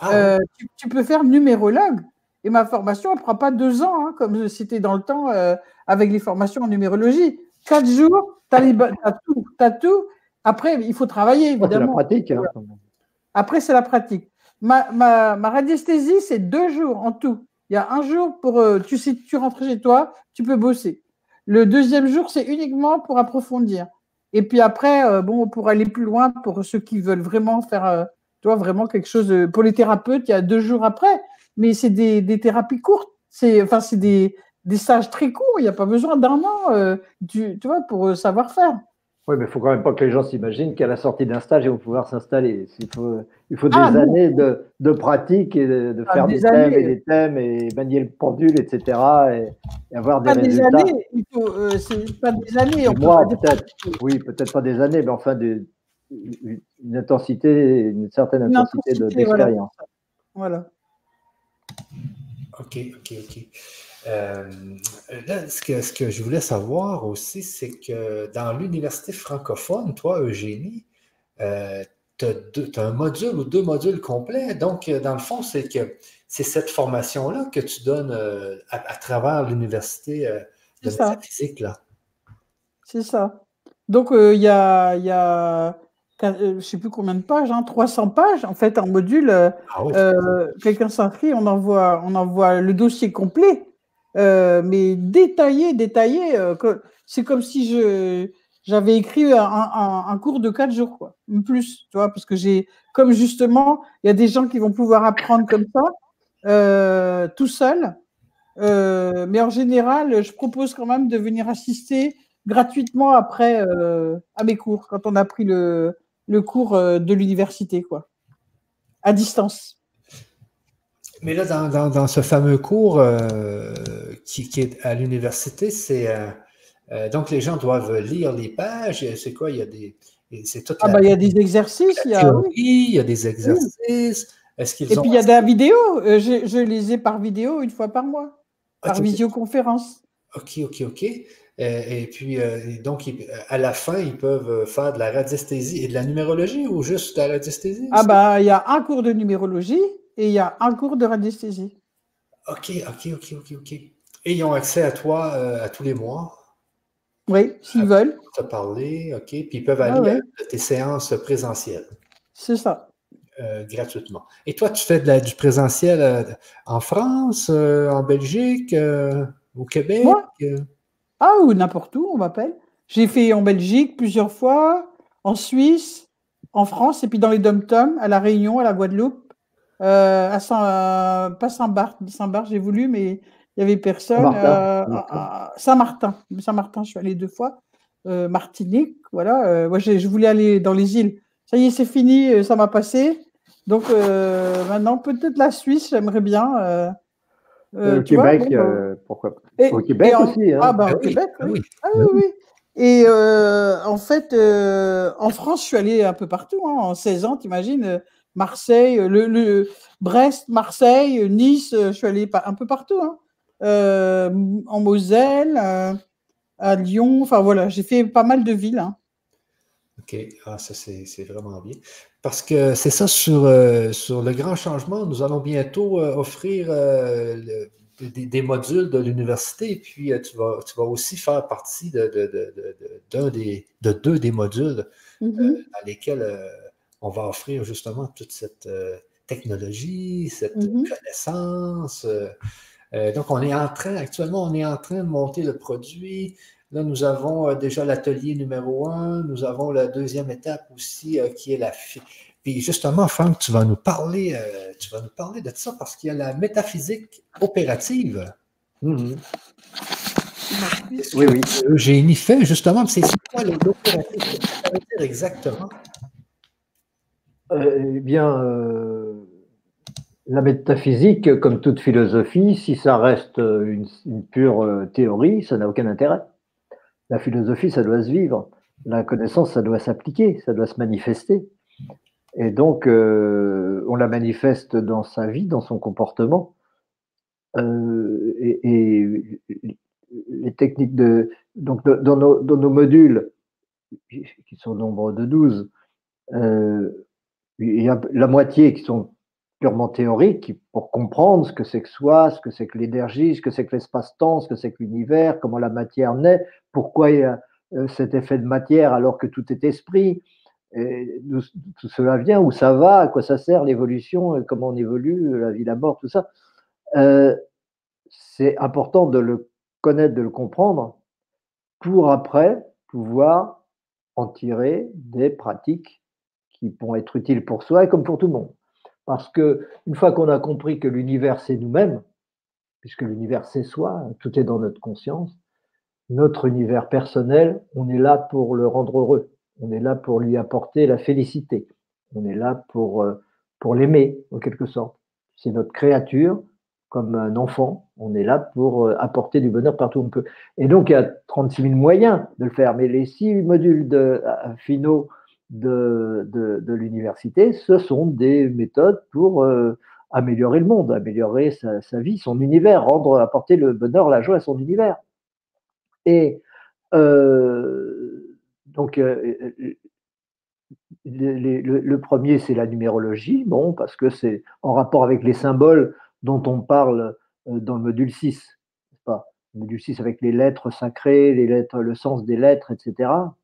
Ah. Euh, tu, tu peux faire numérologue. Et ma formation, elle ne prend pas deux ans, hein, comme c'était dans le temps euh, avec les formations en numérologie. Quatre jours, tu as, as tout, t'as tout. Après, il faut travailler, évidemment. Ouais, c'est la pratique. Hein. Après, c'est la pratique. Ma, ma, ma radiesthésie, c'est deux jours en tout. Il y a un jour pour… Euh, tu, si tu rentres chez toi, tu peux bosser. Le deuxième jour, c'est uniquement pour approfondir. Et puis après, euh, bon, pour aller plus loin, pour ceux qui veulent vraiment faire, euh, tu vois, vraiment quelque chose. De... Pour les thérapeutes, il y a deux jours après, mais c'est des, des thérapies courtes. C'est, enfin, c'est des, des stages très courts. Il n'y a pas besoin d'un an, euh, du, tu vois, pour euh, savoir faire. Oui, mais il ne faut quand même pas que les gens s'imaginent qu'à la sortie d'un stage, ils vont pouvoir s'installer. Il faut, il faut ah, des bon. années de, de pratique et de, de ah, faire des, des thèmes et des thèmes et manier le pendule, et cetera. Et, et avoir des pas résultats. Des années, il faut, euh, pas des années. On Moi, peut peut-être. Oui, peut-être pas des années, mais enfin de, une intensité, une certaine une intensité, intensité d'expérience. De, voilà. voilà. OK, OK, OK. Euh, là, ce que, ce que je voulais savoir aussi, c'est que dans l'université francophone, toi, Eugénie, euh, tu as un module ou deux modules complets. Donc, dans le fond, c'est que c'est cette formation-là que tu donnes euh, à, à travers l'université euh, de métaphysique. C'est ça. Donc, il euh, y a, y a euh, je ne sais plus combien de pages, hein, trois cents pages, en fait, en module. Euh, ah oui, euh, quelqu'un s'inscrit, on envoie, on envoie le dossier complet. Euh, mais détaillé, détaillé, euh, c'est comme si je j'avais écrit un, un, un cours de quatre jours, quoi, plus, tu vois, parce que j'ai, comme justement, il y a des gens qui vont pouvoir apprendre comme ça, euh, tout seul, euh, mais en général, je propose quand même de venir assister gratuitement après euh, à mes cours, quand on a pris le, le cours de l'université, quoi, à distance. Mais là, dans, dans, dans ce fameux cours euh, qui, qui est à l'université, c'est euh, euh, donc les gens doivent lire les pages. C'est quoi? Il y a des, c'est toute ah bah, la, il y a des exercices, il y a théorie, oui. il y a des exercices. Oui. Est-ce qu'ils Et ont... puis il y a de la vidéo. Je, je les ai par vidéo une fois par mois, par ah, visioconférence. Ok, ok, ok. Et puis, donc, à la fin, ils peuvent faire de la radiesthésie et de la numérologie ou juste de la radiesthésie? Ah bah, il y a un cours de numérologie et il y a un cours de radiesthésie. OK, OK, OK, OK, OK. Et ils ont accès à toi euh, à tous les mois? Oui, s'ils veulent. Te parler, OK. Puis ils peuvent aller ah, ouais. à tes séances présentielles. C'est ça. Euh, gratuitement. Et toi, tu fais de la, du présentiel euh, en France, euh, en Belgique, euh, au Québec? Ouais. Ah, ou n'importe où, on m'appelle. J'ai fait en Belgique plusieurs fois, en Suisse, en France, et puis dans les dom-toms, à La Réunion, à la Guadeloupe, euh, à Saint, euh, pas Saint-Barth, Saint-Barth, j'ai voulu, mais il n'y avait personne. Martin. Euh, à Saint-Martin, Saint-Martin, je suis allée deux fois. Euh, Martinique, voilà. Euh, moi, je, je voulais aller dans les îles. Ça y est, c'est fini, ça m'a passé. Donc, euh, maintenant, peut-être la Suisse, j'aimerais bien... Euh, Euh, le Québec, vois, bon, euh, pourquoi pas. Et, au Québec en, aussi. Hein. Ah, bah, au oui, Québec, oui. oui. Ah, oui, oui. Et euh, en fait, euh, en France, je suis allée un peu partout. Hein. En seize ans, t'imagines, Marseille, le, le, Brest, Marseille, Nice, je suis allée un peu partout. Hein. Euh, en Moselle, euh, à Lyon, enfin voilà, j'ai fait pas mal de villes. Hein. OK, ah, ça c'est vraiment bien. Parce que c'est ça, sur, euh, sur le grand changement, nous allons bientôt euh, offrir euh, le, des, des modules de l'université, et puis euh, tu, vas, tu vas aussi faire partie de, de, de, de, d'un des, de deux des modules euh, mm-hmm. dans lesquels euh, on va offrir justement toute cette euh, technologie, cette mm-hmm. connaissance. Euh, euh, donc on est en train, actuellement, on est en train de monter le produit. Là, nous avons déjà l'atelier numéro un, nous avons la deuxième étape aussi euh, qui est la... Puis justement, Franck, tu vas nous parler, euh, tu vas nous parler de ça parce qu'il y a la métaphysique opérative. Mm-hmm. Oui, oui. Eugénie fait justement, c'est quoi l'opérative? Qu'est-ce que ça veut dire exactement? Euh, eh bien, euh, la métaphysique, comme toute philosophie, si ça reste une, une pure théorie, ça n'a aucun intérêt. La philosophie, ça doit se vivre. La connaissance, ça doit s'appliquer, ça doit se manifester. Et donc, euh, on la manifeste dans sa vie, dans son comportement. Euh, et, et les techniques de... Donc, dans nos, dans nos modules, qui sont au nombre de douze, euh, il y a la moitié qui sont purement théoriques, pour comprendre ce que c'est que soi, ce que c'est que l'énergie, ce que c'est que l'espace-temps, ce que c'est que l'univers, comment la matière naît, pourquoi il y a cet effet de matière alors que tout est esprit, d'où tout cela vient, où ça va, à quoi ça sert, l'évolution, comment on évolue, la vie, la mort, tout ça. Euh, c'est important de le connaître, de le comprendre, pour après pouvoir en tirer des pratiques qui vont être utiles pour soi et comme pour tout le monde. Parce qu'une fois qu'on a compris que l'univers, c'est nous-mêmes, puisque l'univers, c'est soi, tout est dans notre conscience, notre univers personnel, on est là pour le rendre heureux, on est là pour lui apporter la félicité, on est là pour, pour l'aimer, en quelque sorte. C'est notre créature, comme un enfant, on est là pour apporter du bonheur partout où on peut. Et donc, il y a trente-six mille moyens de le faire, mais les six modules de, finaux de, de, de l'université, ce sont des méthodes pour euh, améliorer le monde, améliorer sa, sa vie, son univers, rendre, apporter le bonheur, la joie à son univers. Et euh, donc, euh, les, les, le, le premier, c'est la numérologie, bon, parce que c'est en rapport avec les symboles dont on parle dans le module six, pas le module six avec les lettres sacrées, les lettres, le sens des lettres, et cetera.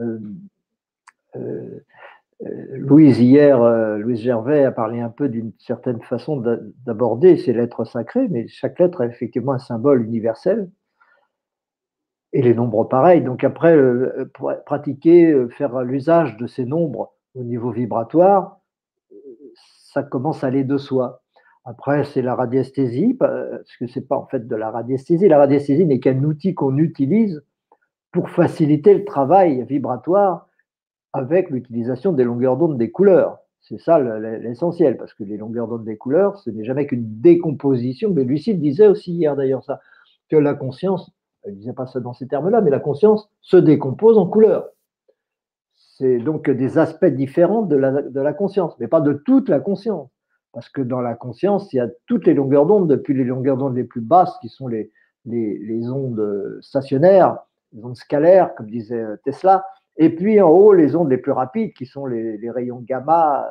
Euh, euh, Louise, hier, euh, Louise Gervais a parlé un peu d'une certaine façon d'aborder ces lettres sacrées, mais chaque lettre a effectivement un symbole universel. Et les nombres pareils. Donc après, euh, pratiquer, euh, faire l'usage de ces nombres au niveau vibratoire, euh, ça commence à aller de soi. Après, c'est la radiesthésie, parce que ce n'est pas en fait de la radiesthésie. La radiesthésie n'est qu'un outil qu'on utilise pour faciliter le travail vibratoire avec l'utilisation des longueurs d'onde des couleurs. C'est ça l'essentiel, parce que les longueurs d'onde des couleurs, ce n'est jamais qu'une décomposition. Mais Lucie disait aussi hier d'ailleurs ça, que la conscience... Elle ne disait pas ça dans ces termes-là, mais la conscience se décompose en couleurs. C'est donc des aspects différents de la, de la conscience, mais pas de toute la conscience. Parce que dans la conscience, il y a toutes les longueurs d'onde, depuis les longueurs d'onde les plus basses, qui sont les, les, les ondes stationnaires, les ondes scalaires, comme disait Tesla, et puis en haut, les ondes les plus rapides, qui sont les, les rayons gamma,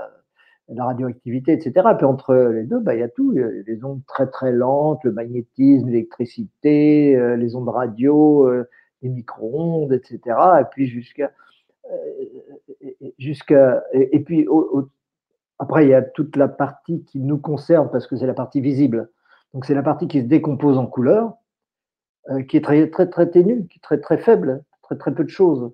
la radioactivité, et cetera. Puis entre les deux, bah, il y a tout, les ondes très très lentes, le magnétisme, l'électricité, euh, les ondes radio, euh, les micro-ondes, et cetera. Et puis jusqu'à... Euh, jusqu'à et, et puis au, au, après, il y a toute la partie qui nous concerne, parce que c'est la partie visible. Donc c'est la partie qui se décompose en couleurs, euh, qui est très très très ténue, qui est très très faible, très très peu de choses.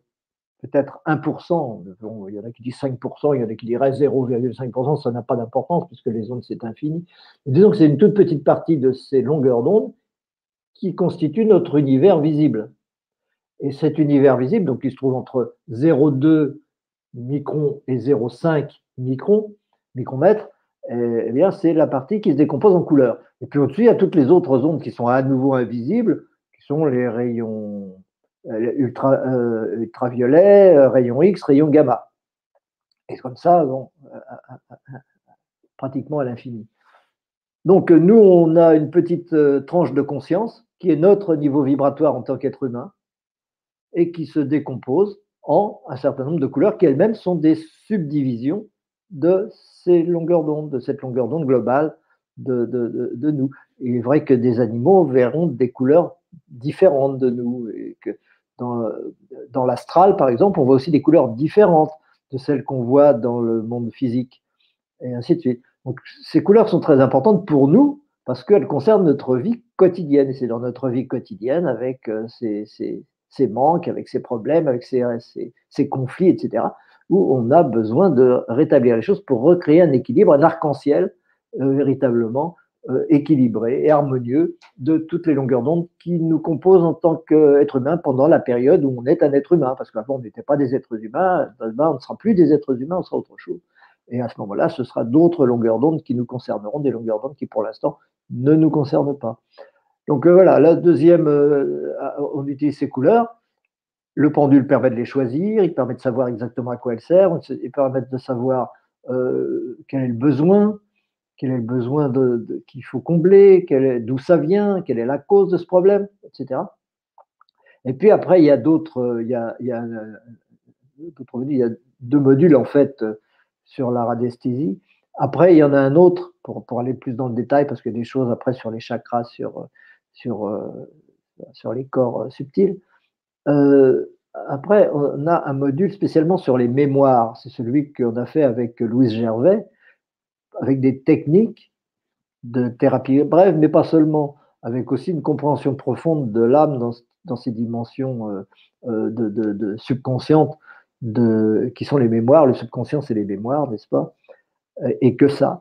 Peut-être un pour cent, bon, il y en a qui disent cinq pour cent, il y en a qui diraient zéro virgule cinq pour cent, ça n'a pas d'importance puisque les ondes, c'est infini. Et disons que c'est une toute petite partie de ces longueurs d'onde qui constitue notre univers visible. Et cet univers visible, donc, il se trouve entre zéro virgule deux microns et zéro virgule cinq microns, micromètres, eh bien, c'est la partie qui se décompose en couleurs. Et puis au-dessus, il y a toutes les autres ondes qui sont à nouveau invisibles, qui sont les rayons... Ultra, euh, ultraviolet, euh, rayon X, rayon gamma. Et comme ça, bon, euh, euh, euh, pratiquement à l'infini. Donc euh, nous, on a une petite euh, tranche de conscience qui est notre niveau vibratoire en tant qu'être humain et qui se décompose en un certain nombre de couleurs qui elles-mêmes sont des subdivisions de ces longueurs d'onde, de cette longueur d'onde globale de, de, de, de nous. Il est vrai que des animaux verront des couleurs différentes de nous et que Dans, dans l'astral, par exemple, on voit aussi des couleurs différentes de celles qu'on voit dans le monde physique, et ainsi de suite. Donc, ces couleurs sont très importantes pour nous parce qu'elles concernent notre vie quotidienne. Et c'est dans notre vie quotidienne, avec ses, ses, ses manques, avec ses problèmes, avec ses, ses, ses conflits, et cetera, où on a besoin de rétablir les choses pour recréer un équilibre, un arc-en-ciel euh, véritablement Euh, équilibré et harmonieux de toutes les longueurs d'onde qui nous composent en tant qu'êtres humains pendant la période où on est un être humain, parce qu'avant on n'était pas des êtres humains, demain on ne sera plus des êtres humains, on sera autre chose. Et à ce moment-là, ce sera d'autres longueurs d'onde qui nous concerneront, des longueurs d'onde qui pour l'instant ne nous concernent pas. Donc euh, voilà, la deuxième, euh, on utilise ces couleurs, le pendule permet de les choisir, il permet de savoir exactement à quoi elles servent, il permet de savoir euh, quel est le besoin, quel est le besoin de, de, qu'il faut combler, d'où ça vient, quelle est la cause de ce problème, et cetera. Et puis après, il y a d'autres, il y a, il y a, il y a deux modules en fait sur la radiesthésie. Après, il y en a un autre, pour, pour aller plus dans le détail, parce qu'il y a des choses après sur les chakras, sur, sur, sur les corps subtils. Euh, après, on a un module spécialement sur les mémoires. C'est celui qu'on a fait avec Louise Gervais, avec des techniques de thérapie brève, mais pas seulement, avec aussi une compréhension profonde de l'âme dans, dans ses dimensions euh, de, de, de subconscientes, de, qui sont les mémoires, le subconscient c'est les mémoires, n'est-ce pas? Et que ça,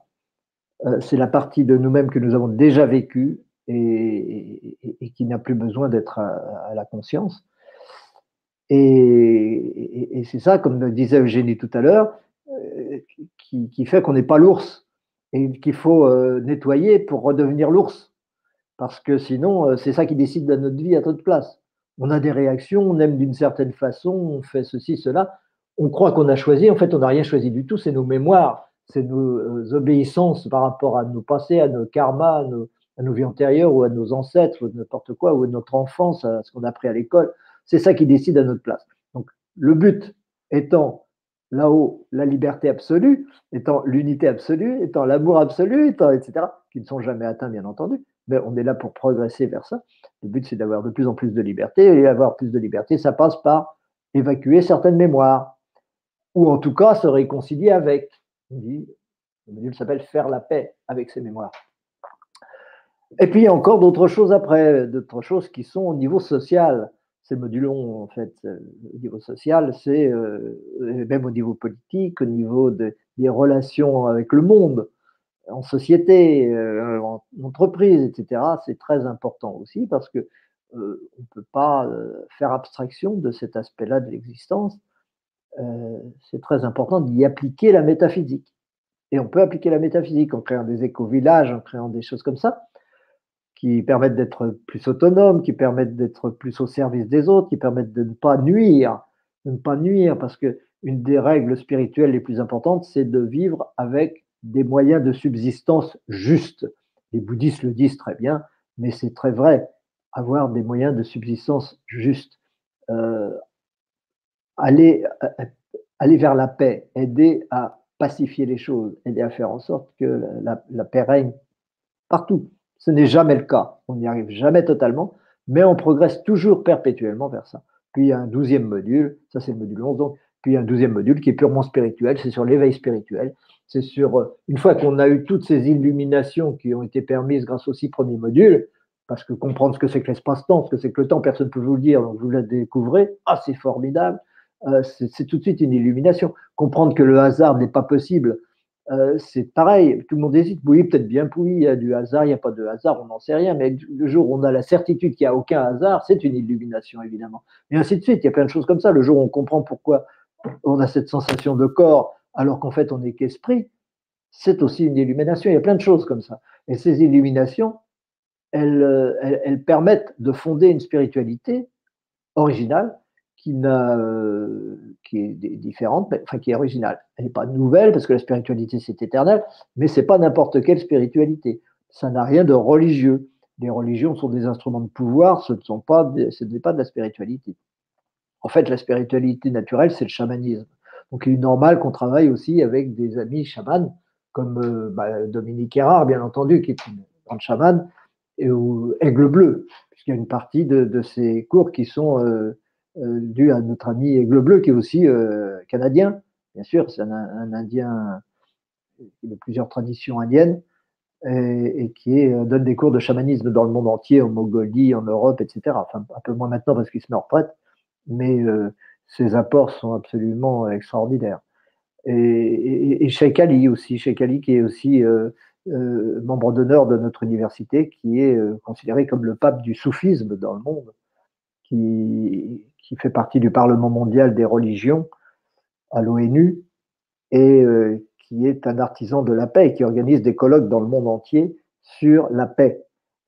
euh, c'est la partie de nous-mêmes que nous avons déjà vécue et, et, et qui n'a plus besoin d'être à, à la conscience. Et, et, et c'est ça, comme le disait Eugénie tout à l'heure, euh, qui, qui fait qu'on n'est pas l'ours et qu'il faut euh, nettoyer pour redevenir l'ours. Parce que sinon, euh, c'est ça qui décide de notre vie à notre place. On a des réactions, on aime d'une certaine façon, on fait ceci, cela. On croit qu'on a choisi, en fait, on n'a rien choisi du tout. C'est nos mémoires, c'est nos obéissances par rapport à nos passés, à nos karmas, à nos, à nos vies antérieures ou à nos ancêtres, ou n'importe quoi, ou à notre enfance, à ce qu'on a appris à l'école. C'est ça qui décide à notre place. Donc, le but étant là-haut la liberté absolue, étant l'unité absolue, étant l'amour absolu, étant, et cetera, qui ne sont jamais atteints, bien entendu. Mais on est là pour progresser vers ça. Le but, c'est d'avoir de plus en plus de liberté. Et avoir plus de liberté, ça passe par évacuer certaines mémoires, ou en tout cas se réconcilier avec. On dit, le module s'appelle faire la paix avec ses mémoires. Et puis, il y a encore d'autres choses après, d'autres choses qui sont au niveau social. Ces modules ont, en fait, euh, au niveau social, c'est euh, même au niveau politique, au niveau de, des relations avec le monde, en société, euh, en entreprise, et cetera. C'est très important aussi parce qu'on euh, ne peut pas euh, faire abstraction de cet aspect-là de l'existence. Euh, c'est très important d'y appliquer la métaphysique. Et on peut appliquer la métaphysique en créant des éco-villages, en créant des choses comme ça, qui permettent d'être plus autonomes, qui permettent d'être plus au service des autres, qui permettent de ne pas nuire, de ne pas nuire, parce que une des règles spirituelles les plus importantes, c'est de vivre avec des moyens de subsistance justes. Les bouddhistes le disent très bien, mais c'est très vrai, avoir des moyens de subsistance justes. Euh, Aller, aller vers la paix, aider à pacifier les choses, aider à faire en sorte que la, la, la paix règne partout. Ce n'est jamais le cas, on n'y arrive jamais totalement, mais on progresse toujours perpétuellement vers ça. Puis il y a un douzième module, ça c'est le module onze, donc, puis il y a un douzième module qui est purement spirituel, c'est sur l'éveil spirituel, c'est sur, une fois qu'on a eu toutes ces illuminations qui ont été permises grâce aux six premiers modules, parce que comprendre ce que c'est que l'espace-temps, ce que c'est que le temps, personne ne peut vous le dire, donc vous le découvrez, ah c'est formidable. Euh, c'est tout de suite une illumination. Comprendre que le hasard n'est pas possible, euh, c'est pareil. Tout le monde hésite. Oui, peut-être bien, oui, il y a du hasard, il n'y a pas de hasard, on n'en sait rien. Mais le jour où on a la certitude qu'il n'y a aucun hasard, c'est une illumination, évidemment. Et ainsi de suite, il y a plein de choses comme ça. Le jour où on comprend pourquoi on a cette sensation de corps, alors qu'en fait, on n'est qu'esprit, c'est aussi une illumination. Il y a plein de choses comme ça. Et ces illuminations, elles, elles, elles permettent de fonder une spiritualité originale, Qui, qui est différente, mais, enfin qui est originale. Elle n'est pas nouvelle parce que la spiritualité c'est éternel, mais ce n'est pas n'importe quelle spiritualité. Ça n'a rien de religieux. Les religions sont des instruments de pouvoir, ce ne sont pas, ce n'est pas de la spiritualité. En fait, la spiritualité naturelle, c'est le chamanisme. Donc il est normal qu'on travaille aussi avec des amis chamans, comme euh, bah, Dominique Errard, bien entendu, qui est une grande chamane, et, ou Aigle Bleu, puisqu'il y a une partie de, de ces cours qui sont... Euh, Euh, dû à notre ami Aigle Bleu, qui est aussi euh, canadien, bien sûr, c'est un, un Indien de plusieurs traditions indiennes, et, et qui est, donne des cours de chamanisme dans le monde entier, en Mongolie, en Europe, et cetera. Enfin, un peu moins maintenant parce qu'il se met en retraite, mais euh, ses apports sont absolument extraordinaires. Et, et, et Sheikh Ali aussi, Sheikh Ali qui est aussi euh, euh, membre d'honneur de notre université, qui est euh, considéré comme le pape du soufisme dans le monde, qui... qui fait partie du Parlement mondial des religions à l'ONU et euh, qui est un artisan de la paix et qui organise des colloques dans le monde entier sur la paix,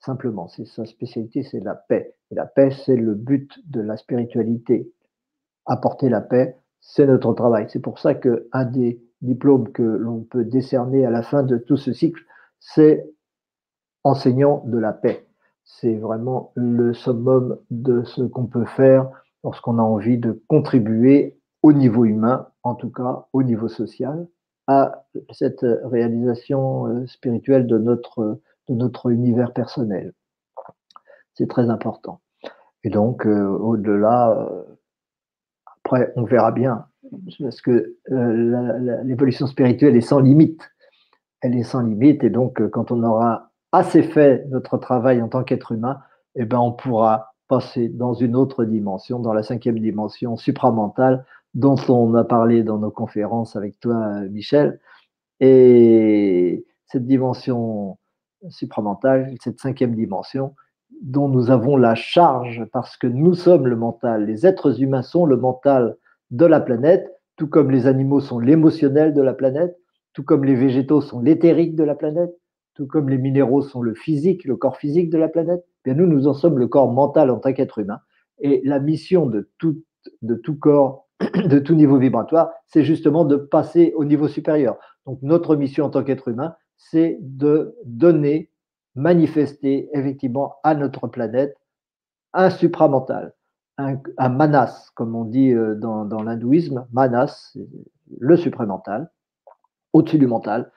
simplement. C'est sa spécialité, c'est la paix. Et la paix, c'est le but de la spiritualité. Apporter la paix, c'est notre travail. C'est pour ça qu'un des diplômes que l'on peut décerner à la fin de tout ce cycle, c'est enseignant de la paix. C'est vraiment le summum de ce qu'on peut faire lorsqu'on a envie de contribuer au niveau humain, en tout cas au niveau social, à cette réalisation spirituelle de notre, de notre univers personnel. C'est très important. Et donc, euh, au-delà, euh, après, on verra bien, parce que euh, l'évolution spirituelle est sans limite. Elle est sans limite, et donc, euh, quand on aura assez fait notre travail en tant qu'être humain, eh ben, on pourra passer dans une autre dimension, dans la cinquième dimension supramentale, dont on a parlé dans nos conférences avec toi, Michel. Et cette dimension supramental, cette cinquième dimension, dont nous avons la charge, parce que nous sommes le mental. Les êtres humains sont le mental de la planète, tout comme les animaux sont l'émotionnel de la planète, tout comme les végétaux sont l'éthérique de la planète, tout comme les minéraux sont le physique, le corps physique de la planète. Bien nous, nous en sommes le corps mental en tant qu'être humain. Et la mission de tout, de tout corps, de tout niveau vibratoire, c'est justement de passer au niveau supérieur. Donc notre mission en tant qu'être humain, c'est de donner, manifester effectivement à notre planète un supramental, un, un manas, comme on dit dans, dans l'hindouisme, manas, le supramental, au-dessus du mental.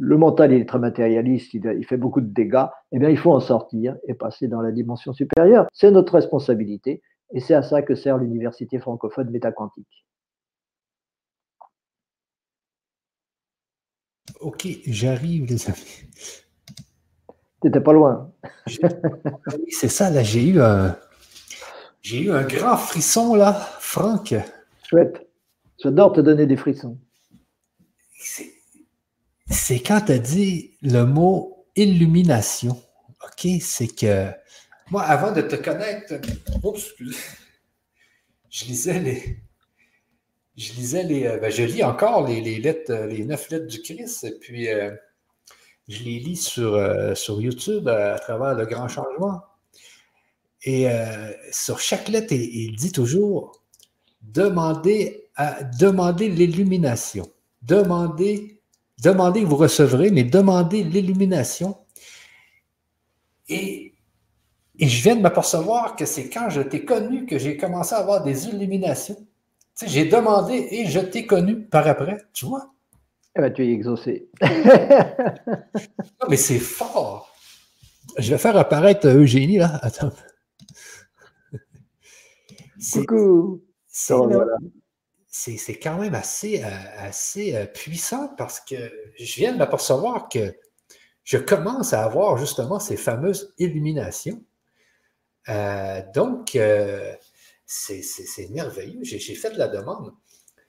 Le mental, il est très matérialiste, il, il fait beaucoup de dégâts, eh bien il faut en sortir et passer dans la dimension supérieure. C'est notre responsabilité et c'est à ça que sert l'Université francophone métaquantique. Ok, j'arrive les amis. T'étais pas loin. C'est ça, là, j'ai eu un j'ai eu un grand frisson là, Franck. Chouette. J'adore te donner des frissons. C'est... C'est quand tu as dit le mot illumination, OK? C'est que moi, avant de te connaître, oups, excusez, je lisais les. Je lisais les. Ben, je lis encore les, les lettres, les neuf lettres du Christ, et puis euh, je les lis sur, euh, sur YouTube euh, à travers Le Grand Changement. Et euh, sur chaque lettre, il, il dit toujours demandez, à, demandez l'illumination. Demandez. Demandez, vous recevrez, mais demandez l'illumination. Et, et je viens de m'apercevoir que c'est quand je t'ai connu que j'ai commencé à avoir des illuminations. Tu sais, j'ai demandé et je t'ai connu par après, tu vois. Eh bien, tu es exaucé. Non, mais c'est fort. Je vais faire apparaître Eugénie, là. Attends. C'est, Coucou. C'est oh, voilà. C'est, c'est quand même assez, assez puissant parce que je viens de m'apercevoir que je commence à avoir justement ces fameuses illuminations. Euh, donc, euh, c'est, c'est, c'est merveilleux. J'ai, j'ai fait de la demande.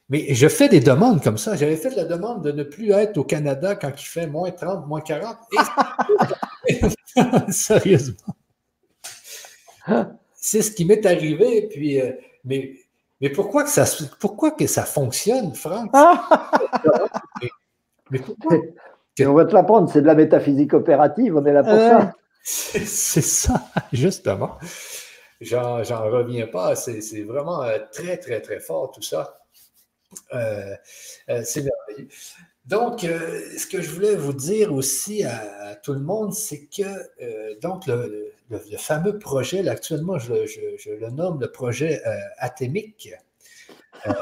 Mais je fais des demandes comme ça. J'avais fait de la demande de ne plus être au Canada quand il fait moins trente, moins quarante. Et... Sérieusement. C'est ce qui m'est arrivé. Puis, euh, mais... Mais pourquoi que ça, pourquoi que ça fonctionne, Franck? mais, mais pourquoi? Que... On va te l'apprendre, c'est de la métaphysique opérative, on est là pour euh, ça. C'est, c'est ça, justement. J'en, j'en reviens pas, c'est, c'est vraiment très, très, très fort tout ça. Euh, euh, c'est merveilleux. Donc, euh, ce que je voulais vous dire aussi à, à tout le monde, c'est que euh, donc le, le, le fameux projet, là, actuellement, je, je, je le nomme le projet euh, athémique. Euh,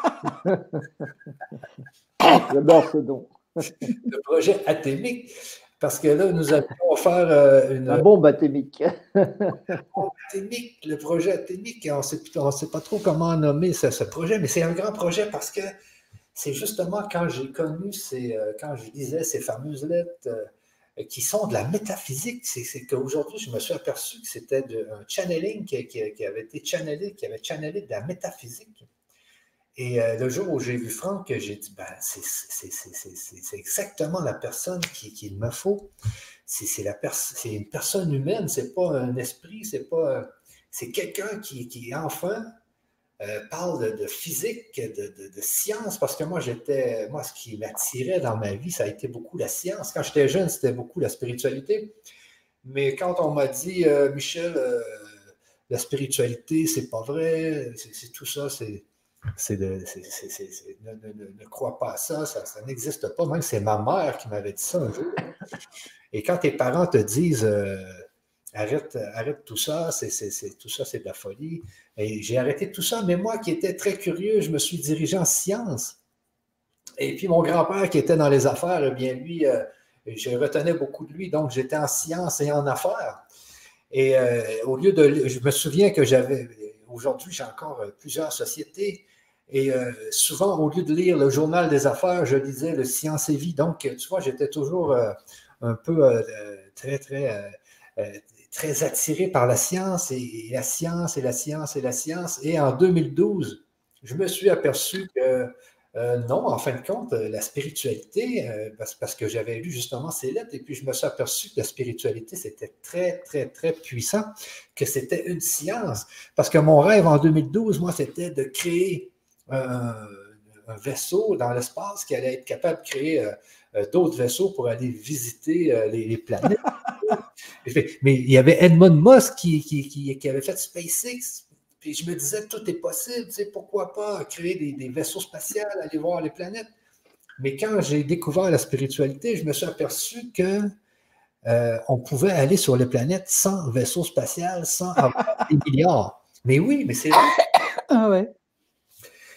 J'adore ce don. Le projet athémique, parce que là, nous allons faire euh, une... La bombe athémique. La bombe athémique, le projet athémique, on ne sait pas trop comment nommer ce, ce projet, mais c'est un grand projet parce que c'est justement quand j'ai connu, ces, quand je lisais ces fameuses lettres euh, qui sont de la métaphysique, c'est, c'est qu'aujourd'hui, je me suis aperçu que c'était de, un channeling qui, qui, qui avait été channelé, qui avait channelé de la métaphysique. Et euh, le jour où j'ai vu Franck, j'ai dit, ben, c'est, c'est, c'est, c'est, c'est, c'est exactement la personne qu'il qui me faut. C'est, c'est, la pers- c'est une personne humaine, c'est pas un esprit, c'est, pas, c'est quelqu'un qui, qui est enfin... Euh, parle de, de physique, de, de, de science, parce que moi, j'étais, moi, ce qui m'attirait dans ma vie, ça a été beaucoup la science. Quand j'étais jeune, c'était beaucoup la spiritualité. Mais quand on m'a dit, euh, Michel, euh, la spiritualité, c'est pas vrai, c'est, c'est tout ça, c'est, c'est, de, c'est, c'est, c'est, c'est ne, ne, ne, ne crois pas à ça, ça, ça n'existe pas. Même c'est ma mère qui m'avait dit ça un jour. Et quand tes parents te disent... Euh, Arrête, arrête tout ça, c'est, c'est, c'est, tout ça, c'est de la folie. Et j'ai arrêté tout ça, mais moi qui étais très curieux, je me suis dirigé en sciences. Et puis mon grand-père qui était dans les affaires, eh bien lui, euh, je retenais beaucoup de lui, donc j'étais en sciences et en affaires. Et euh, au lieu de... Je me souviens que j'avais... Aujourd'hui, j'ai encore plusieurs sociétés. Et euh, souvent, au lieu de lire le journal des affaires, je lisais le Science et Vie. Donc, tu vois, j'étais toujours euh, un peu euh, très, très... Euh, euh, très attiré par la science, et, et la science, et la science, et la science. Et en deux mille douze, je me suis aperçu que Euh, non, en fin de compte, la spiritualité, euh, parce, parce que j'avais lu justement ces lettres, et puis je me suis aperçu que la spiritualité, c'était très, très, très puissant, que c'était une science. Parce que mon rêve en deux mille douze, moi, c'était de créer un, un vaisseau dans l'espace qui allait être capable de créer euh, d'autres vaisseaux pour aller visiter euh, les, les planètes. Mais il y avait Edmund Musk qui, qui, qui, qui avait fait SpaceX. Puis je me disais, tout est possible, tu sais, pourquoi pas créer des, des vaisseaux spatiaux, aller voir les planètes. Mais quand j'ai découvert la spiritualité, je me suis aperçu que euh, on pouvait aller sur les planètes sans vaisseau spatial, sans avoir des milliards. Mais oui, mais c'est vrai. Ah ouais.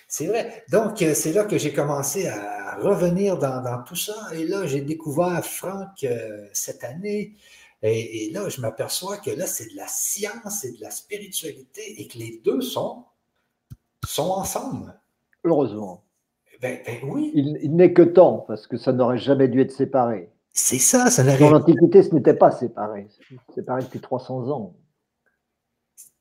C'est vrai. Donc, c'est là que j'ai commencé à revenir dans, dans tout ça. Et là, j'ai découvert Franck euh, cette année. Et, et là, je m'aperçois que là, c'est de la science et de la spiritualité et que les deux sont, sont ensemble. Heureusement. Ben, ben oui. Il, il n'est que temps, parce que ça n'aurait jamais dû être séparé. C'est ça, ça n'aurait... Dans l'Antiquité, ce n'était pas séparé. C'est séparé depuis trois cents ans.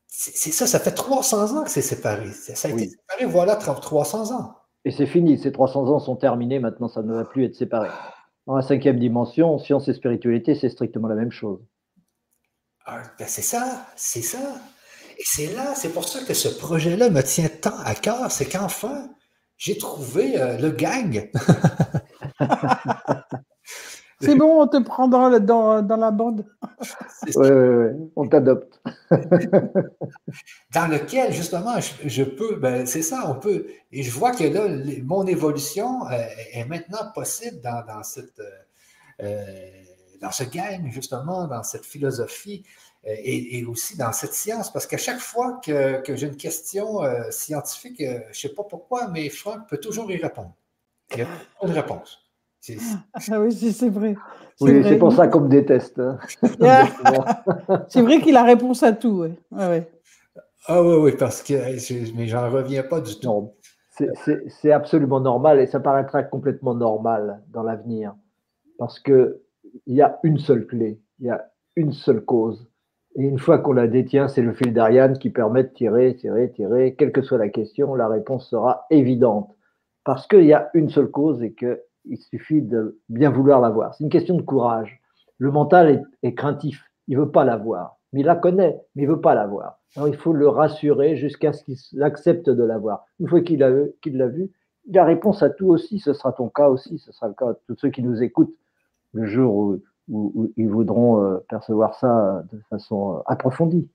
C'est, c'est ça, ça fait trois cents ans que c'est séparé. Ça, ça a oui. été séparé, voilà, trois cents ans. Et c'est fini, ces trois cents ans sont terminés, maintenant ça ne va plus être séparé. Dans la cinquième dimension, science et spiritualité, c'est strictement la même chose. Ah, ben c'est ça, c'est ça. Et c'est là, c'est pour ça que ce projet-là me tient tant à cœur, c'est qu'enfin, j'ai trouvé euh, le gang. C'est bon, on te prend dans, dans, dans la bande. Oui, oui, oui, on t'adopte. Dans lequel, justement, je, je peux, ben, c'est ça, on peut, et je vois que là, les, mon évolution euh, est maintenant possible dans, dans, cette, euh, dans ce game, justement, dans cette philosophie euh, et, et aussi dans cette science, parce qu'à chaque fois que, que j'ai une question euh, scientifique, euh, je ne sais pas pourquoi, mais Franck peut toujours y répondre. Il n'y a pas de réponse. C'est... Ah oui, c'est vrai. C'est oui, vrai. C'est pour ça qu'on me déteste. Hein. Yeah. C'est vrai qu'il a réponse à tout. Ouais. Ah, ouais. ah oui, oui, parce que mais j'en reviens pas du tout. C'est, c'est, c'est absolument normal et ça paraîtra complètement normal dans l'avenir. Parce qu'il y a une seule clé, il y a une seule cause. Et une fois qu'on la détient, c'est le fil d'Ariane qui permet de tirer, tirer, tirer. Quelle que soit la question, la réponse sera évidente. Parce qu'il y a une seule cause et que il suffit de bien vouloir l'avoir. C'est une question de courage. Le mental est, est craintif. Il ne veut pas l'avoir. Mais il la connaît, mais il ne veut pas l'avoir. Alors, il faut le rassurer jusqu'à ce qu'il accepte de l'avoir. Une fois qu'il l'a, qu'il l'a vu, la réponse à tout aussi, ce sera ton cas aussi, ce sera le cas de tous ceux qui nous écoutent le jour où, où, où ils voudront percevoir ça de façon approfondie.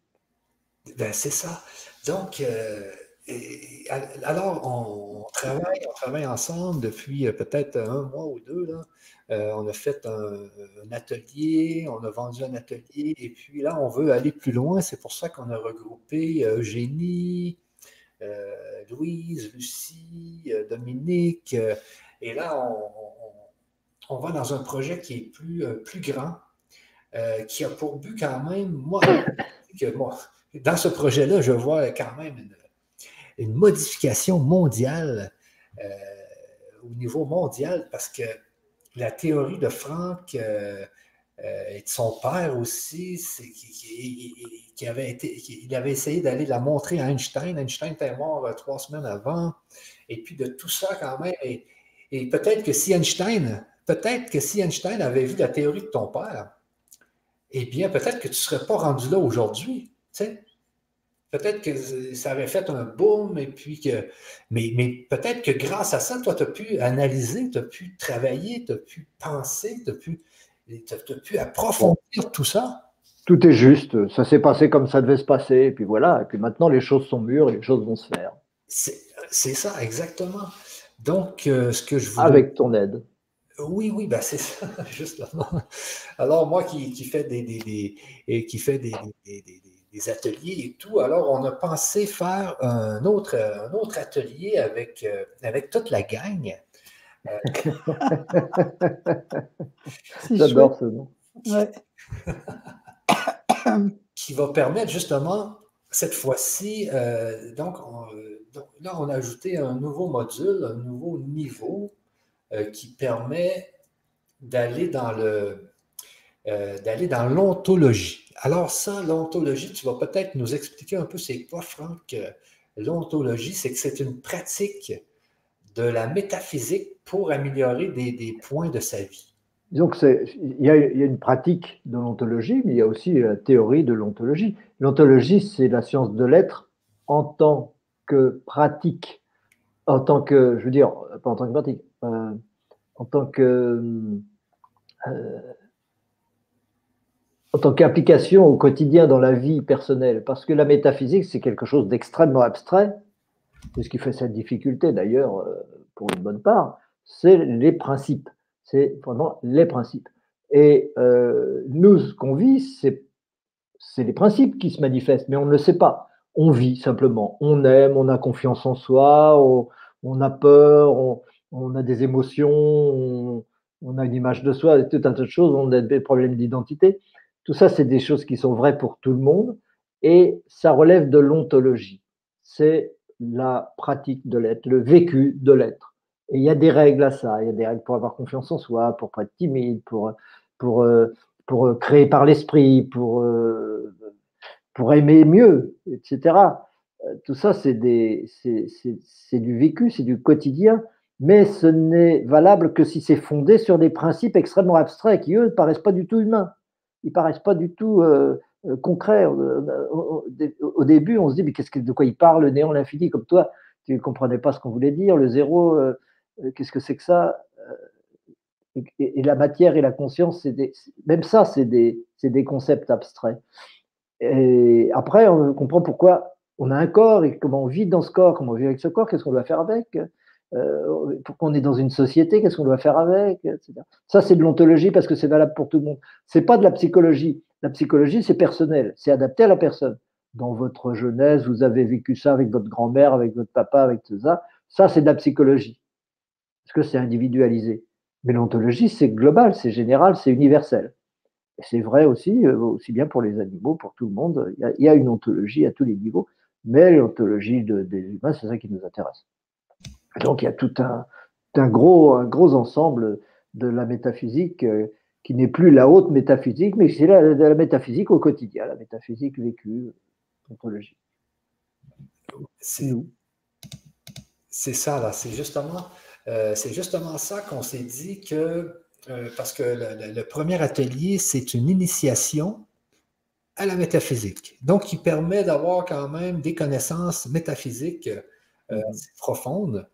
Ben, c'est ça. Donc... Euh... Et alors, on travaille, on travaille ensemble depuis peut-être un mois ou deux. Là. Euh, on a fait un, un atelier, on a vendu un atelier, et puis là, on veut aller plus loin. C'est pour ça qu'on a regroupé Eugénie, euh, Louise, Lucie, Dominique. Et là, on, on, on va dans un projet qui est plus, plus grand, euh, qui a pour but quand même, moi, que, moi, dans ce projet-là, je vois quand même une une modification mondiale euh, au niveau mondial, parce que la théorie de Franck euh, euh, et de son père aussi, c'est, qui, qui, qui avait été, qui, il avait essayé d'aller la montrer à Einstein. Einstein était mort euh, trois semaines avant. Et puis de tout ça quand même, et, et peut-être que si Einstein, peut-être que si Einstein avait vu la théorie de ton père, eh bien peut-être que tu ne serais pas rendu là aujourd'hui, tu sais. Peut-être que ça avait fait un boom, et puis que. Mais, mais peut-être que grâce à ça, toi, tu as pu analyser, tu as pu travailler, tu as pu penser, tu as pu, pu approfondir tout ça. Tout est juste. Ça s'est passé comme ça devait se passer, et puis voilà. Et puis maintenant, les choses sont mûres et les choses vont se faire. C'est, c'est ça, exactement. Donc, euh, ce que je voulais. Avec ton aide. Oui, oui, ben c'est ça, justement. Alors, moi qui, qui fais des, des, des, et qui fait des, des, des, des des ateliers et tout. Alors, on a pensé faire un autre, un autre atelier avec, euh, avec toute la gang. Euh... J'adore ce nom. Ouais. Qui va permettre justement, cette fois-ci, euh, donc, on, donc là, on a ajouté un nouveau module, un nouveau niveau euh, qui permet d'aller dans le euh, d'aller dans l'ontologie. Alors ça, l'ontologie, tu vas peut-être nous expliquer un peu c'est quoi, Franck. L'ontologie, c'est que c'est une pratique de la métaphysique pour améliorer des, des points de sa vie. Disons qu'il y, y a une pratique de l'ontologie, mais il y a aussi la théorie de l'ontologie. L'ontologie, c'est la science de l'être en tant que pratique, en tant que, je veux dire, pas en tant que pratique, euh, en tant que, euh, en tant qu'application au quotidien dans la vie personnelle. Parce que la métaphysique, c'est quelque chose d'extrêmement abstrait, et ce qui fait cette difficulté d'ailleurs, pour une bonne part, c'est les principes. C'est vraiment les principes. Et euh, nous, ce qu'on vit, c'est les principes qui se manifestent, mais on ne le sait pas. On vit simplement. On aime, on a confiance en soi, on, on a peur, on, on a des émotions, on, on a une image de soi, tout un tas de choses, on a des problèmes d'identité. Tout ça, c'est des choses qui sont vraies pour tout le monde et ça relève de l'ontologie. C'est la pratique de l'être, le vécu de l'être. Et il y a des règles à ça, il y a des règles pour avoir confiance en soi, pour ne pas être timide, pour, pour, pour créer par l'esprit, pour, pour aimer mieux, et cetera. Tout ça, c'est du vécu, c'est du quotidien, mais ce n'est valable que si c'est fondé sur des principes extrêmement abstraits qui, eux, ne paraissent pas du tout humains, ils ne paraissent pas du tout euh, concrets. Au, au, au début, on se dit, mais qu'est-ce que, de quoi il parle, le néant, l'infini, comme toi, tu ne comprenais pas ce qu'on voulait dire, le zéro, euh, qu'est-ce que c'est que ça? Et, et la matière et la conscience, c'est des, même ça, c'est des, des concepts abstraits. Et après, on comprend pourquoi on a un corps et comment on vit dans ce corps, comment on vit avec ce corps, qu'est-ce qu'on doit faire avec, euh, pourquoi on est dans une société, qu'est-ce qu'on doit faire avec, et cetera. Ça, c'est de l'ontologie parce que c'est valable pour tout le monde. Ce n'est pas de la psychologie. La psychologie, c'est personnel, c'est adapté à la personne. Dans votre jeunesse, vous avez vécu ça avec votre grand-mère, avec votre papa, avec tout ça. Ça, c'est de la psychologie, parce que c'est individualisé. Mais l'ontologie, c'est global, c'est général, c'est universel. Et c'est vrai aussi, aussi bien pour les animaux, pour tout le monde. Il y a, il y a une ontologie à tous les niveaux, mais l'ontologie de, des humains, c'est ça qui nous intéresse. Donc, il y a tout un, un, gros, un gros ensemble de la métaphysique qui n'est plus la haute métaphysique, mais c'est la, la métaphysique au quotidien, la métaphysique vécue. C'est ça, là. C'est justement, euh, c'est justement ça qu'on s'est dit que, euh, parce que le, le premier atelier, c'est une initiation à la métaphysique. Donc, qui permet d'avoir quand même des connaissances métaphysiques euh, profondes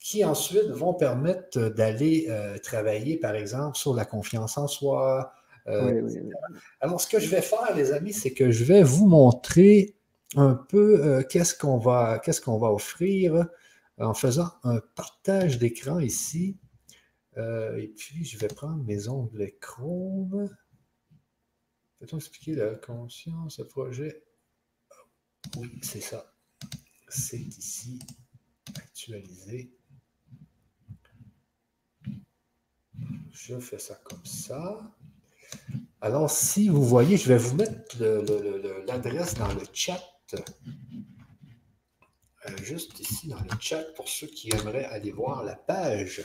qui ensuite vont permettre d'aller euh, travailler, par exemple, sur la confiance en soi. Euh, oui, oui, oui. Alors, ce que je vais faire, les amis, c'est que je vais vous montrer un peu euh, qu'est-ce qu'on va, qu'est-ce qu'on va offrir en faisant un partage d'écran ici. Euh, et puis, je vais prendre mes onglets Chrome. Peut-on expliquer la conscience, le projet? Oui, c'est ça. C'est ici. Actualiser. Je fais ça comme ça. Alors, si vous voyez, je vais vous mettre l'adresse dans le chat, euh, juste ici dans le chat, pour ceux qui aimeraient aller voir la page.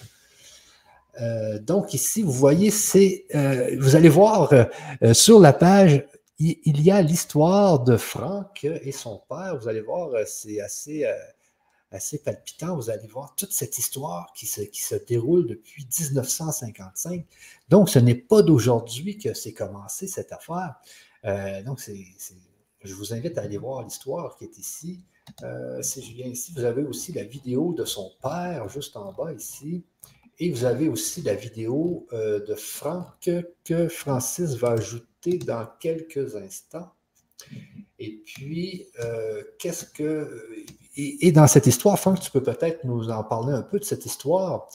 Euh, donc ici, vous voyez, c'est, euh, vous allez voir euh, sur la page, il, il y a l'histoire de Franck et son père. Vous allez voir, c'est assez, euh, assez palpitant. Vous allez voir toute cette histoire qui se, qui se déroule depuis mille neuf cent cinquante-cinq. Donc, ce n'est pas d'aujourd'hui que c'est commencé, cette affaire. Euh, donc, c'est, c'est, je vous invite à aller voir l'histoire qui est ici. Euh, si je viens ici, vous avez aussi la vidéo de son père, juste en bas ici. Et vous avez aussi la vidéo euh, de Franck que Francis va ajouter dans quelques instants. Et puis, euh, qu'est-ce que... Et, et dans cette histoire, Franck, tu peux peut-être nous en parler un peu de cette histoire.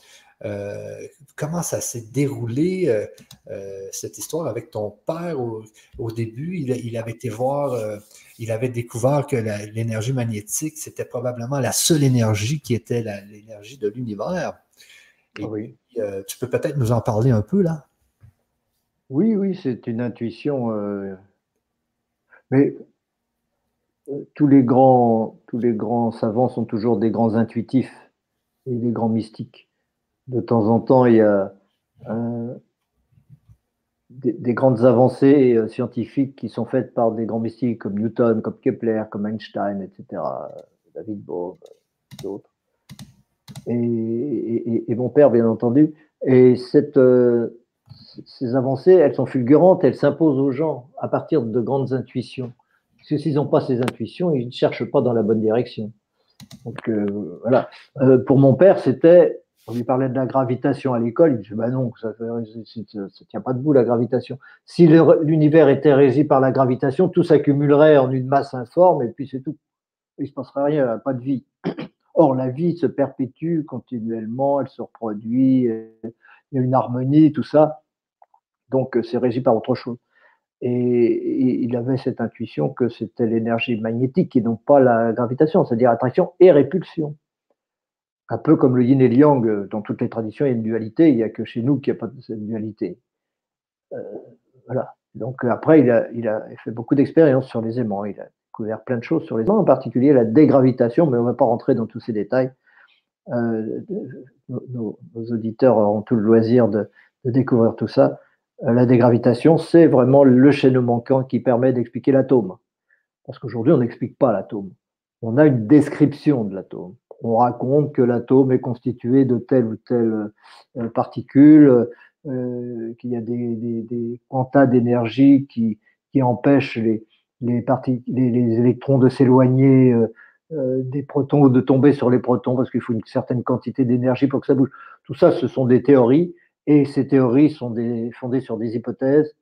Euh, comment ça s'est déroulé, euh, cette histoire avec ton père au, au début? Il, il avait été voir, euh, il avait découvert que l'énergie magnétique, c'était probablement la seule énergie qui était l'énergie de l'univers. Oui. Euh, tu peux peut-être nous en parler un peu, là? Oui, oui, c'est une intuition... Euh... Mais euh, tous les grands, tous les grands savants sont toujours des grands intuitifs et des grands mystiques. De temps en temps, il y a euh, des, des grandes avancées euh, scientifiques qui sont faites par des grands mystiques comme Newton, comme Kepler, comme Einstein, et cetera, David Bohm, d'autres. et, et, et mon père, bien entendu. Et cette, euh, ces avancées, elles sont fulgurantes, elles s'imposent aux gens à partir de grandes intuitions. Parce que s'ils n'ont pas ces intuitions, ils ne cherchent pas dans la bonne direction. Donc, euh, voilà. Euh, pour mon père, c'était... On lui parlait de la gravitation à l'école, il me disait bah non, ça ne tient pas debout la gravitation. Si l'univers était régi par la gravitation, tout s'accumulerait en une masse informe et puis c'est tout. Il ne se passerait rien, pas de vie. Or, la vie se perpétue continuellement, elle se reproduit, il y a une harmonie, tout ça. Donc, c'est régi par autre chose. Et il avait cette intuition que c'était l'énergie magnétique et non pas la gravitation, c'est-à-dire attraction et répulsion. Un peu comme le yin et le yang, dans toutes les traditions, il y a une dualité, il n'y a que chez nous qu'il n'y a pas de cette dualité. Euh, voilà. Donc après, il a, il a fait beaucoup d'expériences sur les aimants, il a découvert plein de choses sur les aimants, en particulier la dégravitation, mais on ne va pas rentrer dans tous ces détails. Euh, nos, nos, nos auditeurs auront tout le loisir de, de découvrir tout ça. Euh, la dégravitation, c'est vraiment le chaînon manquant qui permet d'expliquer l'atome. Parce qu'aujourd'hui, on n'explique pas l'atome. On a une description de l'atome. On raconte que l'atome est constitué de telle ou telle particule, euh, qu'il y a des, des, des quantas d'énergie qui, qui empêchent les, les, les, les électrons de s'éloigner euh, euh, des protons ou de tomber sur les protons parce qu'il faut une certaine quantité d'énergie pour que ça bouge. Tout ça, ce sont des théories et ces théories sont des, fondées sur des hypothèses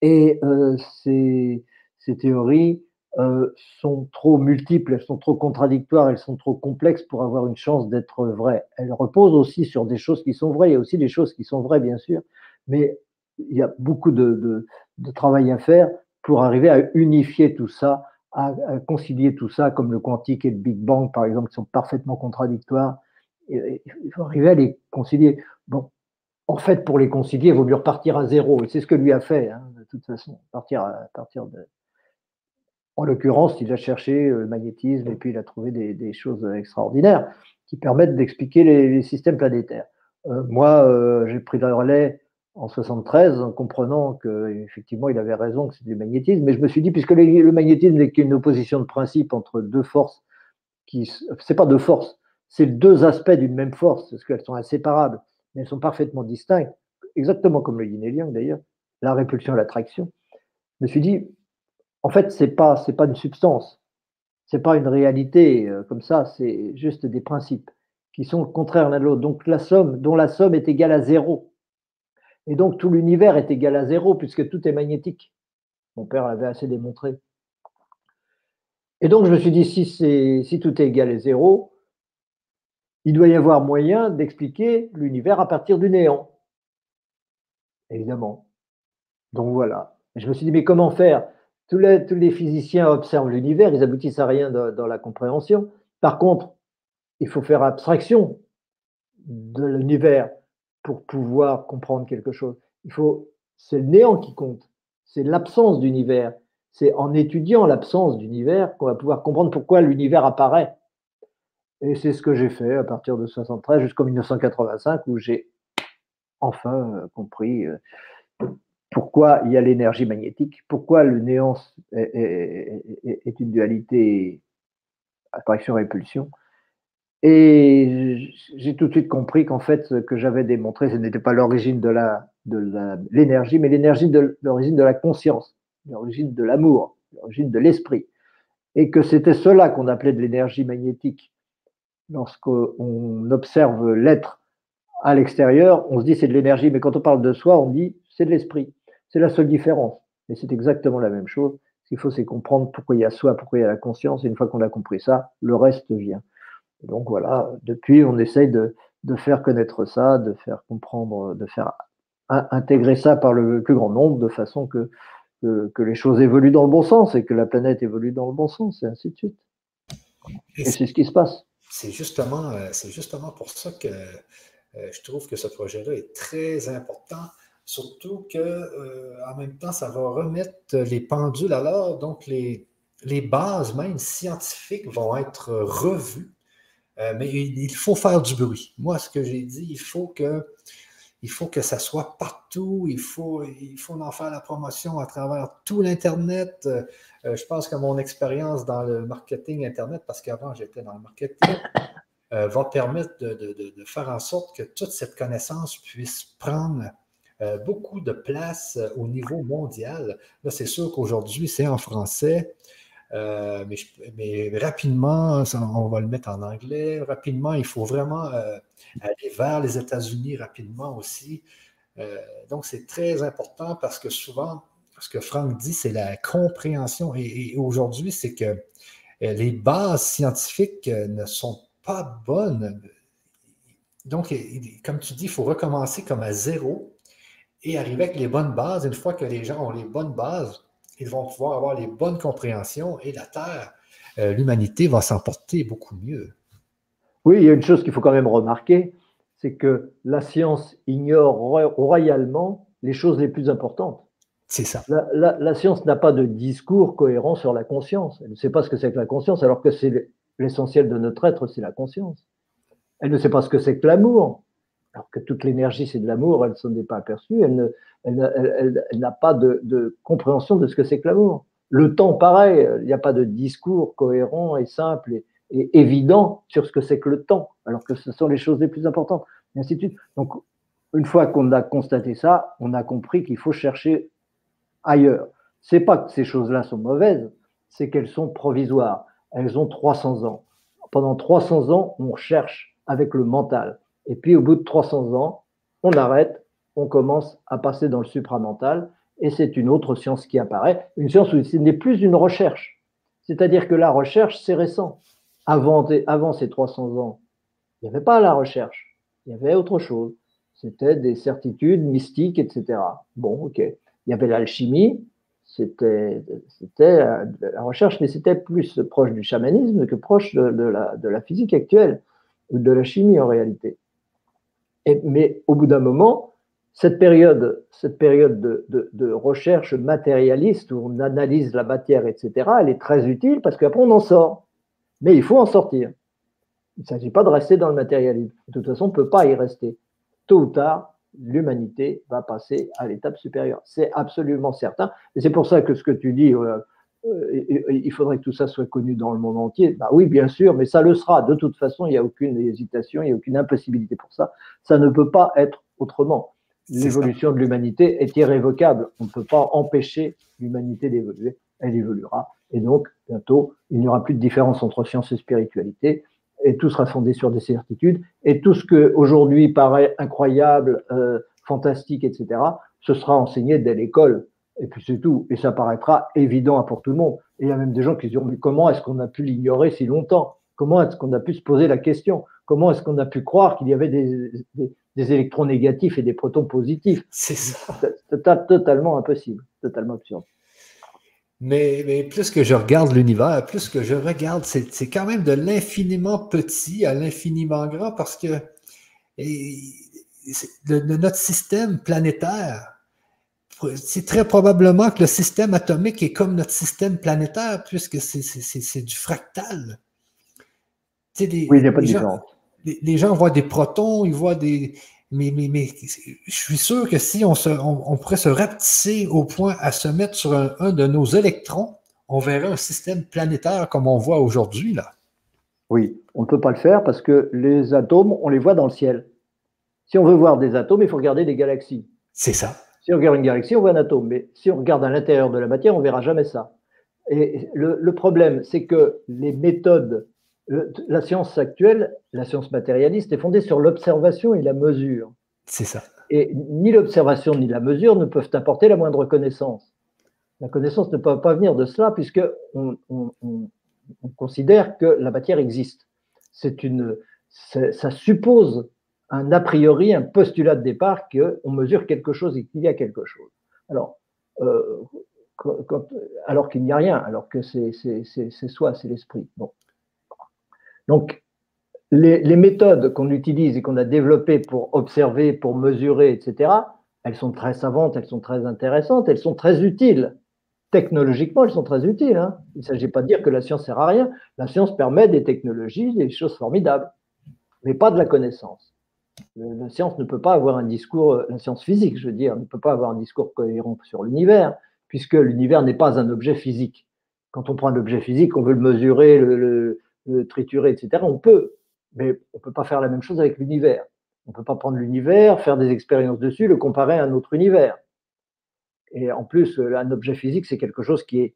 et euh, ces, ces théories... Euh, sont trop multiples, elles sont trop contradictoires, elles sont trop complexes pour avoir une chance d'être vraies. Elles reposent aussi sur des choses qui sont vraies, il y a aussi des choses qui sont vraies bien sûr, mais il y a beaucoup de, de, de travail à faire pour arriver à unifier tout ça, à, à concilier tout ça, comme le quantique et le Big Bang par exemple, qui sont parfaitement contradictoires. Il faut arriver à les concilier. Bon, en fait, pour les concilier, il vaut mieux repartir à zéro, et c'est ce que lui a fait, hein, de toute façon, partir à partir de... En l'occurrence, il a cherché le magnétisme et puis il a trouvé des, des choses extraordinaires qui permettent d'expliquer les, les systèmes planétaires. Euh, moi, euh, j'ai pris le relais en soixante-treize en comprenant qu'effectivement, il avait raison que c'est du magnétisme. Mais je me suis dit, puisque les, le magnétisme n'est qu'une opposition de principe entre deux forces, qui c'est pas deux forces, c'est deux aspects d'une même force, parce qu'elles sont inséparables, mais elles sont parfaitement distinctes, exactement comme le yin et le yang d'ailleurs, la répulsion et l'attraction. Je me suis dit... En fait, ce n'est pas, c'est pas une substance, ce n'est pas une réalité euh, comme ça, c'est juste des principes qui sont contraires l'un à l'autre, donc la somme, dont la somme est égale à zéro. Et donc tout l'univers est égal à zéro puisque tout est magnétique. Mon père l'avait assez démontré. Et donc je me suis dit, si, c'est, si tout est égal à zéro, il doit y avoir moyen d'expliquer l'univers à partir du néant. Évidemment. Donc voilà. Et je me suis dit, mais comment faire ? Tous les, tous les physiciens observent l'univers, ils aboutissent à rien de, dans la compréhension. Par contre, il faut faire abstraction de l'univers pour pouvoir comprendre quelque chose. Il faut, c'est le néant qui compte, c'est l'absence d'univers. C'est en étudiant l'absence d'univers qu'on va pouvoir comprendre pourquoi l'univers apparaît. Et c'est ce que j'ai fait à partir de mille neuf cent soixante-treize jusqu'en mille neuf cent quatre-vingt-cinq, où j'ai enfin compris... Pourquoi il y a l'énergie magnétique? Pourquoi le néant est, est, est, est une dualité attraction-répulsion? Et j'ai tout de suite compris qu'en fait, ce que j'avais démontré, ce n'était pas l'origine de la, de la, l'énergie, mais l'énergie de l'origine de la conscience, l'origine de l'amour, l'origine de l'esprit. Et que c'était cela qu'on appelait de l'énergie magnétique. Lorsqu'on observe l'être à l'extérieur, on se dit c'est de l'énergie, mais quand on parle de soi, on dit c'est de l'esprit. C'est la seule différence. Mais c'est exactement la même chose. Ce qu'il faut, c'est comprendre pourquoi il y a soi, pourquoi il y a la conscience. Et une fois qu'on a compris ça, le reste vient. Et donc voilà, depuis, on essaye de, de faire connaître ça, de faire comprendre, de faire intégrer ça par le plus grand nombre, de façon que, que, que les choses évoluent dans le bon sens et que la planète évolue dans le bon sens, et ainsi de suite. Et, et c'est, c'est ce qui se passe. C'est justement, c'est justement pour ça que je trouve que ce projet-là est très important. Surtout qu'en euh, même temps, ça va remettre les pendules à l'heure, donc les, les bases même scientifiques vont être revues, euh, mais il, il faut faire du bruit. Moi, ce que j'ai dit, il faut que, il faut que ça soit partout, il faut, il faut en faire la promotion à travers tout l'Internet. Euh, je pense que mon expérience dans le marketing Internet, parce qu'avant j'étais dans le marketing, euh, va permettre de, de, de, de faire en sorte que toute cette connaissance puisse prendre euh, beaucoup de place euh, au niveau mondial. Là, c'est sûr qu'aujourd'hui, c'est en français, euh, mais, je, mais rapidement, ça, on va le mettre en anglais. Rapidement, il faut vraiment euh, aller vers les États-Unis rapidement aussi. Euh, donc, c'est très important parce que souvent, ce que Franck dit, c'est la compréhension. Et, et aujourd'hui, c'est que les bases scientifiques ne sont pas bonnes. Donc, comme tu dis, il faut recommencer comme à zéro et arriver avec les bonnes bases. Une fois que les gens ont les bonnes bases, ils vont pouvoir avoir les bonnes compréhensions et la Terre, l'humanité va s'en porter beaucoup mieux. Oui, il y a une chose qu'il faut quand même remarquer, c'est que la science ignore royalement les choses les plus importantes. C'est ça. La, la, la science n'a pas de discours cohérent sur la conscience. Elle ne sait pas ce que c'est que la conscience, alors que c'est l'essentiel de notre être, c'est la conscience. Elle ne sait pas ce que c'est que l'amour, alors que toute l'énergie, c'est de l'amour, elle ne s'en est pas aperçue, elle n'a elle, elle, elle, elle pas de, de compréhension de ce que c'est que l'amour. Le temps, pareil, il n'y a pas de discours cohérent et simple et, et évident sur ce que c'est que le temps, alors que ce sont les choses les plus importantes, et ainsi de suite. Donc, une fois qu'on a constaté ça, on a compris qu'il faut chercher ailleurs. C'est pas que ces choses-là sont mauvaises, c'est qu'elles sont provisoires. Elles ont trois cents ans. Pendant trois cents ans, on cherche avec le mental. Et puis, au bout de trois cents ans, on arrête, on commence à passer dans le supramental et c'est une autre science qui apparaît. Une science où ce n'est plus une recherche. C'est-à-dire que la recherche, c'est récent. Avant, avant ces trois cents ans, il n'y avait pas la recherche. Il y avait autre chose. C'était des certitudes mystiques, et cetera. Bon, ok. Il y avait l'alchimie, c'était la recherche, mais c'était plus proche du chamanisme que proche de, de, la, de la physique actuelle, ou de la chimie en réalité. Et, mais au bout d'un moment, cette période, cette période de, de, de recherche matérialiste, où on analyse la matière, et cetera, elle est très utile parce qu'après on en sort. Mais il faut en sortir. Il ne s'agit pas de rester dans le matérialisme. De toute façon, on ne peut pas y rester. Tôt ou tard, l'humanité va passer à l'étape supérieure. C'est absolument certain. Et c'est pour ça que ce que tu dis, euh, euh, il faudrait que tout ça soit connu dans le monde entier. Bah oui, bien sûr, mais ça le sera. De toute façon, il n'y a aucune hésitation, il n'y a aucune impossibilité pour ça. Ça ne peut pas être autrement. L'évolution de l'humanité est irrévocable. On ne peut pas empêcher l'humanité d'évoluer. Elle évoluera. Et donc, bientôt, il n'y aura plus de différence entre science et spiritualité. Et tout sera fondé sur des certitudes, et tout ce qu'aujourd'hui paraît incroyable, euh, fantastique, et cetera, ce sera enseigné dès l'école, et puis c'est tout, et ça paraîtra évident pour tout le monde. Et il y a même des gens qui se diront, mais comment est-ce qu'on a pu l'ignorer si longtemps? Comment est-ce qu'on a pu se poser la question? Comment est-ce qu'on a pu croire qu'il y avait des, des, des électrons négatifs et des protons positifs? C'est ça. C'est totalement impossible, totalement absurde. Mais, mais plus que je regarde l'univers, plus que je regarde, c'est quand même de l'infiniment petit à l'infiniment grand parce que et, de, de notre système planétaire, c'est très probablement que le système atomique est comme notre système planétaire puisque c'est du fractal. Tu sais, les, oui, il n'y a pas de différence. Les, les gens voient des protons, ils voient des... Mais, mais, mais je suis sûr que si on, se, on, on pourrait se rapetisser au point à se mettre sur un, un de nos électrons, on verrait un système planétaire comme on voit aujourd'hui, là. Oui, on ne peut pas le faire parce que les atomes, on les voit dans le ciel. Si on veut voir des atomes, il faut regarder des galaxies. C'est ça. Si on regarde une galaxie, on voit un atome. Mais si on regarde à l'intérieur de la matière, on ne verra jamais ça. Et le, le problème, c'est que les méthodes... La science actuelle, la science matérialiste, est fondée sur l'observation et la mesure. C'est ça. Et ni l'observation ni la mesure ne peuvent apporter la moindre connaissance. La connaissance ne peut pas venir de cela puisque on, on, on, on considère que la matière existe. C'est une, ça suppose un a priori, un postulat de départ qu'on mesure quelque chose et qu'il y a quelque chose. Alors, euh, quand, alors qu'il n'y a rien, alors que c'est soi, c'est l'esprit. Bon. Donc, les, les méthodes qu'on utilise et qu'on a développées pour observer, pour mesurer, et cetera, elles sont très savantes, elles sont très intéressantes, elles sont très utiles. Technologiquement, elles sont très utiles. Hein. Il ne s'agit pas de dire que la science ne sert à rien. La science permet des technologies, des choses formidables, mais pas de la connaissance. La science ne peut pas avoir un discours, la science physique, je veux dire, ne peut pas avoir un discours cohérent sur l'univers, puisque l'univers n'est pas un objet physique. Quand on prend un objet physique, on veut le mesurer, le... le Le triturer, et cetera, on peut, mais on ne peut pas faire la même chose avec l'univers. On ne peut pas prendre l'univers, faire des expériences dessus, le comparer à un autre univers. Et en plus, un objet physique, c'est quelque chose qui est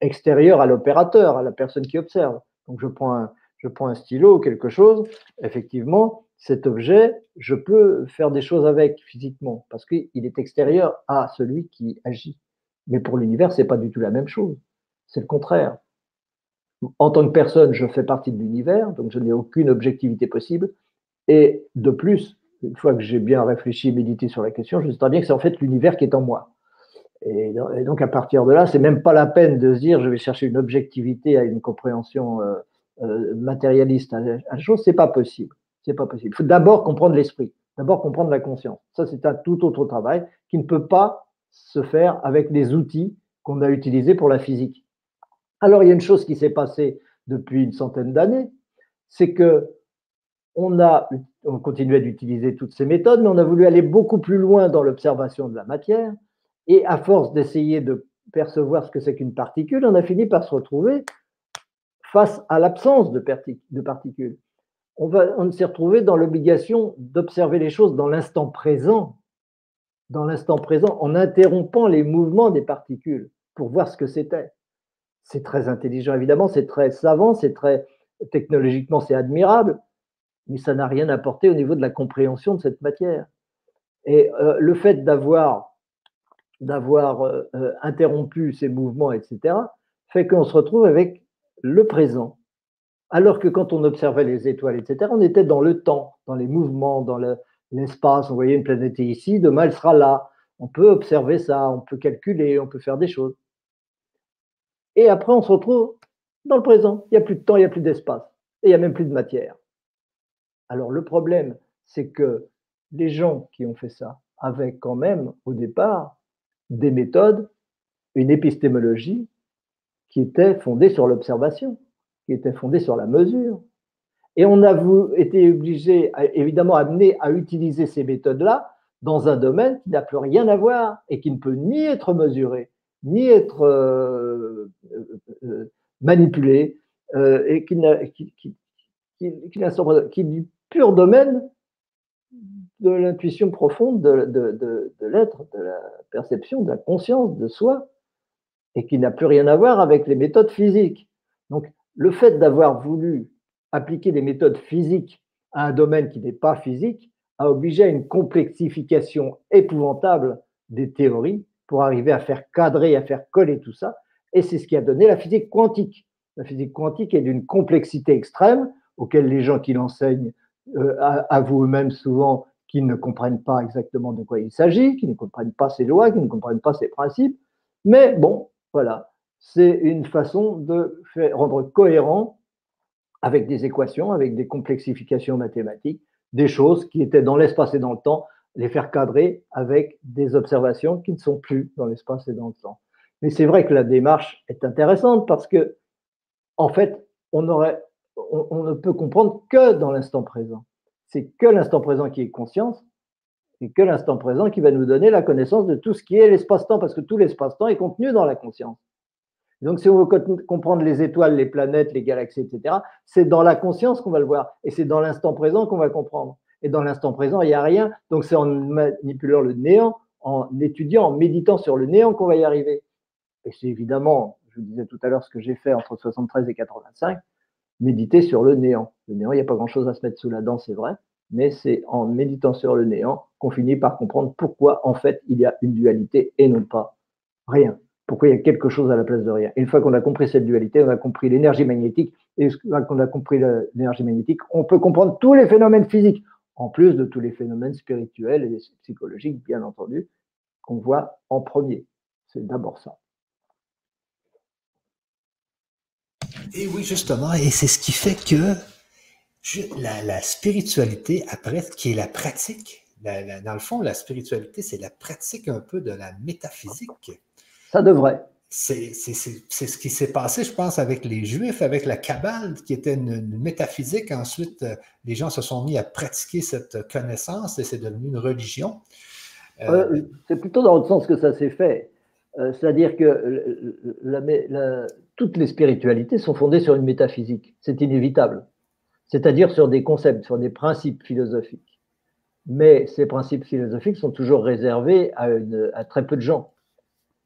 extérieur à l'opérateur, à la personne qui observe. Donc, je prends un, je prends un stylo ou quelque chose, effectivement, cet objet, je peux faire des choses avec physiquement, parce qu'il est extérieur à celui qui agit. Mais pour l'univers, ce n'est pas du tout la même chose. C'est le contraire. En tant que personne, je fais partie de l'univers, donc je n'ai aucune objectivité possible. Et de plus, une fois que j'ai bien réfléchi et médité sur la question, je sais très bien que c'est en fait l'univers qui est en moi. Et donc, à partir de là, c'est même pas la peine de se dire je vais chercher une objectivité à une compréhension euh, euh, matérialiste. À chose, c'est pas possible. C'est pas possible. Il faut d'abord comprendre l'esprit, d'abord comprendre la conscience. Ça, c'est un tout autre travail qui ne peut pas se faire avec les outils qu'on a utilisés pour la physique. Alors, il y a une chose qui s'est passée depuis une centaine d'années, c'est que on a, on continuait d'utiliser toutes ces méthodes, mais on a voulu aller beaucoup plus loin dans l'observation de la matière. Et à force d'essayer de percevoir ce que c'est qu'une particule, on a fini par se retrouver face à l'absence de, de particules. On, on s'est retrouvé dans l'obligation d'observer les choses dans l'instant présent, dans l'instant présent, en interrompant les mouvements des particules pour voir ce que c'était. C'est très intelligent, évidemment, c'est très savant, c'est très technologiquement, c'est admirable, mais ça n'a rien apporté au niveau de la compréhension de cette matière. Et euh, le fait d'avoir... d'avoir euh, interrompu ces mouvements, et cetera, fait qu'on se retrouve avec le présent. Alors que quand on observait les étoiles, et cetera, on était dans le temps, dans les mouvements, dans l'espace. On voyait une planète ici, demain elle sera là. On peut observer ça, on peut calculer, on peut faire des choses. Et après, on se retrouve dans le présent. Il n'y a plus de temps, il n'y a plus d'espace. Et il n'y a même plus de matière. Alors le problème, c'est que les gens qui ont fait ça avaient quand même, au départ, des méthodes, une épistémologie qui était fondée sur l'observation, qui était fondée sur la mesure. Et on a été obligé, évidemment, amené à utiliser ces méthodes-là dans un domaine qui n'a plus rien à voir et qui ne peut ni être mesuré, ni être euh, euh, manipulé, euh, et qui n'a qui, qui, qui, qui, qui est du pur domaine de l'intuition profonde de, de, de, de l'être, de la perception, de la conscience de soi, et qui n'a plus rien à voir avec les méthodes physiques. Donc, le fait d'avoir voulu appliquer des méthodes physiques à un domaine qui n'est pas physique a obligé à une complexification épouvantable des théories pour arriver à faire cadrer, à faire coller tout ça, et c'est ce qui a donné la physique quantique. La physique quantique est d'une complexité extrême, auquel les gens qui l'enseignent euh, avouent eux-mêmes souvent qui ne comprennent pas exactement de quoi il s'agit, qui ne comprennent pas ses lois, qui ne comprennent pas ses principes. Mais bon, voilà, c'est une façon de faire, rendre cohérent avec des équations, avec des complexifications mathématiques, des choses qui étaient dans l'espace et dans le temps, les faire cadrer avec des observations qui ne sont plus dans l'espace et dans le temps. Mais c'est vrai que la démarche est intéressante parce que, en fait, on, aurait, on, on ne peut comprendre que dans l'instant présent. C'est que l'instant présent qui est conscience, c'est que l'instant présent qui va nous donner la connaissance de tout ce qui est l'espace-temps, parce que tout l'espace-temps est contenu dans la conscience. Donc, si on veut comprendre les étoiles, les planètes, les galaxies, et cetera, c'est dans la conscience qu'on va le voir, et c'est dans l'instant présent qu'on va comprendre. Et dans l'instant présent, il n'y a rien, donc c'est en manipulant le néant, en étudiant, en méditant sur le néant qu'on va y arriver. Et c'est évidemment, je vous disais tout à l'heure ce que j'ai fait entre soixante-treize et quatre-vingt-cinq, méditer sur le néant. Le néant, il n'y a pas grand-chose à se mettre sous la dent, c'est vrai, mais c'est en méditant sur le néant qu'on finit par comprendre pourquoi, en fait, il y a une dualité et non pas rien. Pourquoi il y a quelque chose à la place de rien. Et une fois qu'on a compris cette dualité, on a compris l'énergie magnétique, et une fois qu'on a compris l'énergie magnétique, on peut comprendre tous les phénomènes physiques, en plus de tous les phénomènes spirituels et psychologiques, bien entendu, qu'on voit en premier. C'est d'abord ça. Et oui, justement, et c'est ce qui fait que je, la, la spiritualité, après, qui est la pratique, la, la, dans le fond, la spiritualité, c'est la pratique un peu de la métaphysique. Ça devrait. C'est ce qui s'est passé, je pense, avec les Juifs, avec la Kabbale, qui était une, une métaphysique. Ensuite, les gens se sont mis à pratiquer cette connaissance et c'est devenu une religion. Euh, euh, c'est plutôt dans le sens que ça s'est fait. Euh, C'est-à-dire que la, la, la, toutes les spiritualités sont fondées sur une métaphysique. C'est inévitable. c'est-à-dire sur des concepts, sur des principes philosophiques. Mais ces principes philosophiques sont toujours réservés à, une, à très peu de gens.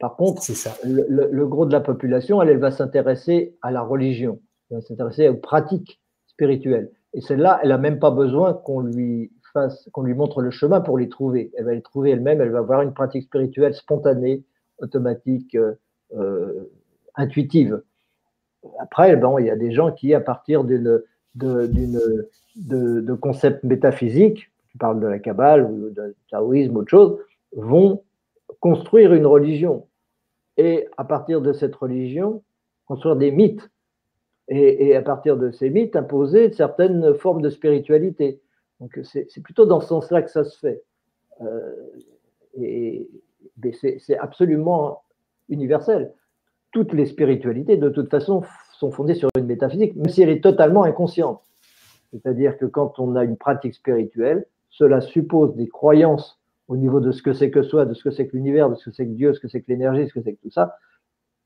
Par contre, le, le, le gros de la population, elle, elle va s'intéresser à la religion, elle va s'intéresser aux pratiques spirituelles. Et celle-là, elle n'a même pas besoin qu'on lui fasse, qu'on lui montre le chemin pour les trouver. Elle va les trouver elle-même, elle va avoir une pratique spirituelle spontanée, automatique, euh, euh, intuitive. Après, bon, il y a des gens qui, à partir d'une, de, d'une, de, de concepts métaphysiques, tu parles de la Kabbale ou du taoïsme, autre chose, vont construire une religion et à partir de cette religion, construire des mythes et, et à partir de ces mythes, imposer certaines formes de spiritualité. Donc, c'est plutôt dans ce sens-là que ça se fait. Euh, et c'est absolument universel. Toutes les spiritualités, de toute façon, sont fondées sur une métaphysique, même si elle est totalement inconsciente. C'est-à-dire que quand on a une pratique spirituelle, cela suppose des croyances au niveau de ce que c'est que soi, de ce que c'est que l'univers, de ce que c'est que Dieu, de ce que c'est que l'énergie, de ce que c'est que tout ça,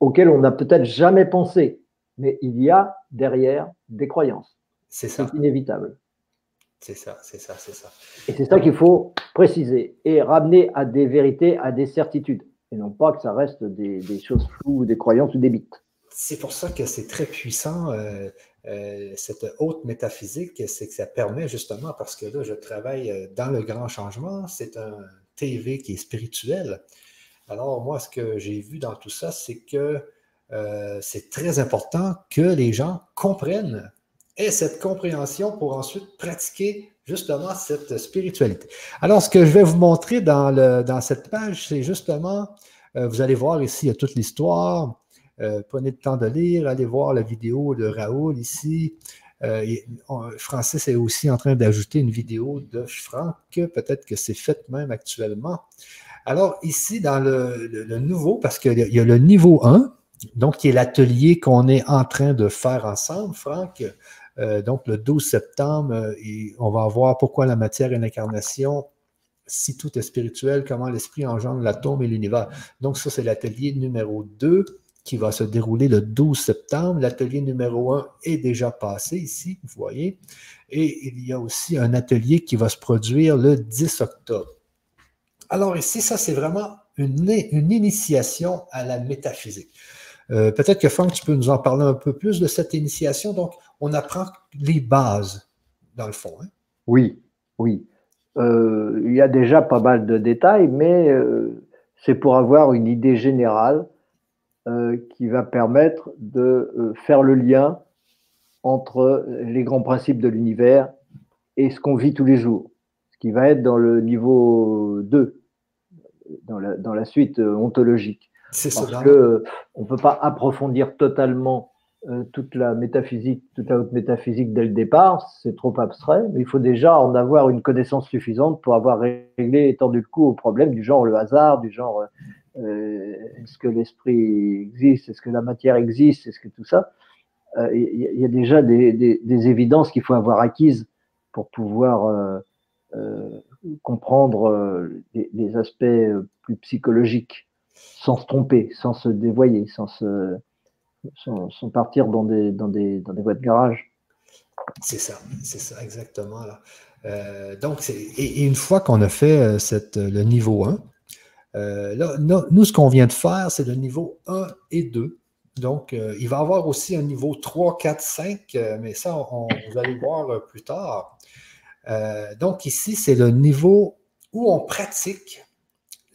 auquel on n'a peut-être jamais pensé. Mais il y a derrière des croyances. C'est ça. C'est inévitable. C'est ça, c'est ça, c'est ça. Et c'est ça qu'il faut préciser et ramener à des vérités, à des certitudes. Et non pas que ça reste des, des choses floues, des croyances ou des mythes. C'est pour ça que c'est très puissant, euh, euh, cette haute métaphysique, c'est que ça permet justement, parce que là, je travaille dans Le Grand Changement, c'est un T V qui est spirituel. Alors, moi, ce que j'ai vu dans tout ça, c'est que euh, c'est très important que les gens comprennent, aient cette compréhension pour ensuite pratiquer justement cette spiritualité. Alors, ce que je vais vous montrer dans, le, dans cette page, c'est justement, euh, vous allez voir ici, il y a toute l'histoire, euh, prenez le temps de lire, allez voir la vidéo de Raoul ici. Euh, et, on, Francis est aussi en train d'ajouter une vidéo de Franck, peut-être que c'est faite même actuellement. Alors ici, dans le, le, le nouveau, parce qu'il y, y a le niveau un, donc qui est l'atelier qu'on est en train de faire ensemble, Franck. Euh, donc, le douze septembre, euh, et on va voir pourquoi la matière et l'incarnation, si tout est spirituel, comment l'esprit engendre l'atome et l'univers. Donc, ça, c'est l'atelier numéro deux qui va se dérouler le douze septembre. L'atelier numéro un est déjà passé ici, vous voyez. Et il y a aussi un atelier qui va se produire le dix octobre. Alors ici, ça, c'est vraiment une, une initiation à la métaphysique. Euh, peut-être que Franck, tu peux nous en parler un peu plus de cette initiation. Donc, on apprend les bases, dans le fond. Hein? Oui, oui. Euh, il y a déjà pas mal de détails, mais euh, c'est pour avoir une idée générale euh, qui va permettre de euh, faire le lien entre les grands principes de l'univers et ce qu'on vit tous les jours, ce qui va être dans le niveau deux, dans la, dans la suite euh, ontologique. C'est parce qu'on euh, ne peut pas approfondir totalement euh, toute la métaphysique, toute la haute métaphysique dès le départ, c'est trop abstrait, mais il faut déjà en avoir une connaissance suffisante pour avoir réglé, étendu le coup au problème du genre le hasard, du genre euh, est-ce que l'esprit existe, est-ce que la matière existe, est-ce que tout ça. Il euh, y, y a déjà des, des, des évidences qu'il faut avoir acquises pour pouvoir euh, euh, comprendre euh, les, les aspects plus psychologiques, sans se tromper, sans se dévoyer, sans, se, sans, sans partir dans des, dans, des, dans des voies de garage. C'est ça, c'est ça, exactement. Là. Euh, donc, et, et une fois qu'on a fait cette, le niveau un, euh, là, là, nous, ce qu'on vient de faire, c'est le niveau un et deux. Donc, euh, il va y avoir aussi un niveau trois, quatre, cinq, mais ça, on, vous allez voir plus tard. Euh, donc, ici, c'est le niveau où on pratique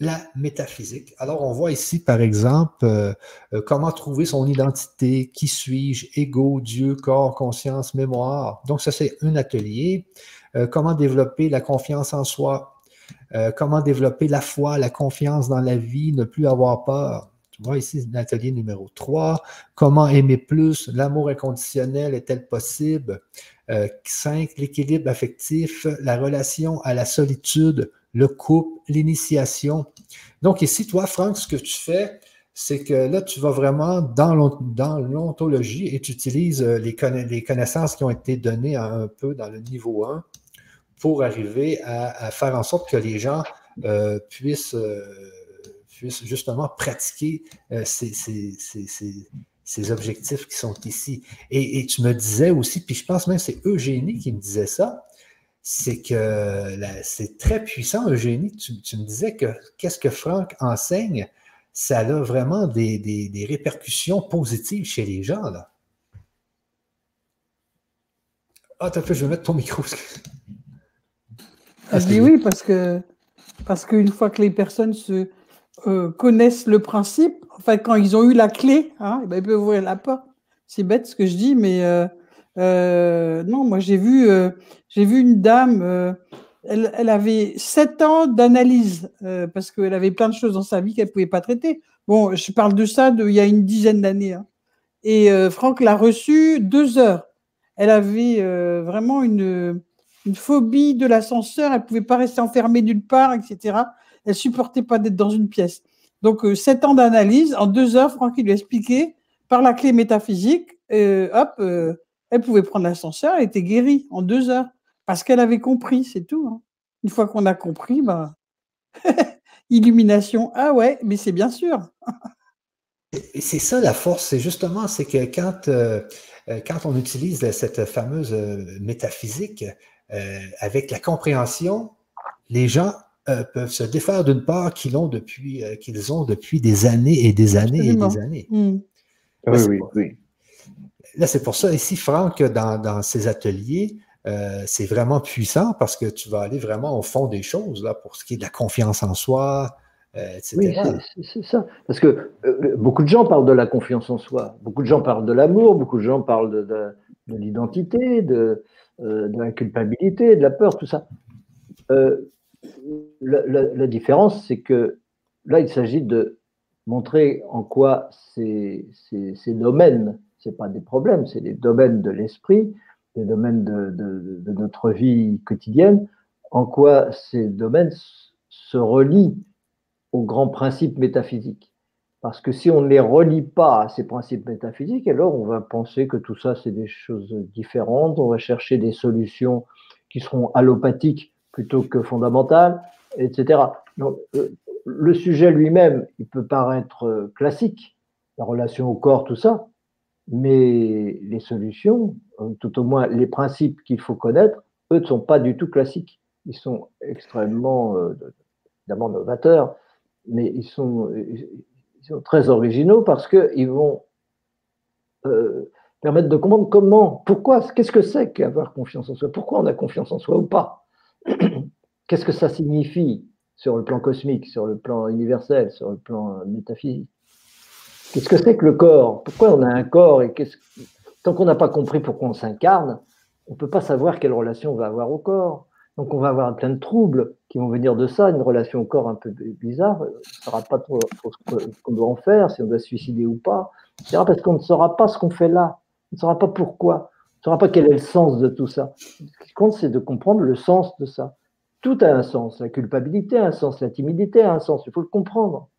la métaphysique. Alors, on voit ici, par exemple, euh, euh, comment trouver son identité, qui suis-je, ego, Dieu, corps, conscience, mémoire. Donc, ça, c'est un atelier. Euh, comment développer la confiance en soi, euh, comment développer la foi, la confiance dans la vie, ne plus avoir peur. Tu vois ici, l'atelier numéro trois. Comment aimer plus, l'amour inconditionnel est-elle possible? Euh, cinq, l'équilibre affectif, la relation à la solitude, le couple, l'initiation. Donc ici, toi, Franck, ce que tu fais, c'est que là, tu vas vraiment dans l'ontologie et tu utilises les connaissances qui ont été données un peu dans le niveau un pour arriver à, à faire en sorte que les gens euh, puissent, euh, puissent justement pratiquer euh, ces, ces, ces, ces, ces objectifs qui sont ici. Et, et tu me disais aussi, puis je pense même que c'est Eugénie qui me disait ça, c'est que c'est très puissant, Eugénie. Tu, tu me disais que qu'est-ce que Franck enseigne, ça a vraiment des, des, des répercussions positives chez les gens, là. Ah, t'as fait, je vais mettre ton micro. Ah, je dis oui, parce que parce qu'une fois que les personnes se euh, connaissent le principe, en fait, quand ils ont eu la clé, hein, ben, ils peuvent ouvrir la porte. C'est bête ce que je dis, mais euh, euh, non, moi j'ai vu euh, j'ai vu une dame, euh, elle, elle avait sept ans d'analyse euh, parce qu'elle avait plein de choses dans sa vie qu'elle ne pouvait pas traiter. Bon, je parle de ça de, il y a une dizaine d'années. Hein. Et euh, Franck l'a reçue deux heures. Elle avait euh, vraiment une, une phobie de l'ascenseur, elle ne pouvait pas rester enfermée nulle part, et cetera. Elle ne supportait pas d'être dans une pièce. Donc, euh, sept ans d'analyse, en deux heures, Franck lui a expliqué, par la clé métaphysique, euh, hop, euh, elle pouvait prendre l'ascenseur, elle était guérie en deux heures, parce qu'elle avait compris, c'est tout. Hein. Une fois qu'on a compris, bah... illumination, ah ouais, mais c'est bien sûr. C'est ça la force, c'est justement, c'est que quand... Euh... Quand on utilise cette fameuse métaphysique, euh, avec la compréhension, les gens euh, peuvent se défaire d'une part qu'ils ont, depuis, euh, qu'ils ont depuis des années et des années Absolument. et des années. Mmh. Là, oui, oui, pour... oui. Là, c'est pour ça, ici, Franck, dans, dans ses ateliers, euh, c'est vraiment puissant parce que tu vas aller vraiment au fond des choses là, pour ce qui est de la confiance en soi, Euh, oui, c'est ça. Parce que euh, beaucoup de gens parlent de la confiance en soi, beaucoup de gens parlent de l'amour, beaucoup de gens parlent de, de, de l'identité, de, euh, de la culpabilité, de la peur, tout ça. Euh, la, la, la différence, c'est que là, il s'agit de montrer en quoi ces, ces, ces domaines, ce n'est pas des problèmes, c'est des domaines de l'esprit, des domaines de, de, de notre vie quotidienne, en quoi ces domaines se relient aux grands principes métaphysiques. Parce que si on ne les relie pas à ces principes métaphysiques, alors on va penser que tout ça, c'est des choses différentes, on va chercher des solutions qui seront allopathiques plutôt que fondamentales, et cetera. Donc, le sujet lui-même, il peut paraître classique, la relation au corps, tout ça, mais les solutions, tout au moins les principes qu'il faut connaître, eux ne sont pas du tout classiques. Ils sont extrêmement, évidemment, novateurs, mais ils sont, ils sont très originaux parce qu'ils vont euh, permettre de comprendre comment, pourquoi, qu'est-ce que c'est qu'avoir confiance en soi, pourquoi on a confiance en soi ou pas, qu'est-ce que ça signifie sur le plan cosmique, sur le plan universel, sur le plan métaphysique, qu'est-ce que c'est que le corps, pourquoi on a un corps et qu'est-ce, tant qu'on n'a pas compris pourquoi on s'incarne, on ne peut pas savoir quelle relation on va avoir au corps. Donc, on va avoir plein de troubles qui vont venir de ça, une relation au corps un peu bizarre, on ne saura pas trop ce qu'on doit en faire, si on doit se suicider ou pas, et cetera. Parce qu'on ne saura pas ce qu'on fait là, on ne saura pas pourquoi, on ne saura pas quel est le sens de tout ça. Ce qui compte, c'est de comprendre le sens de ça. Tout a un sens, la culpabilité a un sens, la timidité a un sens, il faut le comprendre.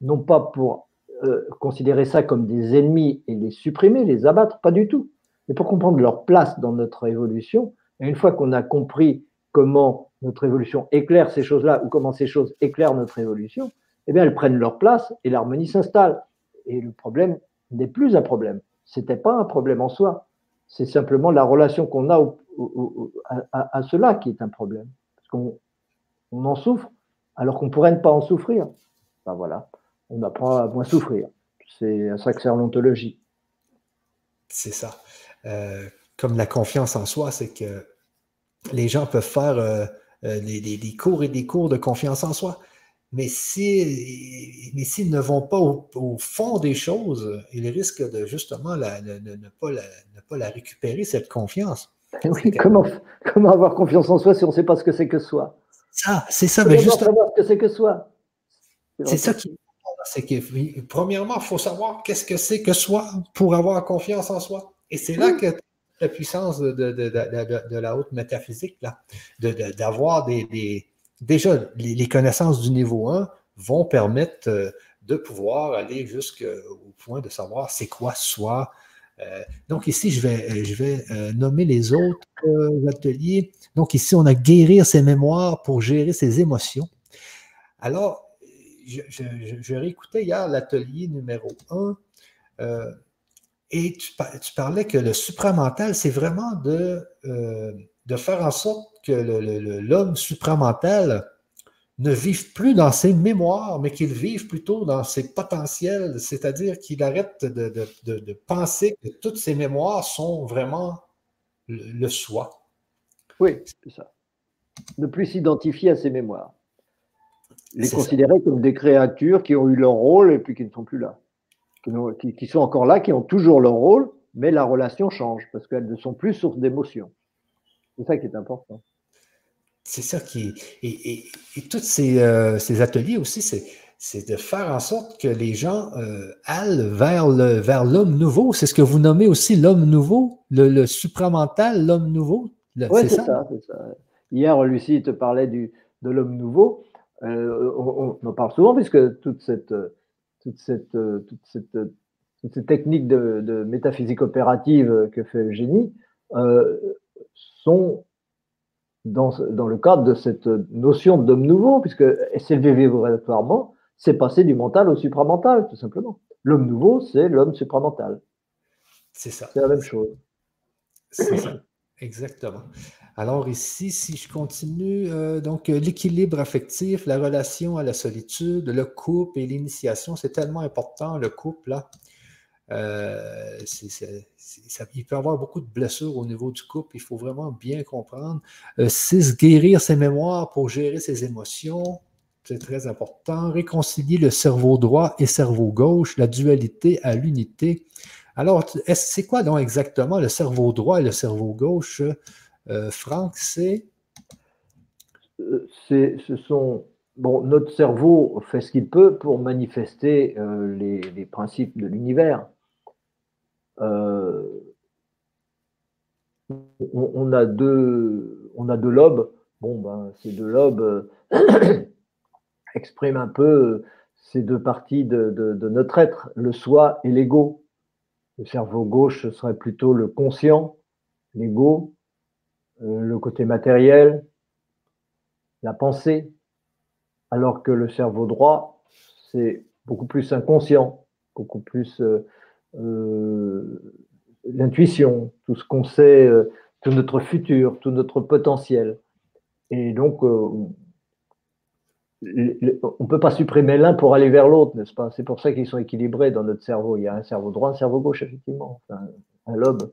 Non pas pour euh, considérer ça comme des ennemis et les supprimer, les abattre, pas du tout. Mais pour comprendre leur place dans notre évolution, et une fois qu'on a compris comment notre évolution éclaire ces choses-là, ou comment ces choses éclairent notre évolution, eh bien, elles prennent leur place et l'harmonie s'installe. Et le problème n'est plus un problème. Ce n'était pas un problème en soi. C'est simplement la relation qu'on a au, au, au, à, à cela qui est un problème. Parce qu'on on en souffre, alors qu'on pourrait ne pas en souffrir. Ben voilà, on apprend à moins souffrir. C'est à ça que sert l'ontologie. C'est ça. Euh, comme la confiance en soi, c'est que les gens peuvent faire euh, euh, des, des, des cours et des cours de confiance en soi. Mais si, mais s'ils ne vont pas au, au fond des choses, ils risquent de justement la, de, de, de ne, pas la, ne pas la récupérer, cette confiance. Oui, comment, comment avoir confiance en soi si on ne sait pas ce que c'est que soi? Ça, c'est ça. Mais justement, savoir ce que c'est que soi. C'est ça qui c'est que, premièrement, il faut savoir qu'est-ce que c'est que soi pour avoir confiance en soi. Et c'est là que la puissance de, de, de, de, de la haute métaphysique, là, de, de, d'avoir des, des... Déjà, les, les connaissances du niveau un vont permettre de pouvoir aller jusqu'au point de savoir c'est quoi soi. Euh, donc ici, je vais, je vais euh, nommer les autres euh, ateliers. Donc ici, on a guérir ses mémoires pour gérer ses émotions. Alors, je, je, je réécoutais hier l'atelier numéro un. Euh, Et tu, tu parlais que le supramental, c'est vraiment de, euh, de faire en sorte que le, le, l'homme supramental ne vive plus dans ses mémoires, mais qu'il vive plutôt dans ses potentiels, c'est-à-dire qu'il arrête de, de, de, de penser que toutes ses mémoires sont vraiment le, le soi. Oui, c'est ça. Ne plus s'identifier à ses mémoires. Les c'est considérer ça. Comme des créatures qui ont eu leur rôle et puis qui ne sont plus là. Qui, qui sont encore là, qui ont toujours leur rôle, mais la relation change parce qu'elles ne sont plus source d'émotions. C'est ça qui est important. C'est ça qui est. Et, et, et tous ces, euh, ces ateliers aussi, c'est, c'est de faire en sorte que les gens euh, allent vers, le, vers l'homme nouveau. C'est ce que vous nommez aussi l'homme nouveau, le, le supramental, l'homme nouveau. Oui, c'est, c'est, ça? Ça, c'est ça. Hier, Lucie te parlait du, de l'homme nouveau. Euh, on, on en parle souvent puisque toute cette. Toute cette, toute cette, toute cette technique de, de métaphysique opérative que fait Eugénie euh, sont dans, dans le cadre de cette notion d'homme nouveau, puisque s'élever vibratoirement, c'est passer du mental au supramental, tout simplement. L'homme nouveau, c'est l'homme supramental. C'est ça. C'est la même chose. C'est ça, exactement. Alors ici, si je continue, euh, donc euh, l'équilibre affectif, la relation à la solitude, le couple et l'initiation, c'est tellement important, le couple, là. Euh, c'est, c'est, c'est, ça, il peut y avoir beaucoup de blessures au niveau du couple, il faut vraiment bien comprendre. Euh, six, guérir ses mémoires pour gérer ses émotions, c'est très important. Réconcilier le cerveau droit et cerveau gauche, la dualité à l'unité. Alors, est-ce, c'est quoi donc exactement le cerveau droit et le cerveau gauche? Euh, Franck, c'est... c'est... Ce sont... Bon, notre cerveau fait ce qu'il peut pour manifester euh, les, les principes de l'univers. Euh, on, on, a deux, on a deux lobes. Bon, ben, ces deux lobes euh, expriment un peu ces deux parties de, de, de notre être, le soi et l'ego. Le cerveau gauche serait plutôt le conscient, l'ego, le côté matériel, la pensée, alors que le cerveau droit, c'est beaucoup plus inconscient, beaucoup plus euh, euh, l'intuition, tout ce qu'on sait, euh, tout notre futur, tout notre potentiel. Et donc, euh, on ne peut pas supprimer l'un pour aller vers l'autre, n'est-ce pas? C'est pour ça qu'ils sont équilibrés dans notre cerveau. Il y a un cerveau droit, un cerveau gauche, effectivement, enfin, un lobe.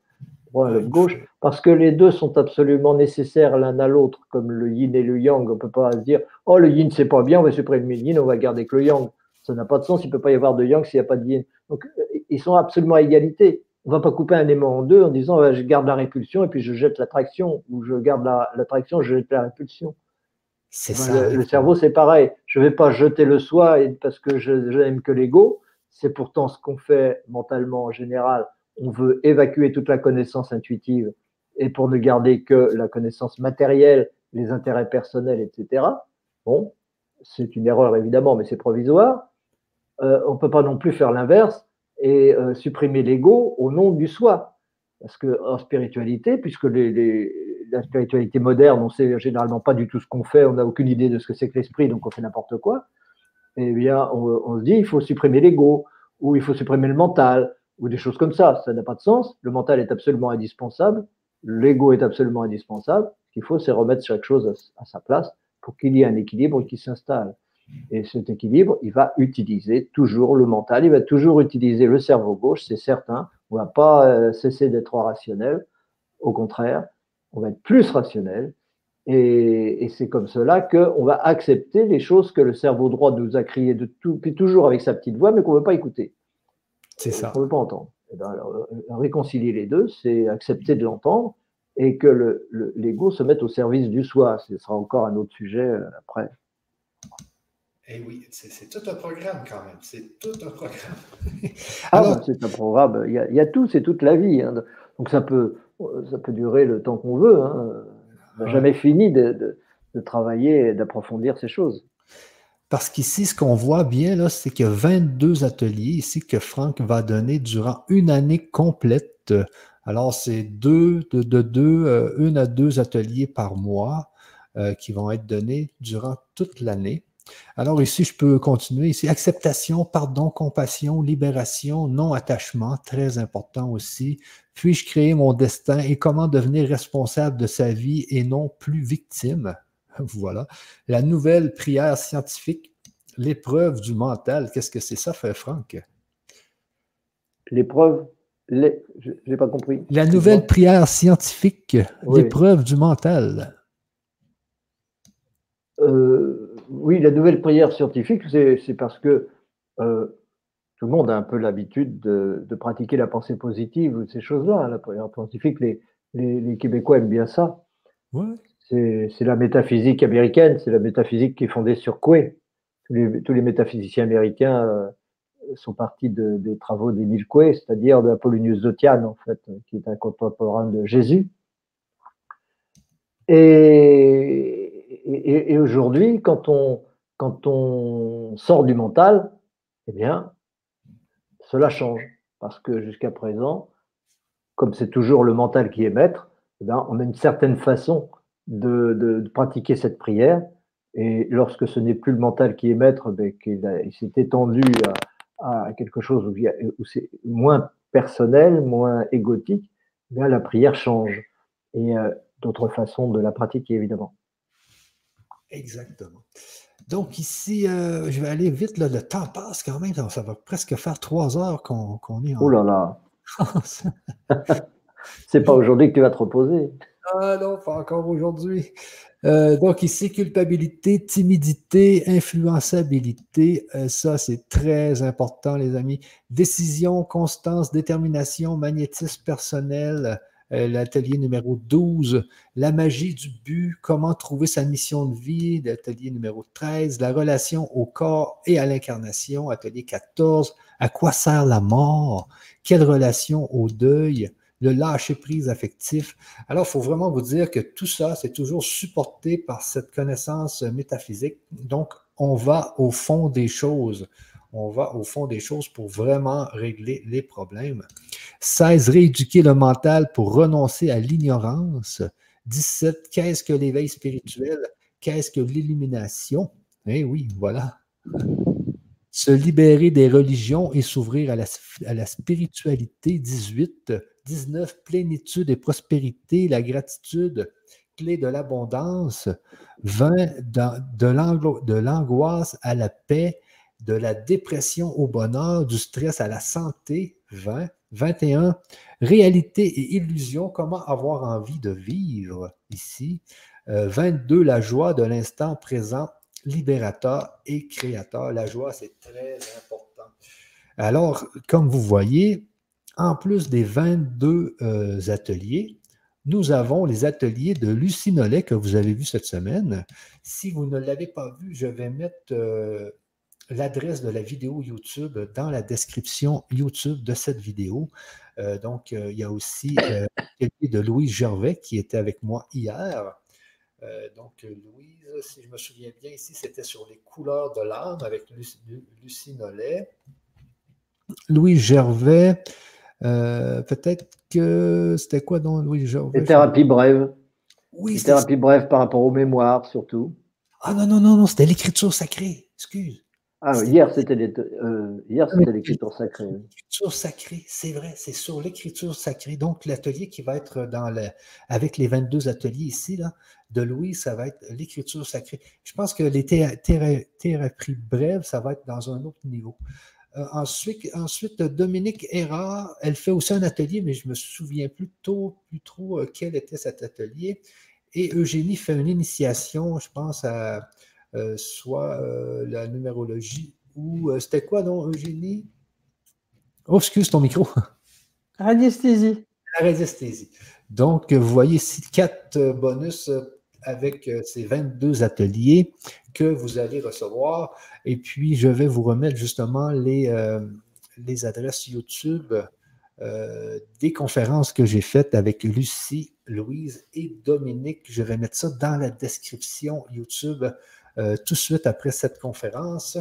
Gauche, parce que les deux sont absolument nécessaires l'un à l'autre, comme le yin et le yang. On ne peut pas se dire « Oh, le yin, c'est pas bien, on va supprimer le yin, on va garder que le yang. » Ça n'a pas de sens, il ne peut pas y avoir de yang s'il n'y a pas de yin. Donc, ils sont absolument à égalité. On ne va pas couper un aimant en deux en disant « Je garde la répulsion et puis je jette l'attraction » ou « Je garde la, l'attraction, je jette la répulsion. » C'est ça. Le, le cerveau, c'est pareil. Je ne vais pas jeter le soi parce que je, je n'aime que l'ego. C'est pourtant ce qu'on fait mentalement en général. On veut évacuer toute la connaissance intuitive et pour ne garder que la connaissance matérielle, les intérêts personnels, et cetera. Bon, c'est une erreur évidemment, mais c'est provisoire. Euh, on ne peut pas non plus faire l'inverse et euh, supprimer l'ego au nom du soi. Parce qu'en spiritualité, puisque les, les, la spiritualité moderne, on ne sait généralement pas du tout ce qu'on fait, on n'a aucune idée de ce que c'est que l'esprit, donc on fait n'importe quoi, eh bien, on, on se dit il faut supprimer l'ego ou il faut supprimer le mental, ou des choses comme ça, ça n'a pas de sens. Le mental est absolument indispensable, l'ego est absolument indispensable. Ce qu'il faut, c'est remettre chaque chose à sa place pour qu'il y ait un équilibre qui s'installe. Et cet équilibre, il va utiliser toujours le mental, il va toujours utiliser le cerveau gauche, c'est certain. On ne va pas cesser d'être rationnel, au contraire, on va être plus rationnel. Et, et c'est comme cela qu'on va accepter les choses que le cerveau droit nous a criées depuis toujours avec sa petite voix, mais qu'on ne veut pas écouter. C'est ça. On ne peut pas entendre. Et bien, alors, réconcilier les deux, c'est accepter de l'entendre et que le, le, l'ego se mette au service du soi. Ce sera encore un autre sujet après. Eh oui, c'est, c'est tout un programme quand même. C'est tout un programme. Alors... ah ben, c'est un programme. Il y a, il y a tout, c'est toute la vie. Hein. Donc ça peut, ça peut durer le temps qu'on veut. Hein. On n'a ouais. jamais fini de, de, de travailler et d'approfondir ces choses. Parce qu'ici, ce qu'on voit bien, là, c'est qu'il y a vingt-deux ateliers ici que Franck va donner durant une année complète. Alors, c'est deux, de, de deux, euh, une à deux ateliers par mois euh, qui vont être donnés durant toute l'année. Alors ici, je peux continuer. Ici, acceptation, pardon, compassion, libération, non-attachement, très important aussi. Puis-je créer mon destin et comment devenir responsable de sa vie et non plus victime? Voilà. La nouvelle prière scientifique, l'épreuve du mental. Qu'est-ce que c'est ça, Franck? L'épreuve, les... je n'ai pas compris. La nouvelle prière scientifique, oui. L'épreuve du mental. Euh, oui, la nouvelle prière scientifique, c'est parce que euh, tout le monde a un peu l'habitude de, de pratiquer la pensée positive ou ces choses-là. La prière scientifique, les, les, les Québécois aiment bien ça. Ouais. C'est la métaphysique américaine, c'est la métaphysique qui est fondée sur Coué. Tous les, tous les métaphysiciens américains euh, sont partis de, des travaux d'Émile Coué, c'est-à-dire d'Apollonius de Tyane, en fait, qui est un contemporain de Jésus. Et Et aujourd'hui, quand on, quand on sort du mental, eh bien, cela change. Parce que jusqu'à présent, comme c'est toujours le mental qui est maître, eh bien, on a une certaine façon de, de, de pratiquer cette prière. Et lorsque ce n'est plus le mental qui est maître, mais qu'il s'est étendu à, à quelque chose où, où c'est moins personnel, moins égotique, eh bien, la prière change. Et euh, d'autres façons de la pratiquer, évidemment. Exactement. Donc ici, euh, je vais aller vite, là, le temps passe quand même, ça va presque faire trois heures qu'on qu'on est en... Oh là là! C'est pas aujourd'hui que tu vas te reposer. Ah non, pas encore aujourd'hui. Euh, donc ici, culpabilité, timidité, influençabilité, euh, ça c'est très important les amis. Décision, constance, détermination, magnétisme personnel... L'atelier numéro douze, la magie du but, comment trouver sa mission de vie, l'atelier numéro treize, la relation au corps et à l'incarnation, atelier quatorze, à quoi sert la mort, quelle relation au deuil, le lâcher-prise affectif. Alors, il faut vraiment vous dire que tout ça, c'est toujours supporté par cette connaissance métaphysique. Donc, on va au fond des choses. On va au fond des choses pour vraiment régler les problèmes. seize, rééduquer le mental pour renoncer à l'ignorance. dix-sept, qu'est-ce que l'éveil spirituel? Qu'est-ce que l'illumination? Eh oui, voilà. Se libérer des religions et s'ouvrir à la, à la spiritualité. dix-huit, dix-neuf, plénitude et prospérité, la gratitude, clé de l'abondance. vingt, de, de l'angoisse à la paix. De la dépression au bonheur, du stress à la santé, vingt. vingt et un, réalité et illusion, comment avoir envie de vivre ici. Euh, vingt-deux, la joie de l'instant présent, libérateur et créateur. La joie, c'est très important. Alors, comme vous voyez, en plus des vingt-deux euh, ateliers, nous avons les ateliers de Lucie Nolet que vous avez vus cette semaine. Si vous ne l'avez pas vu, je vais mettre... Euh, l'adresse de la vidéo YouTube dans la description YouTube de cette vidéo. Euh, donc, euh, il y a aussi euh, l'atelier de Louise Gervais qui était avec moi hier. Euh, donc, Louise, si je me souviens bien, ici, c'était sur les couleurs de l'âme avec Lucie, Lucie Nolet. Louise Gervais, euh, peut-être que... C'était quoi, donc, Louise Gervais? Les thérapies brèves. Oui, les thérapies brèves par rapport aux mémoires, surtout. Ah non, non, non, non, c'était l'écriture sacrée. Excuse. Ah, hier, c'était l'écriture sacrée. L'écriture sacrée, c'est vrai, c'est sur l'écriture sacrée. Donc, l'atelier qui va être dans le, avec les vingt-deux ateliers ici, là, de Louis, ça va être l'écriture sacrée. Je pense que les thérapies brèves, ça va être dans un autre niveau. Euh, ensuite, ensuite, Dominique Errard, elle fait aussi un atelier, mais je me souviens plus, tôt, plus trop euh, quel était cet atelier. Et Eugénie fait une initiation, je pense, à... Euh, soit euh, la numérologie ou... Euh, c'était quoi, non, Eugénie? Oh, excuse ton micro. Radiesthésie. La radiesthésie. Donc, vous voyez ici quatre bonus avec ces vingt-deux ateliers que vous allez recevoir. Et puis, je vais vous remettre justement les, euh, les adresses YouTube euh, des conférences que j'ai faites avec Lucie, Louise et Dominique. Je vais mettre ça dans la description YouTube Euh, tout de suite après cette conférence.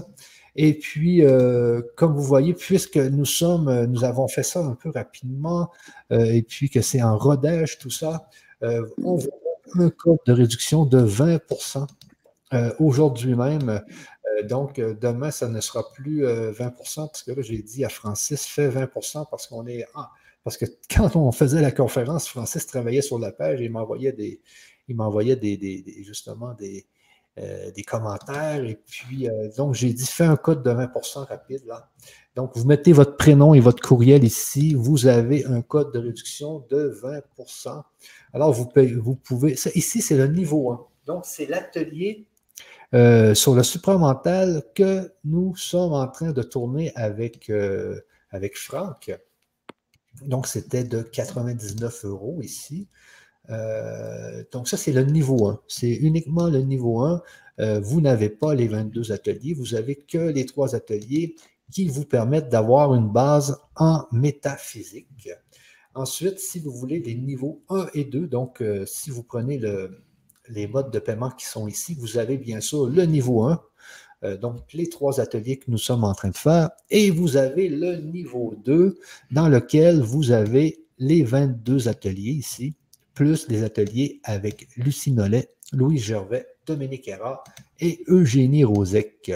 Et puis, euh, comme vous voyez, puisque nous sommes, nous avons fait ça un peu rapidement, euh, et puis que c'est en rodage, tout ça, euh, on voit un code de réduction de vingt pour cent euh, aujourd'hui même Euh, donc, demain, ça ne sera plus euh, vingt pour cent, parce que là, j'ai dit à Francis, fais vingt pour cent parce qu'on est... Ah, parce que quand on faisait la conférence, Francis travaillait sur la page et m'envoyait des... Il m'envoyait des, des, des, justement des, euh, des commentaires. Et puis, euh, donc, j'ai dit, fais un code de vingt pour cent rapide, là. Donc, vous mettez votre prénom et votre courriel ici. Vous avez un code de réduction de vingt pour cent. Alors, vous, payez, vous pouvez... Ça, ici, c'est le niveau un. Donc, c'est l'atelier euh, sur le supramental que nous sommes en train de tourner avec, euh, avec Franck. Donc, c'était de quatre-vingt-dix-neuf euros ici. Euh, donc, ça, c'est le niveau un. C'est uniquement le niveau un. Euh, vous n'avez pas les vingt-deux ateliers. Vous n'avez que les trois ateliers qui vous permettent d'avoir une base en métaphysique. Ensuite, si vous voulez les niveaux un et deux, donc euh, si vous prenez le, les modes de paiement qui sont ici, vous avez bien sûr le niveau un, euh, donc les trois ateliers que nous sommes en train de faire, et vous avez le niveau deux, dans lequel vous avez les vingt-deux ateliers ici, plus les ateliers avec Lucie Nolet, Louis Gervais, Dominique Errard et Eugénie Rosec.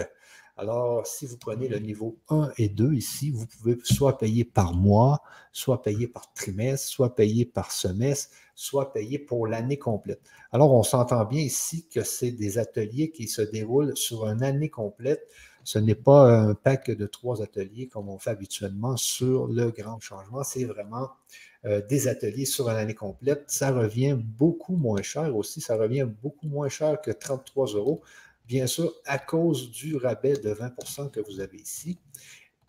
Alors, si vous prenez le niveau un et deux ici, vous pouvez soit payer par mois, soit payer par trimestre, soit payer par semestre, soit payer pour l'année complète. Alors, on s'entend bien ici que c'est des ateliers qui se déroulent sur une année complète. Ce n'est pas un pack de trois ateliers comme on fait habituellement sur le Grand Changement. C'est vraiment euh, des ateliers sur une année complète. Ça revient beaucoup moins cher aussi. Ça revient beaucoup moins cher que trente-trois euros. Bien sûr, à cause du rabais de vingt pour cent que vous avez ici.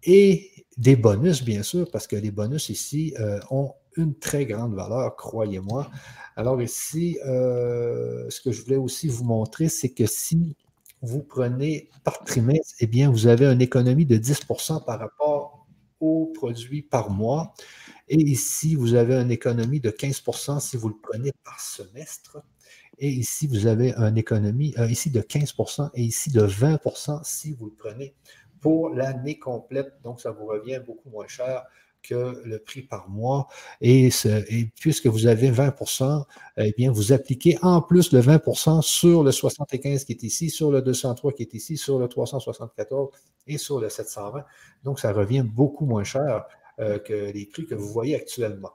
Et des bonus, bien sûr, parce que les bonus ici euh, ont une très grande valeur, croyez-moi. Alors ici, euh, ce que je voulais aussi vous montrer, c'est que si vous prenez par trimestre, eh bien, vous avez une économie de dix pour cent par rapport aux produits par mois. Et ici, vous avez une économie de quinze pour cent si vous le prenez par semestre. Et ici, vous avez une économie euh, ici de quinze pour cent et ici de vingt pour cent si vous le prenez pour l'année complète. Donc, ça vous revient beaucoup moins cher que le prix par mois. Et, ce, et puisque vous avez vingt pour cent, eh bien, vous appliquez en plus le vingt pour cent sur le soixante-quinze qui est ici, sur le deux cent trois qui est ici, sur le trois cent soixante-quatorze et sur le sept cent vingt. Donc, ça revient beaucoup moins cher euh, que les prix que vous voyez actuellement.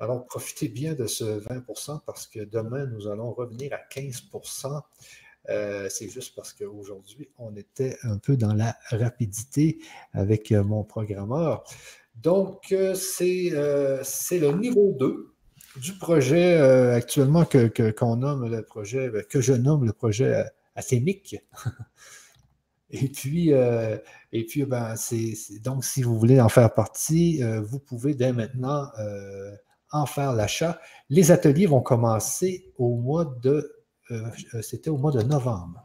Alors, profitez bien de ce vingt pour cent parce que demain, nous allons revenir à quinze pour cent. Euh, c'est juste parce qu'aujourd'hui, on était un peu dans la rapidité avec mon programmeur. Donc, c'est euh, le niveau deux du projet euh, actuellement que, que, qu'on nomme le projet, que je nomme le projet athémique. Et puis, euh, et puis ben, c'est, c'est, donc, si vous voulez en faire partie, euh, vous pouvez dès maintenant... Euh, en faire l'achat. Les ateliers vont commencer au mois de... Euh, C'était au mois de novembre.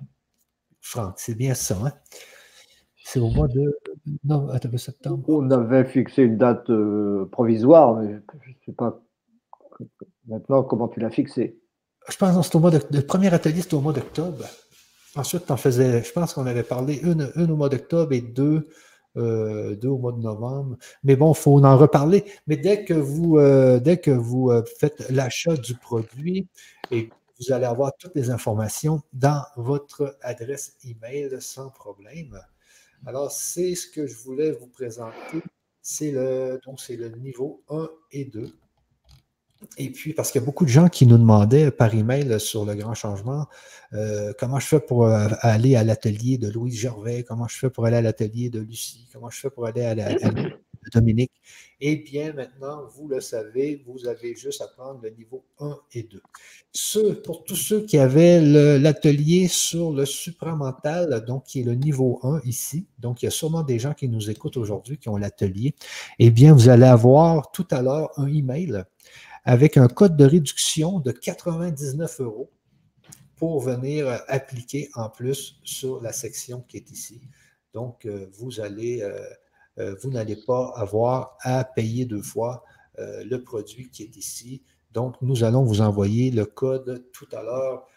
Franck, c'est bien ça, hein? C'est au mois de non, attends, septembre. On avait fixé une date euh, provisoire, mais je ne sais pas maintenant comment tu l'as fixée. Je pense que c'est au mois de... Le premier atelier, c'était au mois d'octobre. Ensuite, t'en faisais... Je pense qu'on avait parlé une, une au mois d'octobre et deux... Euh, deux au mois de novembre. Mais bon, il faut en reparler. Mais dès que vous, euh, dès que vous euh, faites l'achat du produit, et vous allez avoir toutes les informations dans votre adresse email sans problème. Alors, c'est ce que je voulais vous présenter. C'est le, donc c'est le niveau un et deux. Et puis, parce qu'il y a beaucoup de gens qui nous demandaient par email sur le Grand Changement, euh, comment je fais pour euh, aller à l'atelier de Louise Gervais, comment je fais pour aller à l'atelier de Lucie, comment je fais pour aller à l'atelier de Dominique. Eh bien, maintenant, vous le savez, vous avez juste à prendre le niveau un et deux. Ceux, pour tous ceux qui avaient l'atelier sur le supramental, donc qui est le niveau un ici, donc il y a sûrement des gens qui nous écoutent aujourd'hui qui ont l'atelier, eh bien, vous allez avoir tout à l'heure un email avec un code de réduction de quatre-vingt-dix-neuf euros pour venir appliquer en plus sur la section qui est ici. Donc, vous allez, vous n'allez pas avoir à payer deux fois le produit qui est ici. Donc, nous allons vous envoyer le code tout à l'heure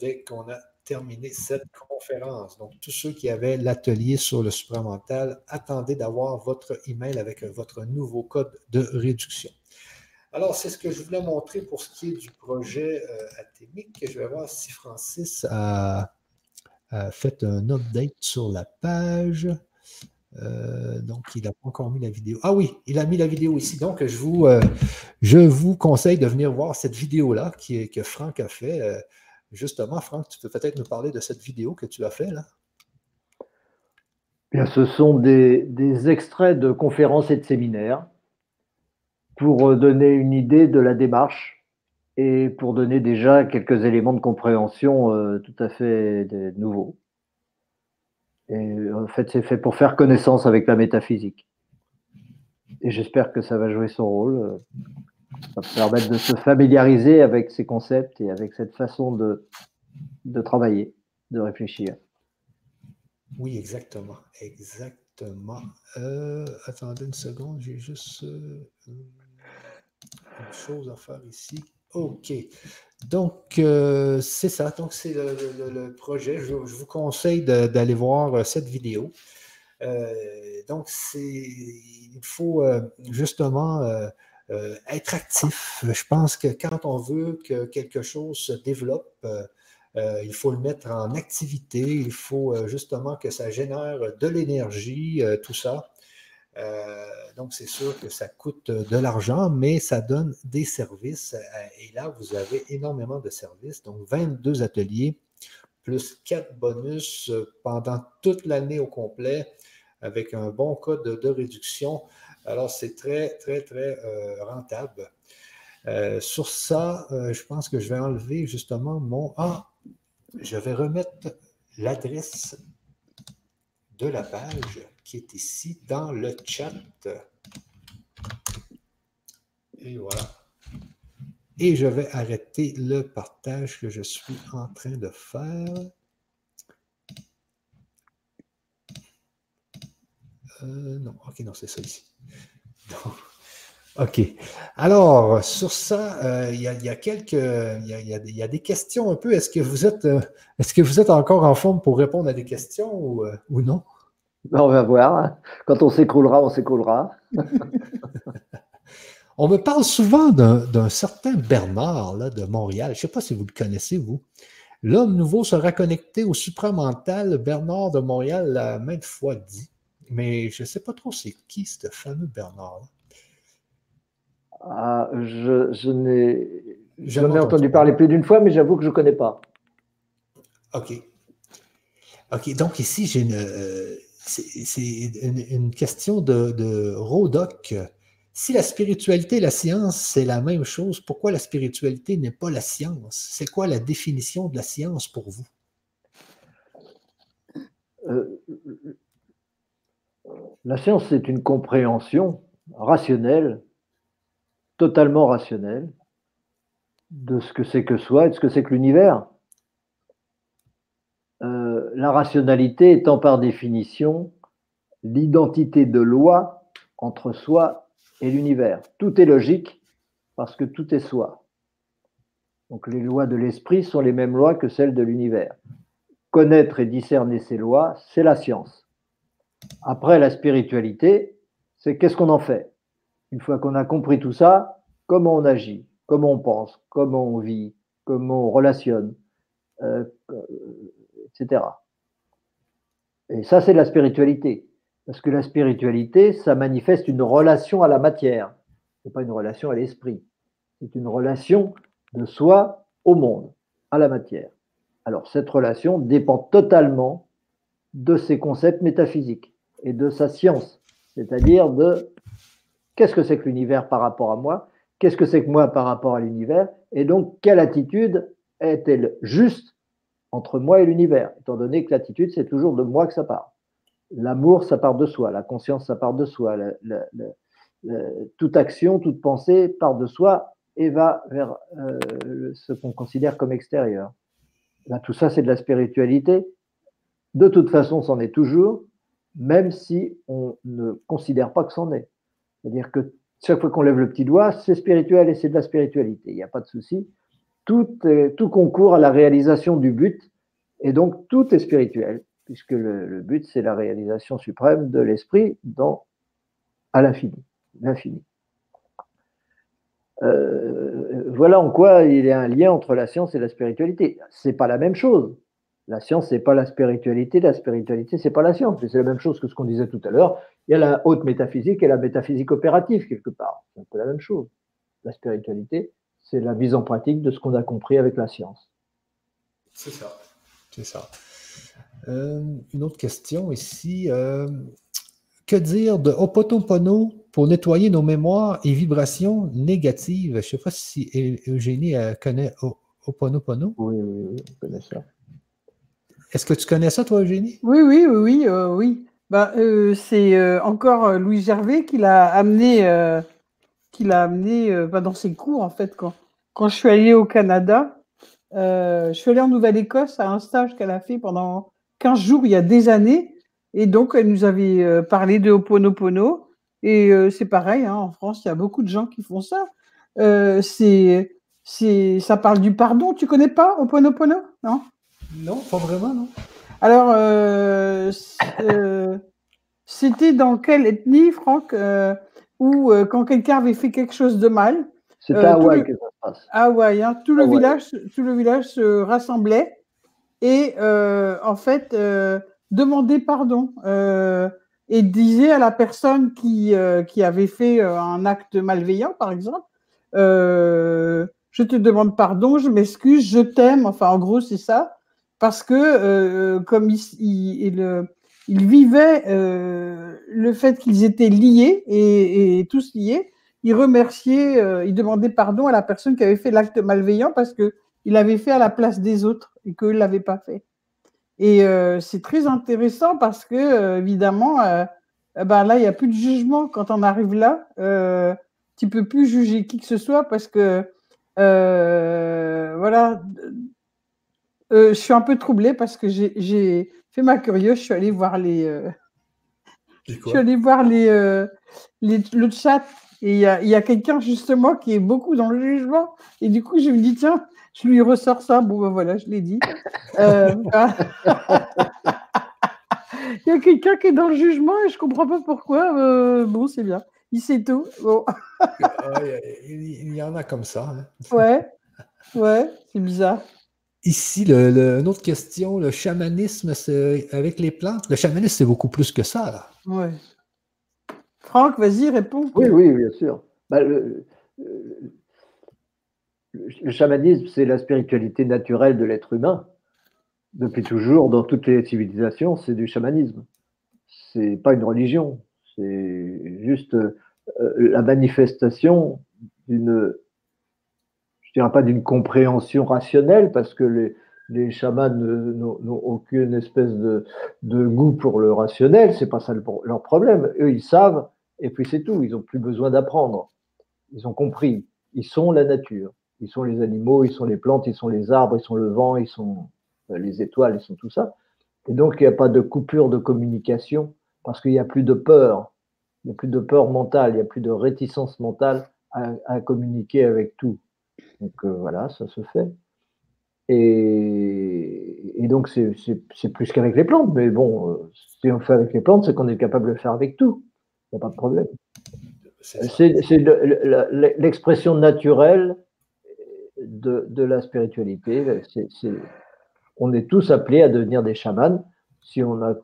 dès qu'on a terminé cette conférence. Donc, tous ceux qui avaient l'atelier sur le supramental, attendez d'avoir votre email avec votre nouveau code de réduction. Alors, c'est ce que je voulais montrer pour ce qui est du projet euh, athémique. Je vais voir si Francis a, Euh, faites un update sur la page. Euh, donc, il n'a pas encore mis la vidéo. Ah oui, il a mis la vidéo ici. Donc, je vous, euh, je vous conseille de venir voir cette vidéo-là que Franck a fait. Euh, justement, Franck, tu peux peut-être nous parler de cette vidéo que tu as fait là? Bien, ce sont des, des extraits de conférences et de séminaires pour donner une idée de la démarche et pour donner déjà quelques éléments de compréhension euh, tout à fait des, nouveaux. Et en fait, c'est fait pour faire connaissance avec la métaphysique. Et j'espère que ça va jouer son rôle. Ça va permettre de se familiariser avec ces concepts et avec cette façon de, de travailler, de réfléchir. Oui, exactement. Exactement. Euh, attendez une seconde, j'ai juste euh, une chose à faire ici. OK. Donc, euh, c'est ça. Donc, c'est le, le, le projet. Je, je vous conseille d'aller voir cette vidéo. Euh, donc, c'est, il faut euh, justement euh, euh, être actif. Je pense que quand on veut que quelque chose se développe, euh, Euh, il faut le mettre en activité, il faut euh, justement que ça génère de l'énergie, euh, tout ça. Euh, donc, c'est sûr que ça coûte de l'argent, mais ça donne des services. Euh, et là, vous avez énormément de services. Donc, vingt-deux ateliers, plus quatre bonus pendant toute l'année au complet, avec un bon code de, de réduction. Alors, c'est très, très, très euh, rentable. Euh, sur ça, euh, je pense que je vais enlever justement mon... Ah, je vais remettre l'adresse de la page qui est ici dans le chat. Et voilà. Et je vais arrêter le partage que je suis en train de faire. Euh, non, ok, non, c'est ça ici. Donc, OK. Alors, sur ça, il euh, y, y a quelques... Il y a, y a, y a des questions un peu. Est-ce que vous êtes euh, est-ce que vous êtes encore en forme pour répondre à des questions ou, euh, ou non? On va voir. Quand on s'écroulera, on s'écroulera. On me parle souvent d'un certain Bernard là, de Montréal. Je ne sais pas si vous le connaissez, vous. L'homme nouveau sera connecté au supramental. Bernard de Montréal l'a maintes fois dit. Mais je ne sais pas trop c'est qui, ce fameux Bernard-là. Ah, je je n'ai jamais entendu parler plus d'une fois, mais j'avoue que je ne connais pas. OK. OK, donc ici, j'ai une, euh, c'est une, une question de, de Rodoc. Si la spiritualité et la science, c'est la même chose, pourquoi la spiritualité n'est pas la science? C'est quoi la définition de la science pour vous? Euh, la science, c'est une compréhension rationnelle totalement rationnel de ce que c'est que soi et de ce que c'est que l'univers. Euh, la rationalité étant par définition l'identité de loi entre soi et l'univers. Tout est logique parce que tout est soi. Donc les lois de l'esprit sont les mêmes lois que celles de l'univers. Connaître et discerner ces lois, c'est la science. Après, la spiritualité, c'est qu'est-ce qu'on en fait ? Une fois qu'on a compris tout ça, comment on agit, comment on pense, comment on vit, comment on relationne, euh, et cetera. Et ça, c'est la spiritualité. Parce que la spiritualité, ça manifeste une relation à la matière. Ce n'est pas une relation à l'esprit. C'est une relation de soi au monde, à la matière. Alors, cette relation dépend totalement de ses concepts métaphysiques et de sa science, c'est-à-dire de... Qu'est-ce que c'est que l'univers par rapport à moi? Qu'est-ce que c'est que moi par rapport à l'univers? Et donc, quelle attitude est-elle juste entre moi et l'univers? Étant donné que l'attitude, c'est toujours de moi que ça part. L'amour, ça part de soi. La conscience, ça part de soi. La, la, la, la, toute action, toute pensée part de soi et va vers euh, ce qu'on considère comme extérieur. Là, tout ça, c'est de la spiritualité. De toute façon, c'en est toujours, même si on ne considère pas que c'en est. C'est-à-dire que chaque fois qu'on lève le petit doigt, c'est spirituel et c'est de la spiritualité. Il n'y a pas de souci. Tout, tout concourt à la réalisation du but et donc tout est spirituel puisque le, le but, c'est la réalisation suprême de l'esprit dans, à l'infini. l'infini. Euh, voilà en quoi il y a un lien entre la science et la spiritualité. Ce n'est pas la même chose. La science, ce n'est pas la spiritualité, la spiritualité, ce n'est pas la science. C'est la même chose que ce qu'on disait tout à l'heure. Il y a la haute métaphysique et la métaphysique opérative, quelque part. C'est un peu la même chose. La spiritualité, c'est la mise en pratique de ce qu'on a compris avec la science. C'est ça. C'est ça. Euh, une autre question ici. Euh, que dire de Ho'oponopono pour nettoyer nos mémoires et vibrations négatives? Je ne sais pas si Eugénie connaît Ho'oponopono. Oui, oui, oui, je connais ça. Est-ce que tu connais ça, toi, Eugénie? Oui, oui, oui, euh, oui. Ben, euh, c'est euh, encore Louis Gervais qui l'a amené, euh, qui l'a amené euh, ben, dans ses cours, en fait. Quand, quand je suis allée au Canada, euh, je suis allée en Nouvelle-Écosse à un stage qu'elle a fait pendant quinze jours, il y a des années. Et donc, elle nous avait euh, parlé de Ho'oponopono. Et euh, c'est pareil, hein, en France, il y a beaucoup de gens qui font ça. Euh, c'est, c'est, ça parle du pardon. Tu connais pas Ho'oponopono, non? Non, pas vraiment, non. Alors, euh, euh, c'était dans quelle ethnie, Franck, euh, où euh, quand quelqu'un avait fait quelque chose de mal? C'était euh, à Hawaï que ça se passe. Hawaï, hein, tout, le village, tout le village se rassemblait et, euh, en fait, euh, demandait pardon euh, et disait à la personne qui, euh, qui avait fait un acte malveillant, par exemple, euh, « Je te demande pardon, je m'excuse, je t'aime », enfin, en gros, c'est ça. Parce que euh, comme ils il, il, il vivaient euh, le fait qu'ils étaient liés et, et tous liés, ils remerciaient, euh, ils demandaient pardon à la personne qui avait fait l'acte malveillant parce qu'il l'avait fait à la place des autres et qu'eux ne l'avaient pas fait. Et euh, c'est très intéressant parce que, euh, évidemment, euh, ben là, il n'y a plus de jugement. Quand on arrive là, euh, tu ne peux plus juger qui que ce soit parce que, euh, voilà... Euh, je suis un peu troublée parce que j'ai fait ma curieuse, je suis allée voir les, euh, je suis allée voir les, euh, les, le chat et il y a, y a quelqu'un justement qui est beaucoup dans le jugement et du coup je me dis tiens, je lui ressors ça, bon ben voilà, je l'ai dit. Euh, il y a quelqu'un qui est dans le jugement et je ne comprends pas pourquoi, euh, bon c'est bien, il sait tout. Bon. Il y en a comme ça. Hein. Ouais, ouais, c'est bizarre. Ici, le, le, une autre question, le chamanisme avec les plantes. Le chamanisme, c'est beaucoup plus que ça, là. Ouais. Franck, vas-y, réponds. Oui, oui, bien sûr. Ben, le, le, le chamanisme, c'est la spiritualité naturelle de l'être humain. Depuis toujours, dans toutes les civilisations, c'est du chamanisme. C'est pas une religion. C'est juste euh, la manifestation d'une... Je ne dirais pas d'une compréhension rationnelle, parce que les, les chamans n'ont aucune espèce de, de goût pour le rationnel, ce n'est pas ça le, leur problème. Eux, ils savent, et puis c'est tout, ils n'ont plus besoin d'apprendre. Ils ont compris, ils sont la nature, ils sont les animaux, ils sont les plantes, ils sont les arbres, ils sont le vent, ils sont les étoiles, ils sont tout ça. Et donc, il n'y a pas de coupure de communication, parce qu'il n'y a plus de peur, il n'y a plus de peur mentale, il n'y a plus de réticence mentale à, à communiquer avec tout. Donc euh, voilà, ça se fait. Et, et donc c'est plus qu'avec les plantes, mais bon, euh, si on fait avec les plantes, c'est qu'on est capable de le faire avec tout. Il n'y a pas de problème. C'est le, l'expression naturelle de, de la spiritualité. C'est, c'est, on est tous appelés à devenir des chamans. Si, on a,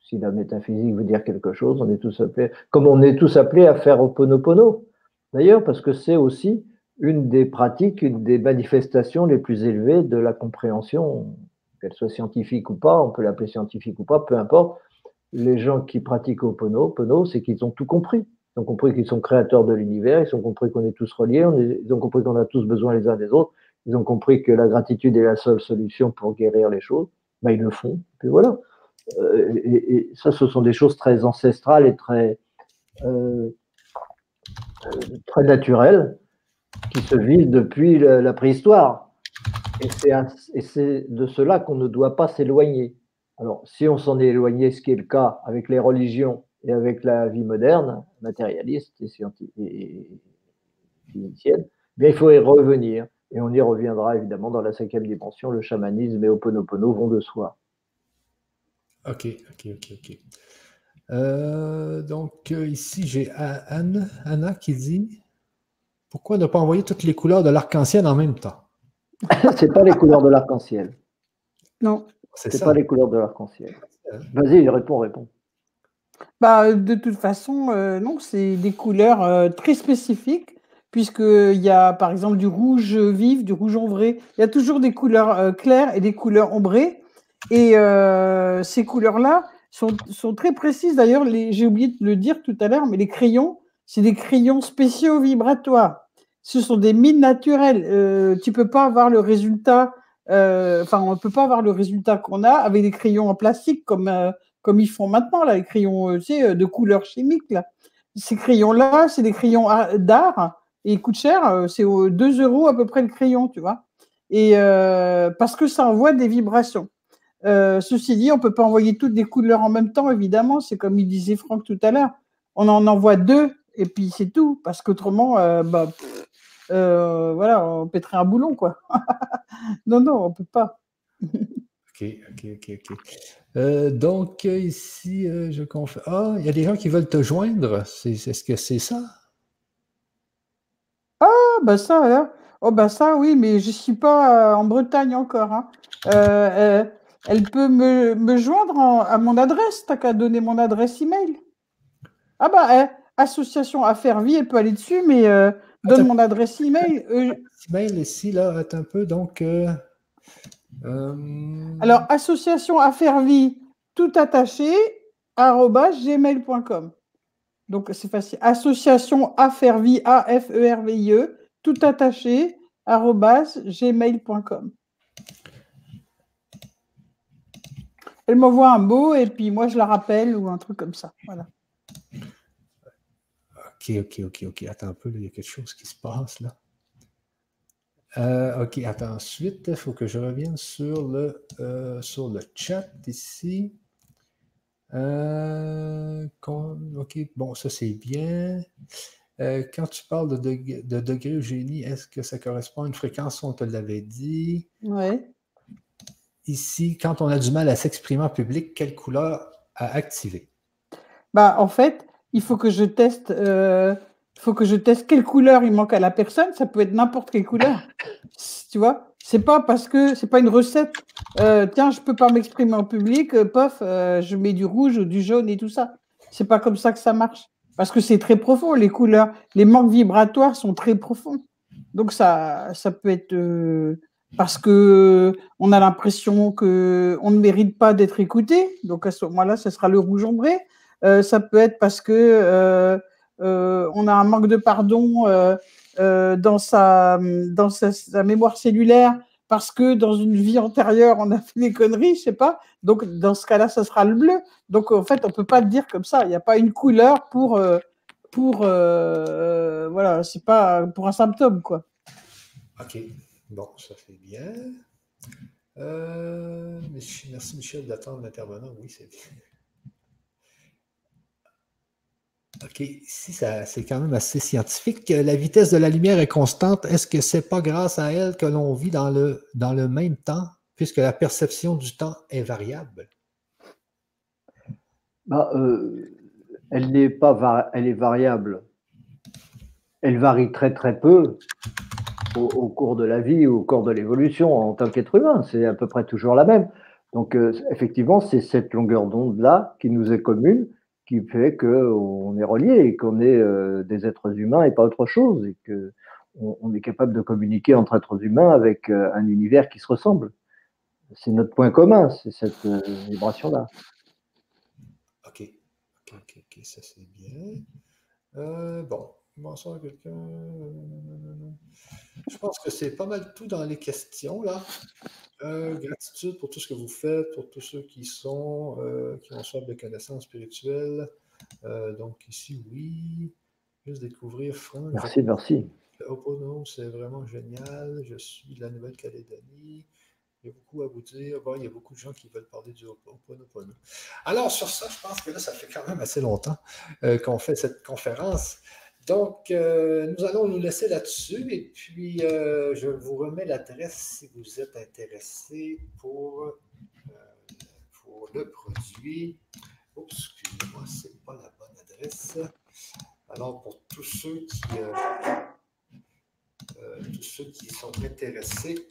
si la métaphysique veut dire quelque chose, on est tous appelés, comme on est tous appelés à faire Ho'oponopono, d'ailleurs, parce que c'est aussi une des pratiques, une des manifestations les plus élevées de la compréhension, qu'elle soit scientifique ou pas, on peut l'appeler scientifique ou pas, peu importe, les gens qui pratiquent Ho'oponopono, c'est qu'ils ont tout compris. Ils ont compris qu'ils sont créateurs de l'univers, ils ont compris qu'on est tous reliés, on est, ils ont compris qu'on a tous besoin les uns des autres, ils ont compris que la gratitude est la seule solution pour guérir les choses, ben, ils le font, puis voilà. Euh, et, et ça, ce sont des choses très ancestrales et très, euh, très naturelles, qui se vivent depuis la, la préhistoire. Et c'est de cela qu'on ne doit pas s'éloigner. Alors, si on s'en est éloigné, ce qui est le cas avec les religions et avec la vie moderne, matérialiste et physicienne, bien, il faut y revenir. Et on y reviendra, évidemment, dans la cinquième dimension. Le chamanisme et Ho'oponopono vont de soi. OK, OK, OK, OK. Euh, donc, ici, j'ai Anne, Anna qui dit... Pourquoi ne pas envoyer toutes les couleurs de l'arc-en-ciel en même temps? Ce n'est pas les couleurs de l'arc-en-ciel. Non. C'est pas les couleurs de l'arc-en-ciel. Vas-y, réponds, réponds. Bah, de toute façon, euh, non, c'est des couleurs euh, très spécifiques, puisqu'il y a par exemple du rouge vif, du rouge ombré. Il y a toujours des couleurs euh, claires et des couleurs ombrées. Et euh, ces couleurs-là sont, sont très précises. D'ailleurs, j'ai oublié de le dire tout à l'heure, mais les crayons, c'est des crayons spéciaux vibratoires. Ce sont des mines naturelles. Euh, tu peux pas avoir le résultat. Euh, enfin, on ne peut pas avoir le résultat qu'on a avec des crayons en plastique comme, euh, comme ils font maintenant, là, les crayons tu sais, de couleur chimique. Là. Ces crayons-là, c'est des crayons d'art et ils coûtent cher. C'est deux euros à peu près le crayon, tu vois. Et, euh, parce que ça envoie des vibrations. Euh, ceci dit, on ne peut pas envoyer toutes les couleurs en même temps, évidemment. C'est comme il disait Franck tout à l'heure. On en envoie deux et puis c'est tout. Parce qu'autrement, euh, bah, pff, Euh, voilà, on pèterait un boulon, quoi. non, non, on ne peut pas. ok, ok, ok, ok. Euh, donc, ici, euh, je confirme. Ah, il y a des gens qui veulent te joindre. Est-ce est que c'est ça? Ah, bah ça, alors. Oh, bah ça, oui, mais je ne suis pas euh, en Bretagne encore. Hein. Euh, euh, elle peut me, me joindre en, à mon adresse. T'as qu'à donner mon adresse email. Ah, bah, euh, association Affaires Vie, elle peut aller dessus, mais. Euh, Donne mon adresse email. Euh... Email ici, là, attends un peu. Donc, euh, euh... alors, association Affaires Vie, tout attaché, arobase gmail point com. Donc, c'est facile. Association Affaires Vie, A F E R V I E, tout attaché, arobase gmail point com. Elle m'envoie un mot et puis moi, je la rappelle ou un truc comme ça. Voilà. Ok, ok, ok, ok. Attends un peu, là, il y a quelque chose qui se passe là. Euh, ok, attends, ensuite, il faut que je revienne sur le, euh, sur le chat ici. Euh, quand, ok, bon, ça c'est bien. Euh, quand tu parles de, de, de degré Eugénie, est-ce que ça correspond à une fréquence où on te l'avait dit? Oui. Ici, quand on a du mal à s'exprimer en public, quelle couleur à activer? Bah, en fait, il faut que je teste euh, faut que je teste quelle couleur il manque à la personne. Ça peut être n'importe quelle couleur. Tu vois, c'est pas parce que c'est pas une recette. Euh, tiens, je peux pas m'exprimer en public, euh, pof, euh, je mets du rouge ou du jaune et tout ça. C'est pas comme ça que ça marche. Parce que c'est très profond, les couleurs. Les manques vibratoires sont très profonds. Donc ça, ça peut être euh, parce que on a l'impression que on ne mérite pas d'être écouté. Donc à ce moment-là, ce sera le rouge ombré. Euh, ça peut être parce que euh, euh, on a un manque de pardon euh, euh, dans, sa, dans sa, sa mémoire cellulaire, parce que dans une vie antérieure, on a fait des conneries, je sais pas. Donc, dans ce cas-là, ça sera le bleu. Donc, en fait, on peut pas le dire comme ça. Il n'y a pas une couleur pour, euh, pour, euh, voilà, c'est pas pour un symptôme, quoi. OK. Bon, ça fait bien. Euh, merci, Michel, d'attendre l'intervenant. Oui, c'est bien. OK, ici, c'est quand même assez scientifique. La vitesse de la lumière est constante. Est-ce que ce n'est pas grâce à elle que l'on vit dans le, dans le même temps, puisque la perception du temps est variable? Bah, euh, elle n'est pas va elle est variable. Elle varie très, très peu au, au cours de la vie, au cours de l'évolution en tant qu'être humain. C'est à peu près toujours la même. Donc, euh, effectivement, c'est cette longueur d'onde-là qui nous est commune, qui fait qu'on est relié et qu'on est euh, des êtres humains et pas autre chose, et qu'on on est capable de communiquer entre êtres humains avec euh, un univers qui se ressemble. C'est notre point commun, c'est cette euh, vibration-là. OK, OK, OK, okay. Ça c'est bien. Euh, bon, bonsoir quelqu'un. Je pense que c'est pas mal tout dans les questions, là. Euh, gratitude pour tout ce que vous faites, pour tous ceux qui sont, euh, qui en sortent de connaissances spirituelles. Euh, donc ici, oui, juste découvrir Franck. Merci, merci. Opono, c'est vraiment génial. Je suis de la Nouvelle-Calédonie. Il y a beaucoup à vous dire. Bon, il y a beaucoup de gens qui veulent parler du Ho'oponopono. Alors, sur ça, je pense que là, ça fait quand même assez longtemps euh, qu'on fait cette conférence. Donc, euh, nous allons nous laisser là-dessus et puis euh, je vous remets l'adresse si vous êtes intéressé pour, euh, pour le produit. Oh, excusez-moi, ce n'est pas la bonne adresse. Alors, pour tous ceux qui, euh, euh, tous ceux qui sont intéressés,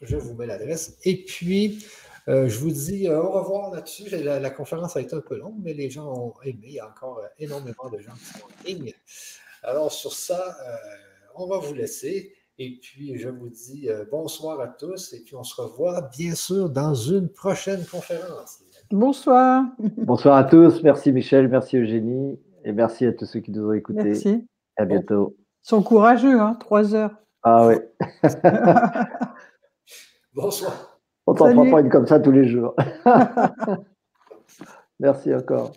je vous mets l'adresse. Et puis, Euh, je vous dis euh, au revoir là-dessus. La, la conférence a été un peu longue, mais les gens ont aimé. Il y a encore euh, énormément de gens qui sont en ligne. Alors, sur ça, euh, on va vous laisser. Et puis, je vous dis euh, bonsoir à tous. Et puis, on se revoit, bien sûr, dans une prochaine conférence. Bonsoir. Bonsoir à tous. Merci Michel, merci Eugénie. Et merci à tous ceux qui nous ont écoutés. Merci. À bientôt. Ils sont courageux, hein, trois heures. Ah oui. Bonsoir. On t'en prend pas une comme ça tous les jours. Merci encore.